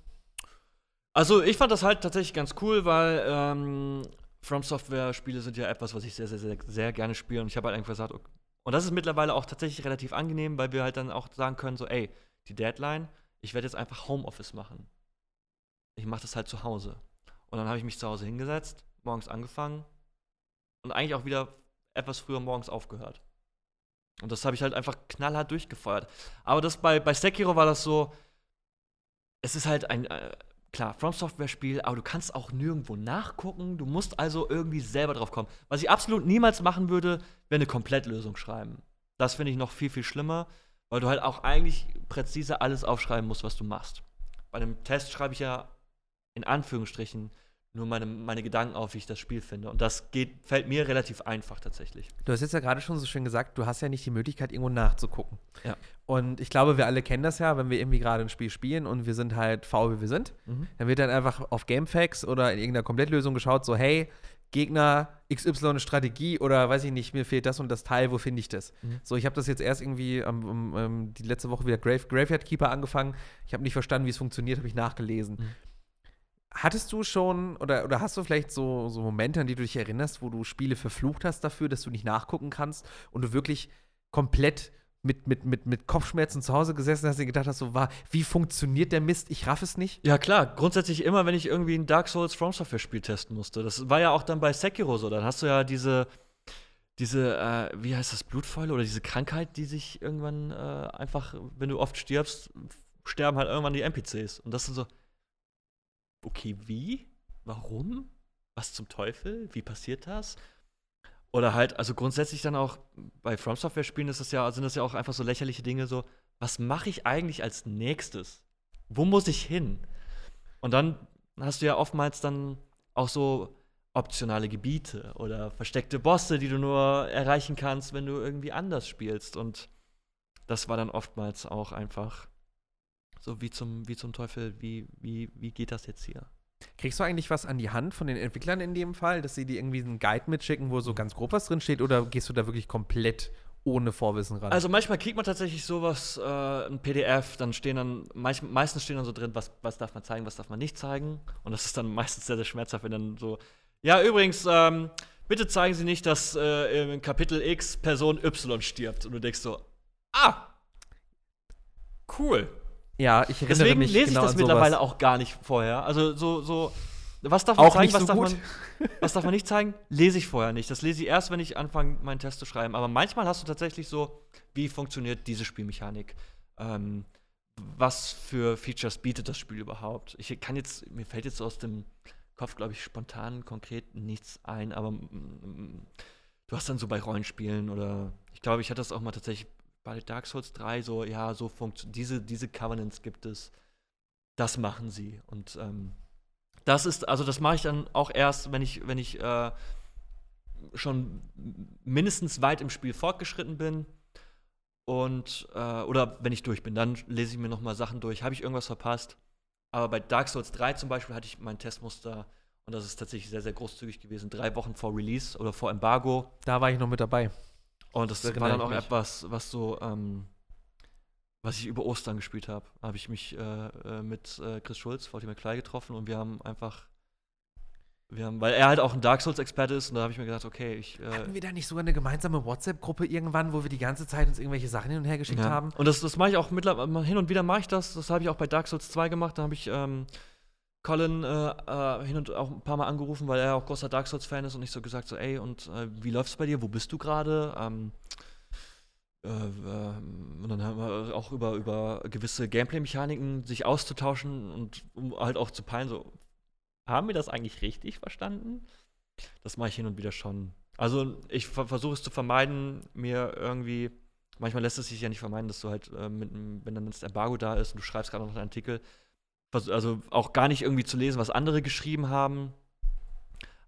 Also ich fand das halt tatsächlich ganz cool, weil ähm, From Software-Spiele sind ja etwas, was ich sehr, sehr, sehr, sehr gerne spiele. Und ich habe halt einfach gesagt, okay. Und das ist mittlerweile auch tatsächlich relativ angenehm, weil wir halt dann auch sagen können, so, ey, die Deadline, ich werde jetzt einfach Homeoffice machen. Ich mache das halt zu Hause. Und dann habe ich mich zu Hause hingesetzt, morgens angefangen und eigentlich auch wieder etwas früher morgens aufgehört. Und das habe ich halt einfach knallhart durchgefeuert. Aber das bei, bei Sekiro war das so, es ist halt ein äh, Klar, From-Software-Spiel, aber du kannst auch nirgendwo nachgucken. Du musst also irgendwie selber drauf kommen. Was ich absolut niemals machen würde, wäre eine Komplettlösung schreiben. Das finde ich noch viel, viel schlimmer, weil du halt auch eigentlich präzise alles aufschreiben musst, was du machst. Bei einem Test schreibe ich ja in Anführungsstrichen nur meine, meine Gedanken auf, wie ich das Spiel finde. Und das geht, fällt mir relativ einfach tatsächlich. Du hast jetzt ja gerade schon so schön gesagt, du hast ja nicht die Möglichkeit, irgendwo nachzugucken. Ja. Und ich glaube, wir alle kennen das ja, wenn wir irgendwie gerade ein Spiel spielen und wir sind halt faul, wie wir sind. Mhm. Dann wird dann einfach auf Gamefax oder in irgendeiner Komplettlösung geschaut, so hey, Gegner, X Y Strategie oder weiß ich nicht, mir fehlt das und das Teil, wo finde ich das? Mhm. So, ich habe das jetzt erst irgendwie ähm, ähm, die letzte Woche wieder Grave, Graveyard Keeper angefangen. Ich habe nicht verstanden, wie es funktioniert, habe ich nachgelesen. Mhm. Hattest du schon, oder, oder hast du vielleicht so, so Momente, an die du dich erinnerst, wo du Spiele verflucht hast dafür, dass du nicht nachgucken kannst und du wirklich komplett mit, mit, mit, mit Kopfschmerzen zu Hause gesessen hast und gedacht hast, so, wie funktioniert der Mist? Ich raff es nicht. Ja, klar. Grundsätzlich immer, wenn ich irgendwie ein Dark Souls From Software Spiel testen musste. Das war ja auch dann bei Sekiro so. Dann hast du ja diese, diese äh, wie heißt das, Blutfäule oder diese Krankheit, die sich irgendwann äh, einfach, wenn du oft stirbst, sterben halt irgendwann die N P Cs. Und das sind so okay, wie? Warum? Was zum Teufel? Wie passiert das? Oder halt, also grundsätzlich dann auch bei From Software Spielen ist das ja, sind das ja auch einfach so lächerliche Dinge, so, was mache ich eigentlich als nächstes? Wo muss ich hin? Und dann hast du ja oftmals dann auch so optionale Gebiete oder versteckte Bosse, die du nur erreichen kannst, wenn du irgendwie anders spielst. Und das war dann oftmals auch einfach so wie zum, wie zum Teufel, wie, wie, wie geht das jetzt hier? Kriegst du eigentlich was an die Hand von den Entwicklern in dem Fall, dass sie dir irgendwie einen Guide mitschicken, wo so ganz grob was drin steht, oder gehst du da wirklich komplett ohne Vorwissen ran? Also manchmal kriegt man tatsächlich sowas, äh, ein P D F, dann stehen dann, meist, meistens stehen dann so drin, was, was darf man zeigen, was darf man nicht zeigen. Und das ist dann meistens sehr, sehr schmerzhaft, wenn dann so, ja, übrigens, ähm, bitte zeigen Sie nicht, dass äh, im Kapitel X Person Y stirbt. Und du denkst so, ah, cool. Ja, ich erinnere Deswegen mich lese genau ich das mittlerweile sowas. Auch gar nicht vorher. Also so, so was darf man auch zeigen, was, so darf man, was darf man nicht zeigen, lese ich vorher nicht. Das lese ich erst, wenn ich anfange, meinen Test zu schreiben. Aber manchmal hast du tatsächlich so, wie funktioniert diese Spielmechanik? Ähm, was für Features bietet das Spiel überhaupt? Ich kann jetzt, mir fällt jetzt aus dem Kopf, glaube ich, spontan, konkret nichts ein, aber mm, du hast dann so bei Rollenspielen oder ich glaube, ich hatte das auch mal tatsächlich bei Dark Souls drei so, ja, so funktioniert, diese, diese Covenants gibt es, das machen sie. Und ähm, das ist, also das mache ich dann auch erst, wenn ich, wenn ich äh, schon mindestens weit im Spiel fortgeschritten bin. Und, äh, oder wenn ich durch bin, dann lese ich mir noch mal Sachen durch. Habe ich irgendwas verpasst? Aber bei Dark Souls drei zum Beispiel hatte ich mein Testmuster, und das ist tatsächlich sehr, sehr großzügig gewesen, drei Wochen vor Release oder vor Embargo. Da war ich noch mit dabei. Und das, das war dann auch mich. etwas, was so, ähm, was ich über Ostern gespielt habe. Da habe ich mich äh, mit äh, Chris Schulz, V T McFly, getroffen und wir haben einfach Wir haben, weil er halt auch ein Dark Souls-Experte ist, und da habe ich mir gedacht, okay, ich. Äh Hatten wir da nicht sogar eine gemeinsame WhatsApp-Gruppe irgendwann, wo wir die ganze Zeit uns irgendwelche Sachen hin und her geschickt ja. haben? Und das, das mache ich auch mittlerweile, hin und wieder mache ich das, das habe ich auch bei Dark Souls zwei gemacht, da habe ich ähm, Colin äh, hin und auch ein paar Mal angerufen, weil er auch großer Dark Souls-Fan ist, und ich so gesagt, so, ey, und äh, wie läuft's bei dir, wo bist du gerade? Ähm, äh, äh, und dann haben wir auch über, über gewisse Gameplay-Mechaniken sich auszutauschen und um halt auch zu peilen, so. Haben wir das eigentlich richtig verstanden? Das mache ich hin und wieder schon. Also ich ver- versuche es zu vermeiden, mir irgendwie, manchmal lässt es sich ja nicht vermeiden, dass du halt, äh, mit, wenn dann das Embargo da ist und du schreibst gerade noch einen Artikel, vers- also auch gar nicht irgendwie zu lesen, was andere geschrieben haben,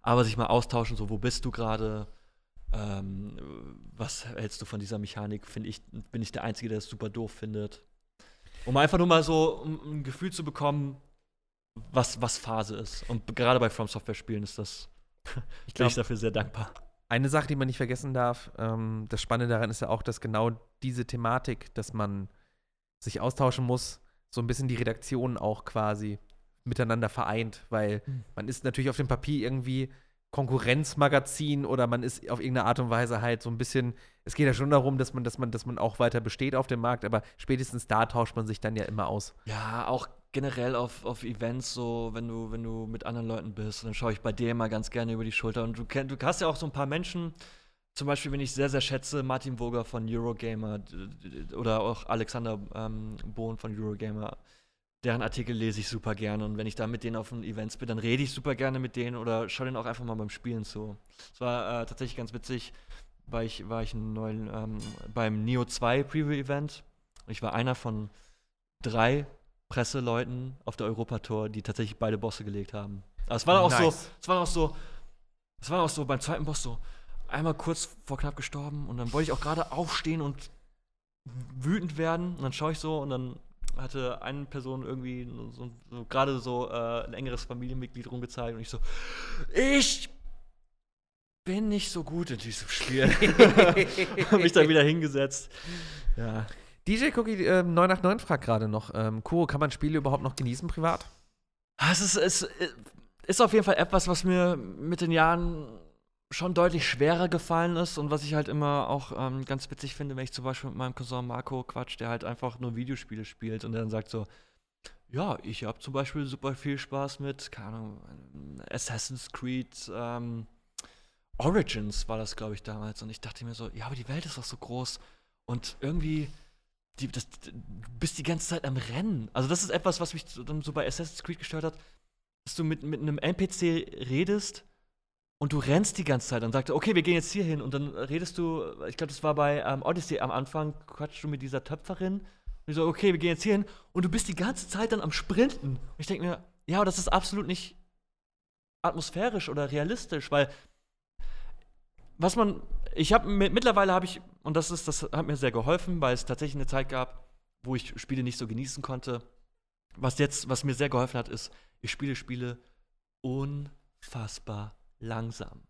aber sich mal austauschen, so wo bist du gerade, ähm, was hältst du von dieser Mechanik, finde ich, bin ich der Einzige, der es super doof findet. Um einfach nur mal so um ein Gefühl zu bekommen, Was, was Phase ist. Und gerade bei From Software-Spielen ist das, ich glaub, bin ich dafür sehr dankbar. Eine Sache, die man nicht vergessen darf, ähm, das Spannende daran ist ja auch, dass genau diese Thematik, dass man sich austauschen muss, so ein bisschen die Redaktionen auch quasi miteinander vereint, weil mhm. man ist natürlich auf dem Papier irgendwie Konkurrenzmagazin oder man ist auf irgendeine Art und Weise halt so ein bisschen, es geht ja schon darum, dass man, dass man, dass man auch weiter besteht auf dem Markt, aber spätestens da tauscht man sich dann ja immer aus. Ja, auch generell auf, auf Events, so wenn du, wenn du mit anderen Leuten bist, dann schaue ich bei dir mal ganz gerne über die Schulter. Und du, du hast ja auch so ein paar Menschen, zum Beispiel, wen ich sehr, sehr schätze, Martin Woger von Eurogamer oder auch Alexander ähm, Bohn von Eurogamer, deren Artikel lese ich super gerne. Und wenn ich da mit denen auf den Events bin, dann rede ich super gerne mit denen oder schaue denen auch einfach mal beim Spielen zu. Es war äh, tatsächlich ganz witzig, weil ich, war ich einen neuen, ähm, beim Neo zwei Preview-Event. Ich war einer von drei Presseleuten auf der Europatour, die tatsächlich beide Bosse gelegt haben. Aber es war dann auch nice. so, es war dann auch so, es war dann auch so beim zweiten Boss so einmal kurz vor knapp gestorben und dann wollte ich auch gerade aufstehen und wütend werden und dann schaue ich so und dann hatte eine Person irgendwie so, so, gerade so äh, ein engeres Familienmitglied rumgezeigt und ich so, ich bin nicht so gut in diesem Spiel. Hab mich dann wieder hingesetzt. Ja. D J Cookie äh, neun acht neun fragt gerade noch, ähm, Kuro, kann man Spiele überhaupt noch genießen privat? Es ist, es ist auf jeden Fall etwas, was mir mit den Jahren schon deutlich schwerer gefallen ist und was ich halt immer auch ähm, ganz witzig finde, wenn ich zum Beispiel mit meinem Cousin Marco quatsch, der halt einfach nur Videospiele spielt und der dann sagt so, ja, ich habe zum Beispiel super viel Spaß mit, keine Ahnung, Assassin's Creed, ähm, Origins war das, glaube ich, damals. Und ich dachte mir so, ja, aber die Welt ist doch so groß und irgendwie Die, das, du bist die ganze Zeit am Rennen. Also das ist etwas, was mich dann so bei Assassin's Creed gestört hat, dass du mit, mit einem N P C redest und du rennst die ganze Zeit und sagst, okay, wir gehen jetzt hier hin. Und dann redest du, ich glaube, das war bei ähm, Odyssey am Anfang, quatschst du mit dieser Töpferin. Und ich so, okay, wir gehen jetzt hier hin. Und du bist die ganze Zeit dann am Sprinten. Und ich denke mir, ja, aber das ist absolut nicht atmosphärisch oder realistisch, weil was man Ich habe mittlerweile habe ich, und das ist, das hat mir sehr geholfen, weil es tatsächlich eine Zeit gab, wo ich Spiele nicht so genießen konnte. Was jetzt, was mir sehr geholfen hat, ist, ich spiele Spiele unfassbar langsam.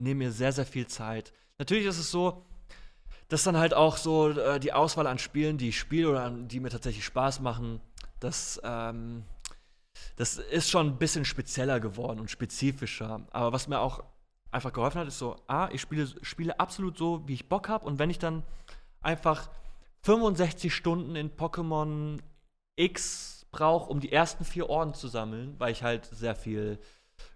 Nehme mir sehr, sehr viel Zeit. Natürlich ist es so, dass dann halt auch so äh, die Auswahl an Spielen, die ich spiele oder an, die mir tatsächlich Spaß machen, das, ähm, das ist schon ein bisschen spezieller geworden und spezifischer. Aber was mir auch einfach geholfen hat, ist so, ah, ich spiele, spiele absolut so, wie ich Bock habe. Und wenn ich dann einfach fünfundsechzig Stunden in Pokémon X brauche, um die ersten vier Orden zu sammeln, weil ich halt sehr viel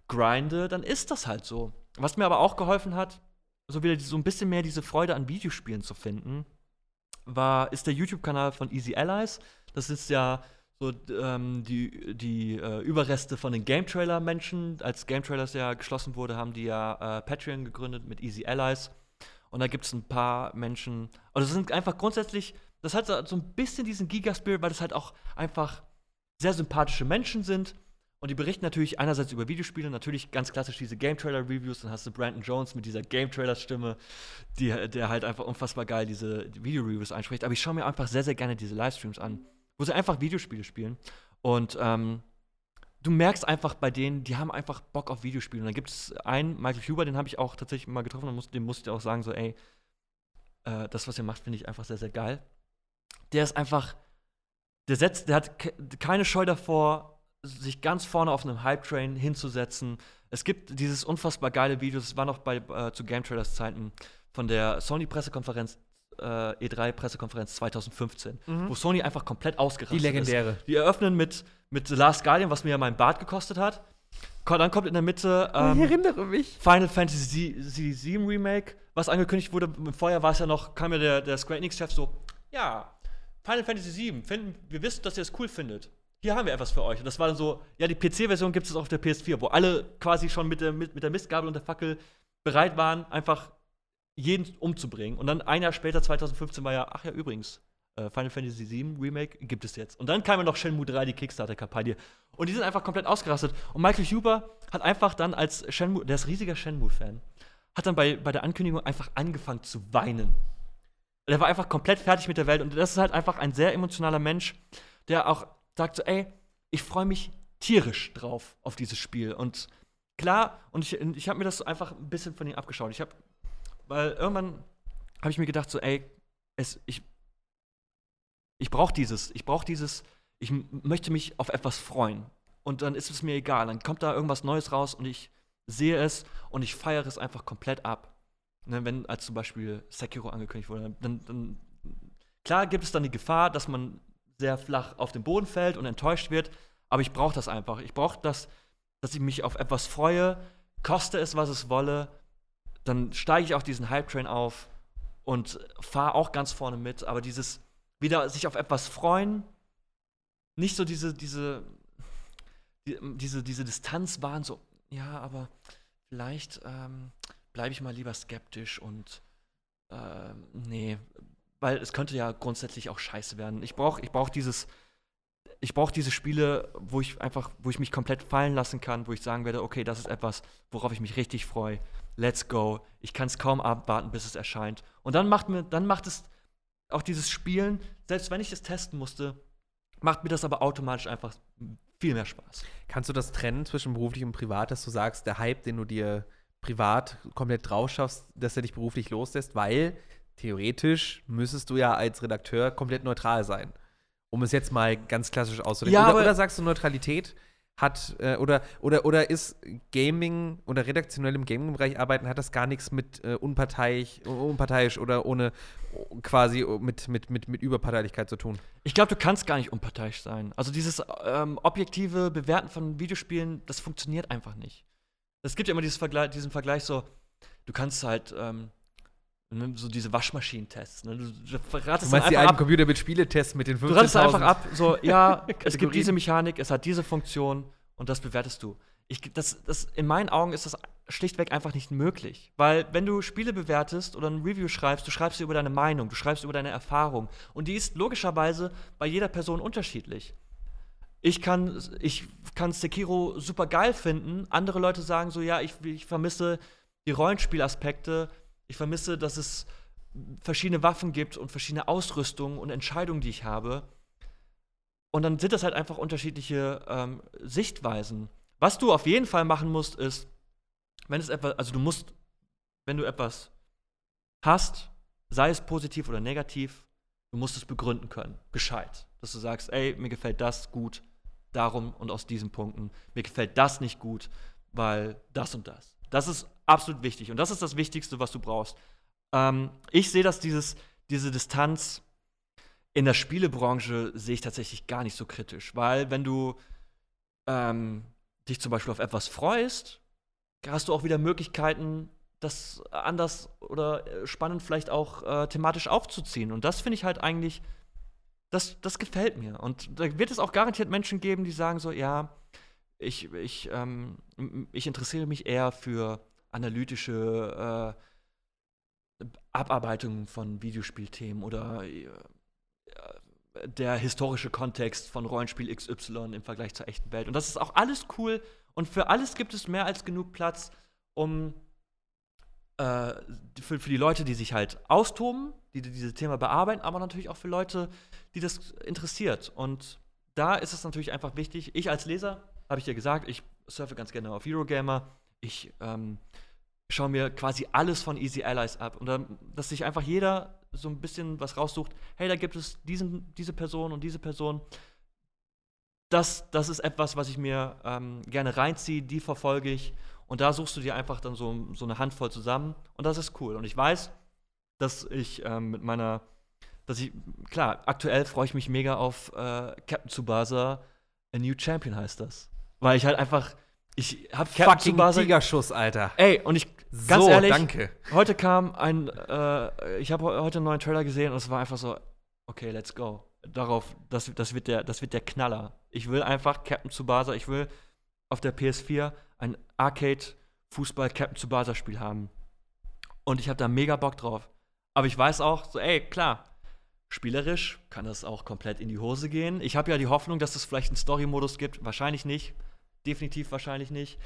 grinde, dann ist das halt so. Was mir aber auch geholfen hat, so wieder so ein bisschen mehr diese Freude an Videospielen zu finden, war, ist der YouTube-Kanal von Easy Allies. Das ist ja so ähm, die, die äh, Überreste von den Game-Trailer-Menschen. Als Game-Trailers ja geschlossen wurde, haben die ja äh, Patreon gegründet mit Easy Allies. Und da gibt es ein paar Menschen, also das sind einfach grundsätzlich, das hat so ein bisschen diesen Giga-Spirit, weil das halt auch einfach sehr sympathische Menschen sind. Und die berichten natürlich einerseits über Videospiele, natürlich ganz klassisch diese Game-Trailer-Reviews. Dann hast du Brandon Jones mit dieser Game-Trailer-Stimme, die, der halt einfach unfassbar geil diese Video-Reviews einspricht. Aber ich schaue mir einfach sehr, sehr gerne diese Livestreams an, wo sie einfach Videospiele spielen. Und ähm, du merkst einfach bei denen, die haben einfach Bock auf Videospiele. Und dann gibt es einen, Michael Huber, den habe ich auch tatsächlich mal getroffen. Und dem musste ich auch sagen, so ey, äh, das, was ihr macht, finde ich einfach sehr, sehr geil. Der ist einfach, der setzt, der hat ke- keine Scheu davor, sich ganz vorne auf einem Hype-Train hinzusetzen. Es gibt dieses unfassbar geile Video, das war noch bei, äh, zu Game-Trailers-Zeiten von der Sony-Pressekonferenz, äh, E drei Pressekonferenz zwanzig fünfzehn, mhm. wo Sony einfach komplett ausgerastet ist. Die legendäre. Ist. Die eröffnen mit, mit The Last Guardian, was mir ja mein Bart gekostet hat. Dann kommt in der Mitte ähm, ich erinnere mich. Final Fantasy sieben Remake, was angekündigt wurde. Vorher war es ja noch, kam ja der, der Square Enix-Chef so, ja, Final Fantasy sieben, finden, wir wissen, dass ihr es cool findet. Hier haben wir etwas für euch. Und das war dann so, ja, die P C-Version gibt es auf der P S vier, wo alle quasi schon mit der, mit, mit der Mistgabel und der Fackel bereit waren, einfach jeden umzubringen. Und dann ein Jahr später, zwanzig fünfzehn, war ja, ach ja, übrigens, äh, Final Fantasy sieben Remake gibt es jetzt. Und dann kam ja noch Shenmue drei, die Kickstarter-Kampagne. Und die sind einfach komplett ausgerastet. Und Michael Huber hat einfach dann als Shenmue, der ist riesiger Shenmue-Fan, hat dann bei, bei der Ankündigung einfach angefangen zu weinen. Der war einfach komplett fertig mit der Welt. Und das ist halt einfach ein sehr emotionaler Mensch, der auch sagt so, ey, ich freue mich tierisch drauf auf dieses Spiel. Und klar, und ich, ich habe mir das einfach ein bisschen von ihm abgeschaut. Ich habe, weil irgendwann habe ich mir gedacht so, ey, es, ich, ich brauche dieses, ich brauche dieses, ich m- möchte mich auf etwas freuen. Und dann ist es mir egal, dann kommt da irgendwas Neues raus und ich sehe es und ich feiere es einfach komplett ab. Ne, wenn als zum Beispiel Sekiro angekündigt wurde, dann, dann klar gibt es dann die Gefahr, dass man sehr flach auf den Boden fällt und enttäuscht wird, aber ich brauche das einfach. Ich brauche das, dass ich mich auf etwas freue, koste es, was es wolle, dann steige ich auf diesen Hype-Train auf und fahre auch ganz vorne mit, aber dieses wieder sich auf etwas freuen, nicht so diese, diese, die, diese, diese Distanz waren so, ja, aber vielleicht ähm, bleibe ich mal lieber skeptisch und äh, nee, weil es könnte ja grundsätzlich auch scheiße werden. Ich brauche ich brauch dieses, ich brauch diese Spiele, wo ich einfach, wo ich mich komplett fallen lassen kann, wo ich sagen werde, okay, das ist etwas, worauf ich mich richtig freue. Let's go. Ich kann es kaum abwarten, bis es erscheint. Und dann macht mir, dann macht es auch dieses Spielen, selbst wenn ich es testen musste, macht mir das aber automatisch einfach viel mehr Spaß. Kannst du das trennen zwischen beruflich und privat, dass du sagst, der Hype, den du dir privat komplett drauf schaffst, dass er dich beruflich loslässt, weil theoretisch müsstest du ja als Redakteur komplett neutral sein, um es jetzt mal ganz klassisch auszudrücken. Ja, oder, oder sagst du, Neutralität hat, äh, oder, oder, oder ist Gaming oder redaktionell im Gaming-Bereich arbeiten, hat das gar nichts mit äh, unparteiisch, unparteiisch oder ohne quasi mit, mit, mit, mit Überparteilichkeit zu tun? Ich glaube, du kannst gar nicht unparteiisch sein. Also dieses ähm, objektive Bewerten von Videospielen, das funktioniert einfach nicht. Es gibt ja immer dieses Vergleich, diesen Vergleich so, du kannst halt ähm, so diese Waschmaschinentests. Ne? Du, du, ratest du meinst die einen ab. Computer mit Spieletests mit den fünfzehntausend? Du ratest einfach ab, so, ja, es gibt diese Mechanik, es hat diese Funktion und das bewertest du. Ich, das, das, in meinen Augen ist das schlichtweg einfach nicht möglich. Weil wenn du Spiele bewertest oder ein Review schreibst, du schreibst über deine Meinung, du schreibst über deine Erfahrung. Und die ist logischerweise bei jeder Person unterschiedlich. Ich kann, ich kann Sekiro super geil finden, andere Leute sagen so, ja, ich, ich vermisse die Rollenspielaspekte, ich vermisse, dass es verschiedene Waffen gibt und verschiedene Ausrüstungen und Entscheidungen, die ich habe. Und dann sind das halt einfach unterschiedliche ähm, Sichtweisen. Was du auf jeden Fall machen musst, ist, wenn es etwas, also du musst, wenn du etwas hast, sei es positiv oder negativ, du musst es begründen können, gescheit. Dass du sagst, ey, mir gefällt das gut, darum und aus diesen Punkten. Mir gefällt das nicht gut, weil das und das. Das ist absolut wichtig. Und das ist das Wichtigste, was du brauchst. Ähm, ich sehe, dass dieses, diese Distanz in der Spielebranche sehe ich tatsächlich gar nicht so kritisch. Weil wenn du ähm, dich zum Beispiel auf etwas freust, hast du auch wieder Möglichkeiten, das anders oder spannend vielleicht auch äh, thematisch aufzuziehen. Und das finde ich halt eigentlich, das, das gefällt mir. Und da wird es auch garantiert Menschen geben, die sagen so, ja, ich, ich, ähm, ich interessiere mich eher für analytische äh, Abarbeitungen von Videospielthemen oder äh, der historische Kontext von Rollenspiel X Y im Vergleich zur echten Welt. Und das ist auch alles cool. Und für alles gibt es mehr als genug Platz, um äh, für, für die Leute, die sich halt austoben, die, die dieses Thema bearbeiten, aber natürlich auch für Leute, die das interessiert. Und da ist es natürlich einfach wichtig, ich als Leser, habe ich dir gesagt, ich surfe ganz gerne auf Eurogamer, ich ähm, schaue mir quasi alles von Easy Allies ab. Und dann, dass sich einfach jeder so ein bisschen was raussucht, hey, da gibt es diesen, diese Person und diese Person. Das, das ist etwas, was ich mir ähm, gerne reinziehe, die verfolge ich. Und da suchst du dir einfach dann so, so eine Handvoll zusammen. Und das ist cool. Und ich weiß, dass ich ähm, mit meiner, dass ich, klar, aktuell freue ich mich mega auf äh, Captain Tsubasa, A New Champion heißt das. Weil ich halt einfach, ich hab Captain Tsubasa. Tigerschuss, Alter. Ey, und ich, ganz so, ehrlich, danke. Heute kam ein, äh, ich habe heute einen neuen Trailer gesehen und es war einfach so, okay, let's go. Darauf, das, das, wird der, das wird der Knaller. Ich will einfach Captain Tsubasa, ich will auf der P S vier ein Arcade-Fußball-Captain Tsubasa-Spiel haben. Und ich habe da mega Bock drauf. Aber ich weiß auch, so, ey, klar, spielerisch kann das auch komplett in die Hose gehen. Ich habe ja die Hoffnung, dass es vielleicht einen Story-Modus gibt. Wahrscheinlich nicht. Definitiv wahrscheinlich nicht.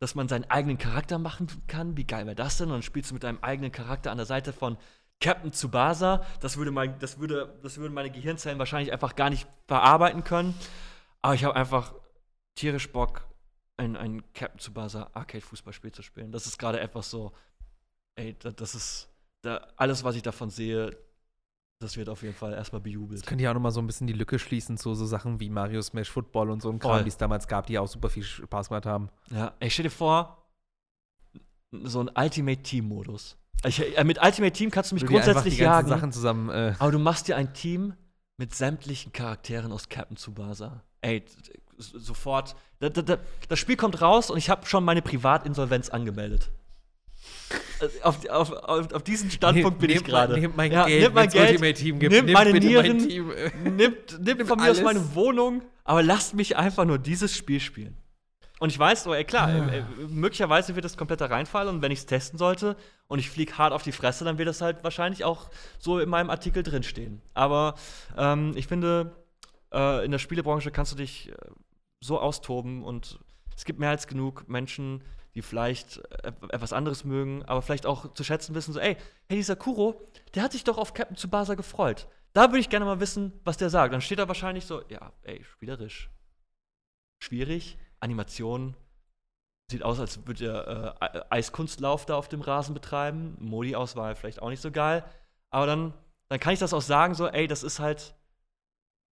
Dass man seinen eigenen Charakter machen kann. Wie geil wäre das denn? Und dann spielst du mit deinem eigenen Charakter an der Seite von Captain Tsubasa, das würde mein, das würde, das würden meine Gehirnzellen wahrscheinlich einfach gar nicht verarbeiten können. Aber ich habe einfach tierisch Bock, ein, ein Captain Tsubasa Arcade-Fußballspiel zu spielen. Das ist gerade etwas so, ey, das ist, da, alles, was ich davon sehe, das wird auf jeden Fall erstmal bejubelt. Das könnte ja auch nochmal so ein bisschen die Lücke schließen zu so Sachen wie Mario Smash Football und so einem Kram, die es damals gab, die auch super viel Spaß gemacht haben. Ja, ey, stell dir vor, so ein Ultimate-Team-Modus. Ich, mit Ultimate Team kannst du mich du grundsätzlich die jagen. Sachen zusammen, äh aber du machst dir ein Team mit sämtlichen Charakteren aus Captain Tsubasa. Ey, sofort. Da, da, da, das Spiel kommt raus und ich habe schon meine Privatinsolvenz angemeldet. Auf, auf, auf, auf diesen Standpunkt nehm, bin ich gerade. Nimm mein ja, Geld, wenn es Ultimate Team gibt. Nimm meine Nieren, mein Team. Nimmt, nimmt von mir aus meine Wohnung. Aber lasst mich einfach nur dieses Spiel spielen. Und ich weiß, oh, ey, klar, ja. ey, möglicherweise wird das kompletter Reinfall und wenn ich es testen sollte und ich fliege hart auf die Fresse, dann wird das halt wahrscheinlich auch so in meinem Artikel drinstehen. Aber ähm, ich finde, äh, in der Spielebranche kannst du dich äh, so austoben und es gibt mehr als genug Menschen, die vielleicht äh, etwas anderes mögen, aber vielleicht auch zu schätzen wissen, so, ey, hey, dieser Kuro, der hat sich doch auf Captain Tsubasa gefreut. Da würde ich gerne mal wissen, was der sagt. Dann steht da wahrscheinlich so, ja, ey, spielerisch. Schwierig. Animation sieht aus, als würde er äh, Eiskunstlauf da auf dem Rasen betreiben. Modi-Auswahl vielleicht auch nicht so geil. Aber dann, dann kann ich das auch sagen, so, ey, das ist halt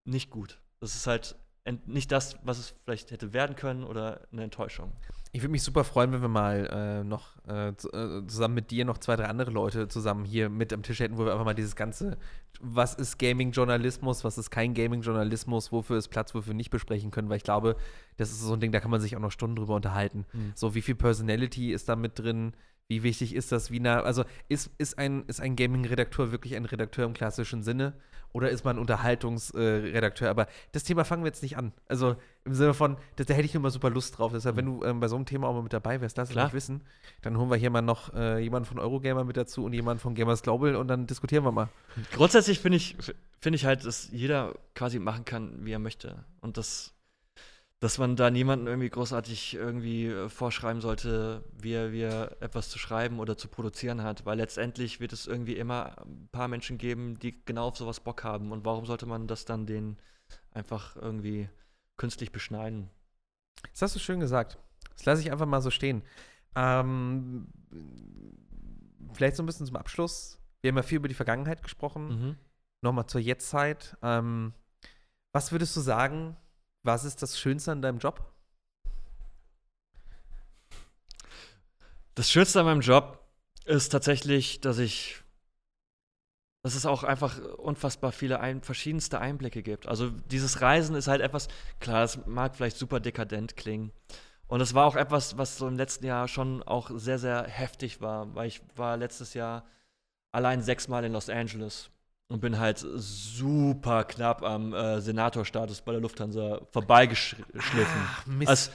nicht gut. Das ist halt ent- nicht das, was es vielleicht hätte werden können oder eine Enttäuschung. Ich würde mich super freuen, wenn wir mal äh, noch äh, zusammen mit dir noch zwei, drei andere Leute zusammen hier mit am Tisch hätten, wo wir einfach mal dieses ganze, was ist Gaming-Journalismus, was ist kein Gaming-Journalismus, wofür ist Platz, wofür nicht besprechen können, weil ich glaube, das ist so ein Ding, da kann man sich auch noch Stunden drüber unterhalten. Mhm. So, wie viel Personality ist da mit drin, wie wichtig ist das, wie nah, also ist, ist ein, ist ein Gaming-Redakteur wirklich ein Redakteur im klassischen Sinne oder ist man Unterhaltungsredakteur? Äh, Aber das Thema fangen wir jetzt nicht an. Also, im Sinne von, da, da hätte ich nur mal super Lust drauf. Deshalb, wenn du ähm, bei so einem Thema auch mal mit dabei wärst, lass es mich wissen. Dann holen wir hier mal noch äh, jemanden von Eurogamer mit dazu und jemanden von Gamers Global und dann diskutieren wir mal. Grundsätzlich finde ich, find ich halt, dass jeder quasi machen kann, wie er möchte. Und das, dass man da niemanden irgendwie großartig irgendwie vorschreiben sollte, wie er, wie er etwas zu schreiben oder zu produzieren hat. Weil letztendlich wird es irgendwie immer ein paar Menschen geben, die genau auf sowas Bock haben. Und warum sollte man das dann denen einfach irgendwie künstlich beschneiden. Das hast du schön gesagt. Das lasse ich einfach mal so stehen. Ähm, vielleicht so ein bisschen zum Abschluss. Wir haben ja viel über die Vergangenheit gesprochen. Mhm. Nochmal zur Jetztzeit. Ähm, was würdest du sagen, was ist das Schönste an deinem Job? Das Schönste an meinem Job ist tatsächlich, dass ich, dass es auch einfach unfassbar viele ein, verschiedenste Einblicke gibt. Also dieses Reisen ist halt etwas, klar, das mag vielleicht super dekadent klingen. Und es war auch etwas, was so im letzten Jahr schon auch sehr, sehr heftig war, weil ich war letztes Jahr allein sechsmal in Los Angeles und bin halt super knapp am äh, Senatorstatus bei der Lufthansa vorbeigeschliffen. Ach, Mist. Also,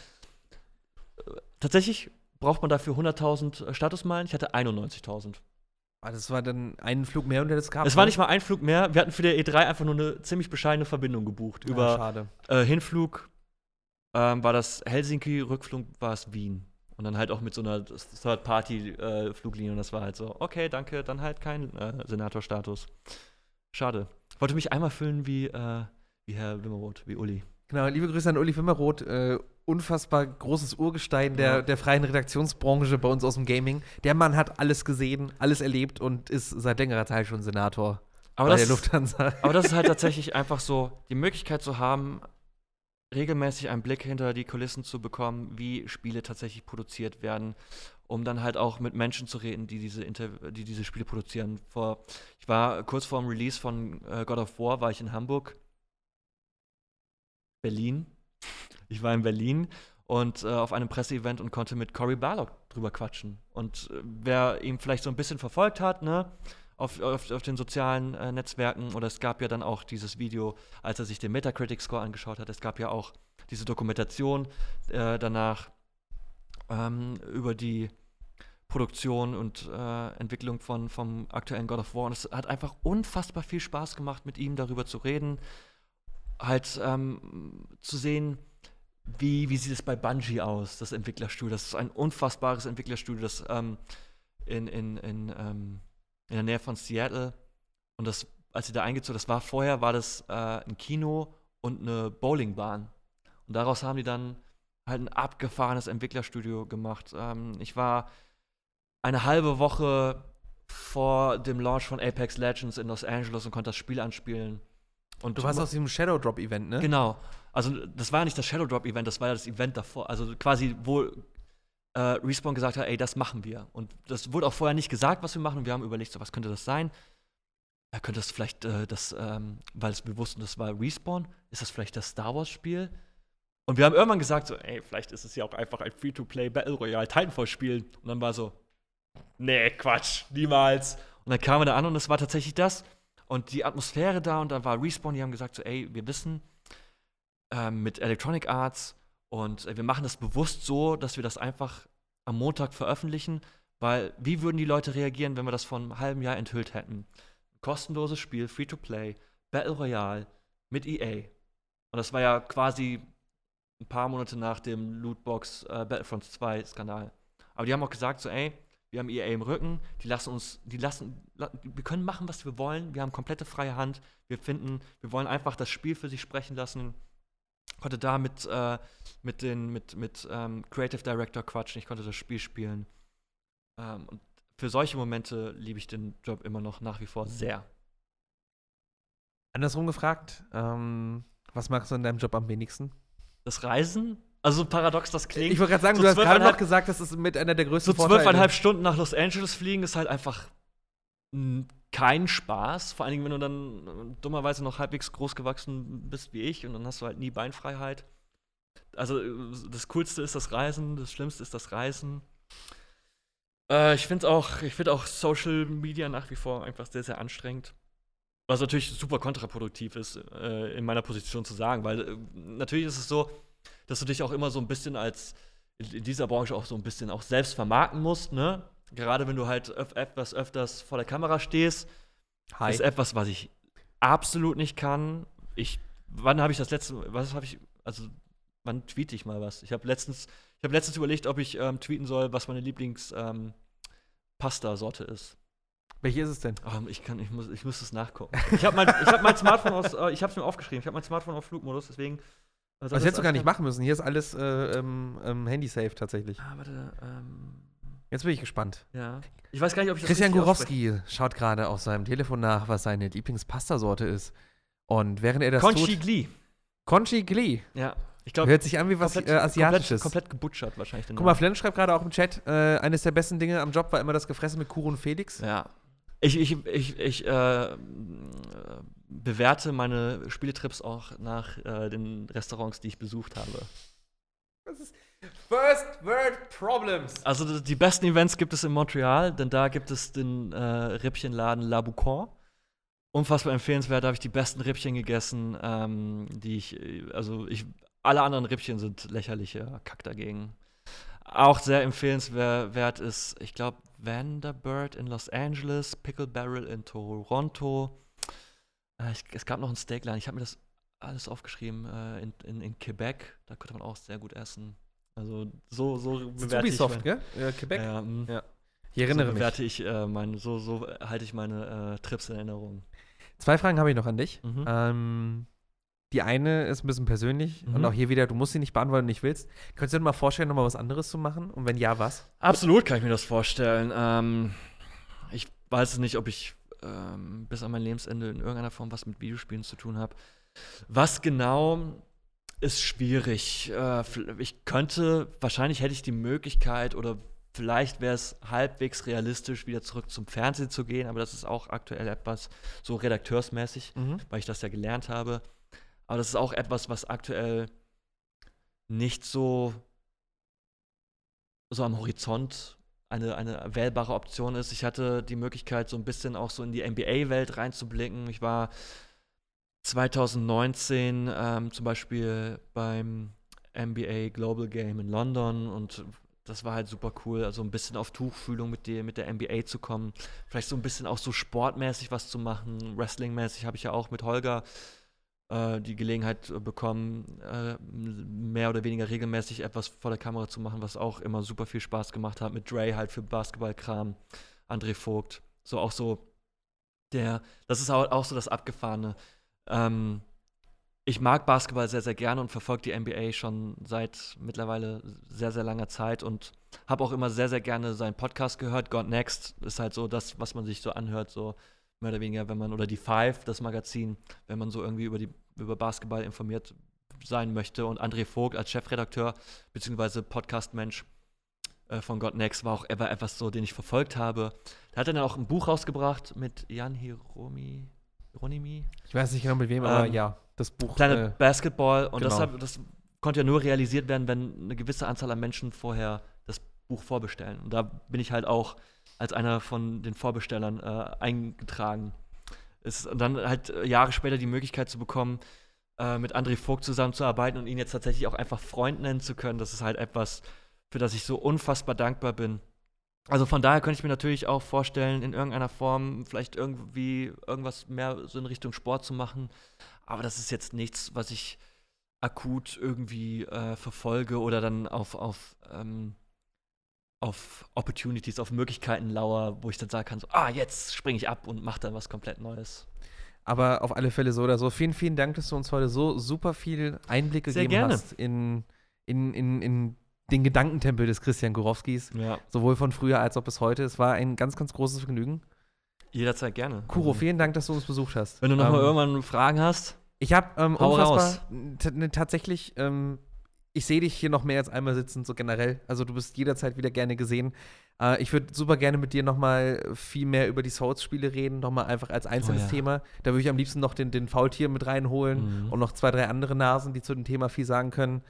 tatsächlich braucht man dafür hunderttausend Statusmeilen. Ich hatte einundneunzigtausend. Ah, das war dann einen Flug mehr unter das Kabel? Es war nicht mal ein Flug mehr. Wir hatten für die E drei einfach nur eine ziemlich bescheidene Verbindung gebucht. Ja, über schade. Äh, Hinflug ähm, war das Helsinki, Rückflug war es Wien. Und dann halt auch mit so einer Third-Party-Fluglinie. Äh, und das war halt so, okay, danke, dann halt kein äh, Senatorstatus. Schade. Ich wollte mich einmal fühlen wie, äh, wie Herr Wimmeroth, wie Uli. Genau, liebe Grüße an Uli Wimmeroth. Äh, unfassbar großes Urgestein der, ja. der freien Redaktionsbranche bei uns aus dem Gaming. Der Mann hat alles gesehen, alles erlebt und ist seit längerer Zeit schon Senator aber bei das, der Lufthansa. Aber das ist halt tatsächlich einfach so, die Möglichkeit zu haben, regelmäßig einen Blick hinter die Kulissen zu bekommen, wie Spiele tatsächlich produziert werden, um dann halt auch mit Menschen zu reden, die diese, Inter- die diese Spiele produzieren. Vor, ich war kurz vor dem Release von äh, God of War, war ich in Hamburg, Berlin. Ich war in Berlin und äh, auf einem Presseevent und konnte mit Cory Barlog drüber quatschen. Und äh, wer ihn vielleicht so ein bisschen verfolgt hat, ne, auf, auf, auf den sozialen äh, Netzwerken, oder es gab ja dann auch dieses Video, als er sich den Metacritic-Score angeschaut hat, es gab ja auch diese Dokumentation äh, danach ähm, über die Produktion und äh, Entwicklung von, vom aktuellen God of War. Und es hat einfach unfassbar viel Spaß gemacht, mit ihm darüber zu reden, halt ähm, zu sehen, Wie, wie sieht es bei Bungie aus, das Entwicklerstudio? Das ist ein unfassbares Entwicklerstudio, das ähm, in, in, in, ähm, in der Nähe von Seattle. Und das, als sie da eingezogen, das war vorher, war das äh, ein Kino und eine Bowlingbahn. Und daraus haben die dann halt ein abgefahrenes Entwicklerstudio gemacht. Ähm, ich war eine halbe Woche vor dem Launch von Apex Legends in Los Angeles und konnte das Spiel anspielen. Und du warst aus diesem Shadow Drop Event, ne? Genau. Also, das war ja nicht das Shadow Drop Event, das war ja das Event davor. Also, quasi, wo äh, Respawn gesagt hat, ey, das machen wir. Und das wurde auch vorher nicht gesagt, was wir machen. Und wir haben überlegt, so, was könnte das sein? Ja, könnte das vielleicht äh, das, ähm, weil wir wussten, das war Respawn? Ist das vielleicht das Star Wars Spiel? Und wir haben irgendwann gesagt, so, ey, vielleicht ist es ja auch einfach ein Free-to-Play Battle Royale Titanfall-Spiel. Und dann war so, nee, Quatsch, niemals. Und dann kamen wir da an und es war tatsächlich das. Und die Atmosphäre da, und dann war Respawn, die haben gesagt so, ey, wir wissen, ähm, mit Electronic Arts und äh, wir machen das bewusst so, dass wir das einfach am Montag veröffentlichen, weil wie würden die Leute reagieren, wenn wir das vor einem halben Jahr enthüllt hätten? Kostenloses Spiel, Free-to-Play, Battle Royale mit E A. Und das war ja quasi ein paar Monate nach dem Lootbox äh, Battlefront zwei Skandal. Aber die haben auch gesagt so, ey, wir haben E A im Rücken, die lassen uns, die lassen, wir können machen, was wir wollen, wir haben komplette freie Hand, wir finden, wir wollen einfach das Spiel für sich sprechen lassen. Ich konnte da mit, äh, mit den, mit, mit ähm, Creative Director quatschen, ich konnte das Spiel spielen. Ähm, und für solche Momente liebe ich den Job immer noch nach wie vor sehr. Andersrum gefragt, ähm, was magst du in deinem Job am wenigsten? Das Reisen? Also, paradox das klingt. Ich wollte gerade sagen, so du hast gerade noch gesagt, das ist mit einer der größten Vorteile. So zwölfeinhalb Stunden nach Los Angeles fliegen ist halt einfach m, kein Spaß. Vor allen Dingen, wenn du dann dummerweise noch halbwegs groß gewachsen bist wie ich und dann hast du halt nie Beinfreiheit. Also, das Coolste ist das Reisen, das Schlimmste ist das Reisen. Äh, ich finde auch, ich find auch Social Media nach wie vor einfach sehr, sehr anstrengend. Was natürlich super kontraproduktiv ist, äh, in meiner Position zu sagen, weil äh, natürlich ist es so, dass du dich auch immer so ein bisschen als, in dieser Branche auch so ein bisschen auch selbst vermarkten musst, ne? Gerade wenn du halt öf- etwas öfters vor der Kamera stehst. Hi. Ist etwas, was ich absolut nicht kann. Ich, wann habe ich das letzte, was habe ich, also, wann tweete ich mal was? Ich habe letztens, ich habe letztens überlegt, ob ich ähm, tweeten soll, was meine Lieblings-Pasta-Sorte ähm, ist. Welche ist es denn? Oh, ich kann, ich muss, ich muss es nachgucken. ich habe mein, hab mein Smartphone aus, äh, ich habe es mir aufgeschrieben, ich habe mein Smartphone auf Flugmodus, deswegen. Also das hättest du gar nicht machen müssen. Hier ist alles äh, ähm, Handy-safe tatsächlich. Ah, warte. Ähm Jetzt bin ich gespannt. Ja. Ich weiß gar nicht, ob ich das Christian Kurowski schaut gerade auf seinem Telefon nach, was seine Lieblings-Pasta-Sorte ist. Und während er das Conchi tut. Conchi Glee. Conchi Glee. Ja. Ich glaub, hört sich an wie was komplett, äh, Asiatisches. Komplett, komplett gebutschert wahrscheinlich. Guck mal, Flens schreibt gerade auch im Chat, äh, eines der besten Dinge am Job war immer das Gefressen mit Kuro und Felix. Ja. Ich, ich, ich, ich äh, bewerte meine Spieletrips auch nach äh, den Restaurants, die ich besucht habe. Das ist First World Problems. Also die besten Events gibt es in Montreal, denn da gibt es den äh, Rippchenladen La Boucan. Unfassbar empfehlenswert, da habe ich die besten Rippchen gegessen, ähm, die ich, also ich, alle anderen Rippchen sind lächerlicher Kack dagegen. Auch sehr empfehlenswert ist, ich glaube, Vanderbird in Los Angeles, Pickle Barrel in Toronto. Äh, ich, es gab noch einen Steakladen, ich habe mir das alles aufgeschrieben, äh, in, in, in Quebec, da konnte man auch sehr gut essen. Also so, so bewerte ich mein, gell? Ja, Quebec? Ähm, ja. Ich erinnere so bewerte mich. Ich, äh, mein, so, so halte ich meine äh, Trips in Erinnerung. Zwei Fragen habe ich noch an dich. Mhm. Ähm, die eine ist ein bisschen persönlich, mhm, und auch hier wieder, du musst sie nicht beantworten, wenn du nicht willst. Könntest du dir mal vorstellen, nochmal was anderes zu machen? Und wenn ja, was? Absolut kann ich mir das vorstellen. Ähm, ich weiß nicht, ob ich ähm, bis an mein Lebensende in irgendeiner Form was mit Videospielen zu tun habe. Was genau ist schwierig. Äh, ich könnte, wahrscheinlich hätte ich die Möglichkeit oder vielleicht wäre es halbwegs realistisch, wieder zurück zum Fernsehen zu gehen, aber das ist auch aktuell etwas so redakteursmäßig, mhm, weil ich das ja gelernt habe. Aber das ist auch etwas, was aktuell nicht so, so am Horizont eine, eine wählbare Option ist. Ich hatte die Möglichkeit, so ein bisschen auch so in die N B A-Welt reinzublicken. Ich war zwanzig neunzehn ähm, zum Beispiel beim N B A Global Game in London und das war halt super cool, also ein bisschen auf Tuchfühlung mit, die, mit der N B A zu kommen. Vielleicht so ein bisschen auch so sportmäßig was zu machen. Wrestling-mäßig habe ich ja auch mit Holger äh, die Gelegenheit bekommen, äh, mehr oder weniger regelmäßig etwas vor der Kamera zu machen, was auch immer super viel Spaß gemacht hat. Mit Dre halt für Basketballkram, André Vogt. So auch so der, das ist auch, auch so das Abgefahrene. Ähm, ich mag Basketball sehr, sehr gerne und verfolge die N B A schon seit mittlerweile sehr, sehr langer Zeit und habe auch immer sehr, sehr gerne seinen Podcast gehört. God Next ist halt so das, was man sich so anhört, so mehr oder weniger, wenn man, oder die Five, das Magazin, wenn man so irgendwie über, die, über Basketball informiert sein möchte. Und André Vogt als Chefredakteur bzw. Podcast-Mensch äh, von God Next war auch ever etwas so, den ich verfolgt habe. Da hat er dann auch ein Buch rausgebracht mit Jan Hiromi. Ronimi. Ich weiß nicht genau mit wem, ähm, aber ja, das Buch. Kleine äh, Basketball. Und genau. das, hab, das konnte ja nur realisiert werden, wenn eine gewisse Anzahl an Menschen vorher das Buch vorbestellen. Und da bin ich halt auch als einer von den Vorbestellern äh, eingetragen. Ist dann halt Jahre später die Möglichkeit zu bekommen, äh, mit André Vogt zusammenzuarbeiten und ihn jetzt tatsächlich auch einfach Freund nennen zu können. Das ist halt etwas, für das ich so unfassbar dankbar bin. Also von daher könnte ich mir natürlich auch vorstellen, in irgendeiner Form vielleicht irgendwie irgendwas mehr so in Richtung Sport zu machen. Aber das ist jetzt nichts, was ich akut irgendwie äh, verfolge oder dann auf, auf, ähm, auf Opportunities, auf Möglichkeiten lauere, wo ich dann sagen kann, so, ah, jetzt springe ich ab und mache dann was komplett Neues. Aber auf alle Fälle so oder so. Vielen, vielen Dank, dass du uns heute so super viel Einblick gegeben gerne. hast in, in, in, in den Gedankentempel des Christian Kurowskis, ja. sowohl von früher als auch bis heute. Es war ein ganz, ganz großes Vergnügen. Jederzeit gerne. Kuro, vielen Dank, dass du uns besucht hast. Wenn du nochmal ähm, irgendwann Fragen hast, ich habe ähm, hau raus. T- ne, tatsächlich, ähm, ich sehe dich hier noch mehr als einmal sitzen, so generell. Also du bist jederzeit wieder gerne gesehen. Äh, ich würde super gerne mit dir nochmal viel mehr über die Souls-Spiele reden, nochmal einfach als einzelnes oh, ja. Thema. Da würde ich am liebsten noch den, den Faultier mit reinholen mhm. und noch zwei, drei andere Nasen, die zu dem Thema viel sagen können.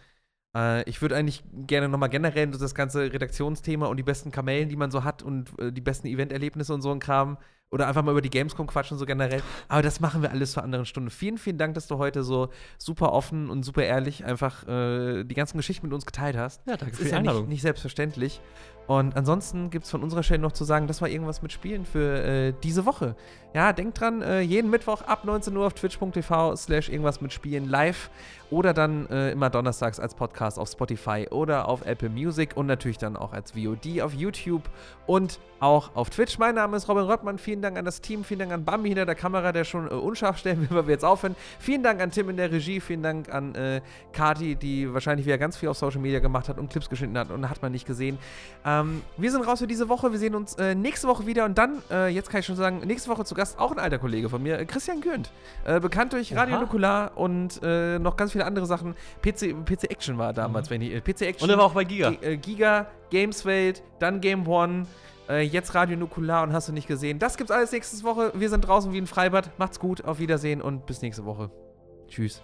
Ich würde eigentlich gerne nochmal generell das ganze Redaktionsthema und die besten Kamellen, die man so hat und die besten Eventerlebnisse und so ein Kram oder einfach mal über die Gamescom quatschen so generell. Aber das machen wir alles zur anderen Stunde. Vielen, vielen Dank, dass du heute so super offen und super ehrlich einfach äh, die ganzen Geschichten mit uns geteilt hast. Ja, danke für die Einladung. Das ist ja nicht, nicht selbstverständlich. Und ansonsten gibt es von unserer Stelle noch zu sagen, das war irgendwas mit Spielen für äh, diese Woche. Ja, denkt dran, äh, jeden Mittwoch ab neunzehn Uhr auf twitch.tv slash irgendwas mit Spielen live oder dann äh, immer donnerstags als Podcast auf Spotify oder auf Apple Music und natürlich dann auch als V O D auf YouTube und auch auf Twitch. Mein Name ist Robin Rottmann, vielen Dank an das Team, vielen Dank an Bambi hinter der Kamera, der schon äh, unscharf stellen will, weil wir jetzt aufhören. Vielen Dank an Tim in der Regie, vielen Dank an äh, Kati, die wahrscheinlich wieder ganz viel auf Social Media gemacht hat und Clips geschnitten hat und hat man nicht gesehen. Äh, Ähm, wir sind raus für diese Woche. Wir sehen uns äh, nächste Woche wieder. Und dann, äh, jetzt kann ich schon sagen, nächste Woche zu Gast auch ein alter Kollege von mir, äh, Christian Gürnt. Äh, bekannt durch Radio Nukular und äh, noch ganz viele andere Sachen. P C, P C Action war damals, mhm. wenn ich. Äh, P C Action. Und er war auch bei Giga. G äh, Giga, Gameswelt, dann Game One, äh, jetzt Radio Nukular und hast du nicht gesehen. Das gibt's alles nächste Woche. Wir sind draußen wie ein Freibad. Macht's gut, auf Wiedersehen und bis nächste Woche. Tschüss.